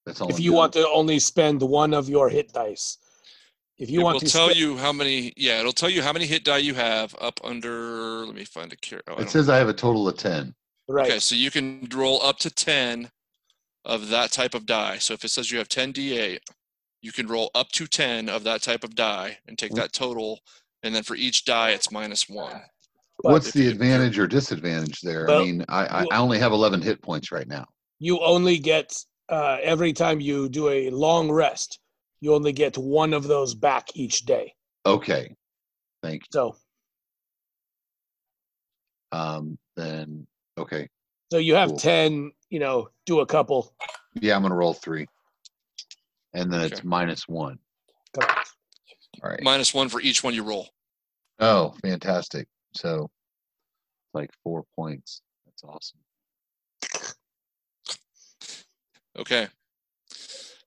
That's all. If I'm you doing. want to only spend one of your hit dice. If you it want will to tell spend, you how many, yeah, it'll tell you how many hit die you have up under, let me find a character. Oh, it I says know. I have a total of ten. Right. Okay, so you can roll up to ten of that type of die. So if it says you have ten d eight, you can roll up to ten of that type of die and take that total, and then for each die, it's minus one. But what's the advantage or disadvantage there? Well, I mean, I, I only have eleven hit points right now. You only get, uh, every time you do a long rest, you only get one of those back each day. Okay, thank you. So. Um, then... Okay. So you have cool. ten, you know, do a couple. Yeah, I'm going to roll three. And then okay. it's minus one. Correct. All right. Minus one for each one you roll. Oh, fantastic. So, like four points. That's awesome. Okay.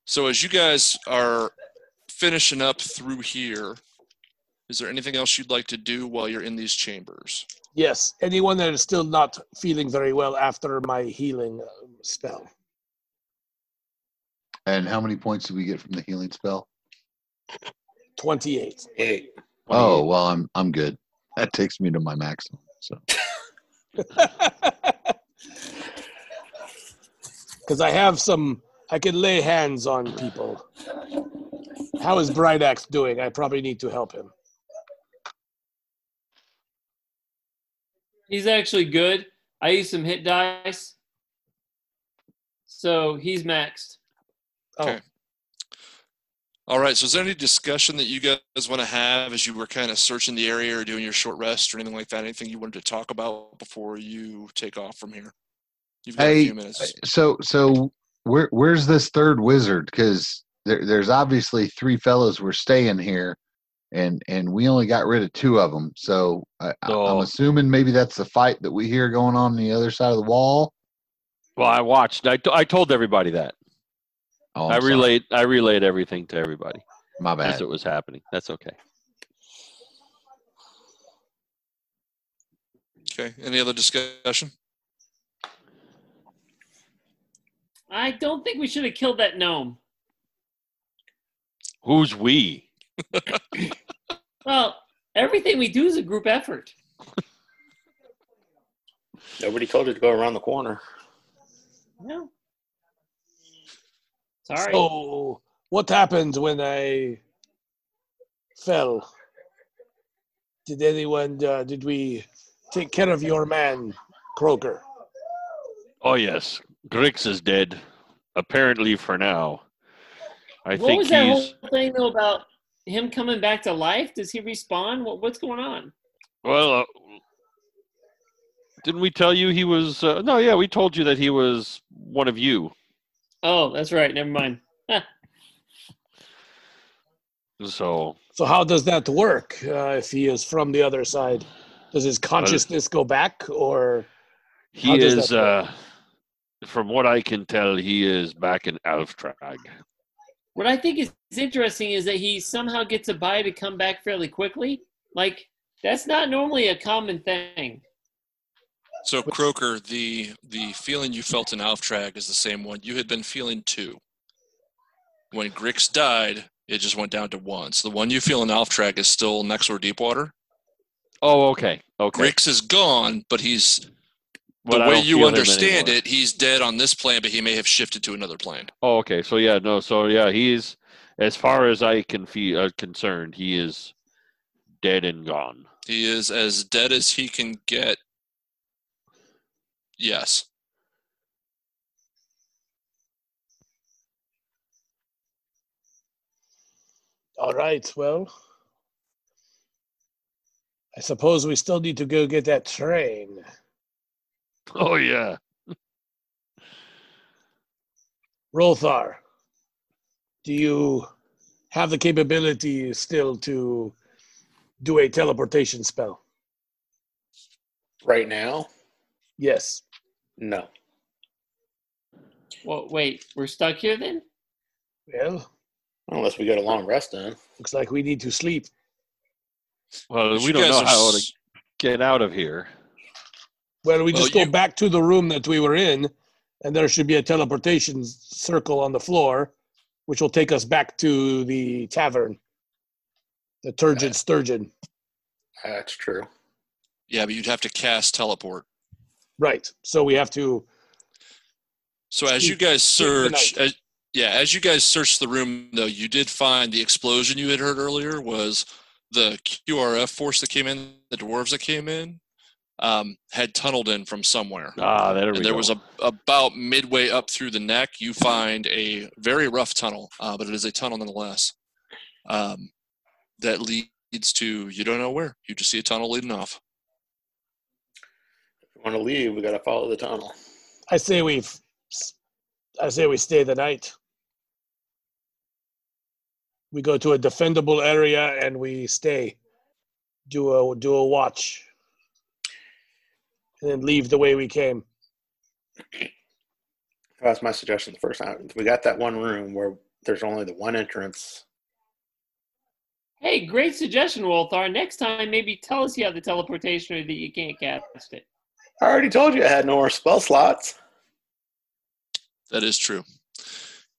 So as you guys are finishing up through here, is there anything else you'd like to do while you're in these chambers? Yes, anyone that is still not feeling very well after my healing spell. And how many points do we get from the healing spell? twenty-eight. Eight. Oh, well, I'm I'm good. That takes me to my maximum. So. Because I have some, I can lay hands on people. How is Bright Axe doing? I probably need to help him. He's actually good. I used some hit dice. So he's maxed. Oh. Okay. All right. So is there any discussion that you guys want to have as you were kind of searching the area or doing your short rest or anything like that? Anything you wanted to talk about before you take off from here? You've got hey, a few minutes. So, so where, where's this third wizard? Because there, there's obviously three fellows were staying here. And and we only got rid of two of them, so I, so I'm assuming maybe that's the fight that we hear going on, on the other side of the wall. Well, I watched. I, t- I told everybody that. Oh, I relayed. I relayed everything to everybody. My bad. That's what was happening. That's okay. Okay. Any other discussion? I don't think we should have killed that gnome. Who's we? Well, everything we do is a group effort. Nobody told her to go around the corner. No. Sorry. So, what happened when I fell. Did anyone, uh, did we take care of your man, Croker? Oh, yes. Grix is dead, apparently for now. I what think was that he's... whole thing, though, about him coming back to life? Does he respawn? What, what's going on? Well, uh, didn't we tell you he was... Uh, no, yeah, we told you that he was one of you. Oh, that's right. Never mind. So... So how does that work uh, if he is from the other side? Does his consciousness uh, go back, or he is? Uh, from what I can tell, he is back in Alftrag. What I think is interesting is that he somehow gets a buy to come back fairly quickly. Like that's not normally a common thing. So Croker, the the feeling you felt in Alftrag is the same one you had been feeling too. When Grix died, it just went down to one. So the one you feel in Alftrag is still next door Deepwater. Oh, okay. Okay. Grix is gone, but he's but the way you understand it, he's dead on this plane, but he may have shifted to another plane. Oh, okay. So yeah, no. So yeah, he's as far as I can feel uh, concerned, he is dead and gone. He is as dead as he can get. Yes. All right, well, I suppose we still need to go get that train. Oh, yeah. Rolthar, do you have the capability still to do a teleportation spell? Right now? Yes. No. Well, wait, we're stuck here then? Well... Unless we get a long rest, then looks like we need to sleep. Well, we don't know how to get out of here. Well, we just go back to the room that we were in, and there should be a teleportation circle on the floor, which will take us back to the tavern, the Turgid Sturgeon. That's true. Yeah, but you'd have to cast teleport. Right. So we have to. So as you guys search. As, Yeah, as you guys searched the room, though, you did find the explosion you had heard earlier was the Q R F force that came in, the dwarves that came in, um, had tunneled in from somewhere. Ah, there we go. And there was a, about midway up through the neck, you find a very rough tunnel, uh, but it is a tunnel nonetheless, um, that leads to you don't know where. You just see a tunnel leading off. If you want to leave, we got to follow the tunnel. I say we've. I say we stay the night. We go to a defendable area and we stay, do a, do a watch, and then leave the way we came. That's my suggestion the first time. We got that one room where there's only the one entrance. Hey, great suggestion, Rolthar. Next time, maybe tell us you have the teleportation or that you can't cast it. I already told you I had no more spell slots. That is true.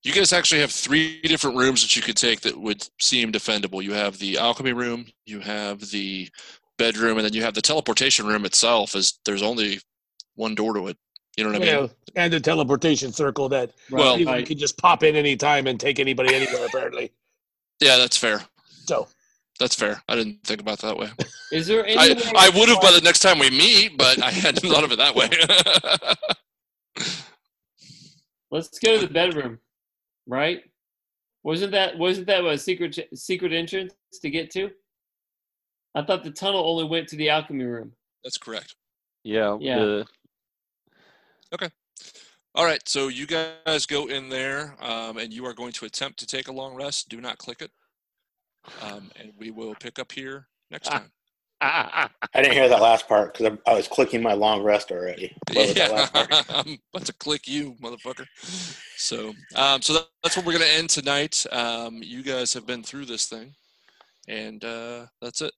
You guys actually have three different rooms that you could take that would seem defendable. You have the alchemy room, you have the bedroom, and then you have the teleportation room itself. As there's only one door to it. You know what I mean? Yeah, and the teleportation circle that well, you can just pop in any time and take anybody anywhere, apparently. Yeah, that's fair. So that's fair. I didn't think about that way. Is there any I, I would have by the next time we meet, but I hadn't thought of it that way. Let's go to the bedroom. Right? Wasn't that wasn't that a secret secret entrance to get to? I thought the tunnel only went to the alchemy room. That's correct. Yeah. Yeah. Uh... Okay. All right. So you guys go in there, um, and you are going to attempt to take a long rest. Do not click it, um, and we will pick up here next time. I didn't hear that last part because I was clicking my long rest already. What was yeah. that last part? I'm about to click you, motherfucker. So, um, so that, that's where we're going to end tonight. Um, you guys have been through this thing, and uh, that's it.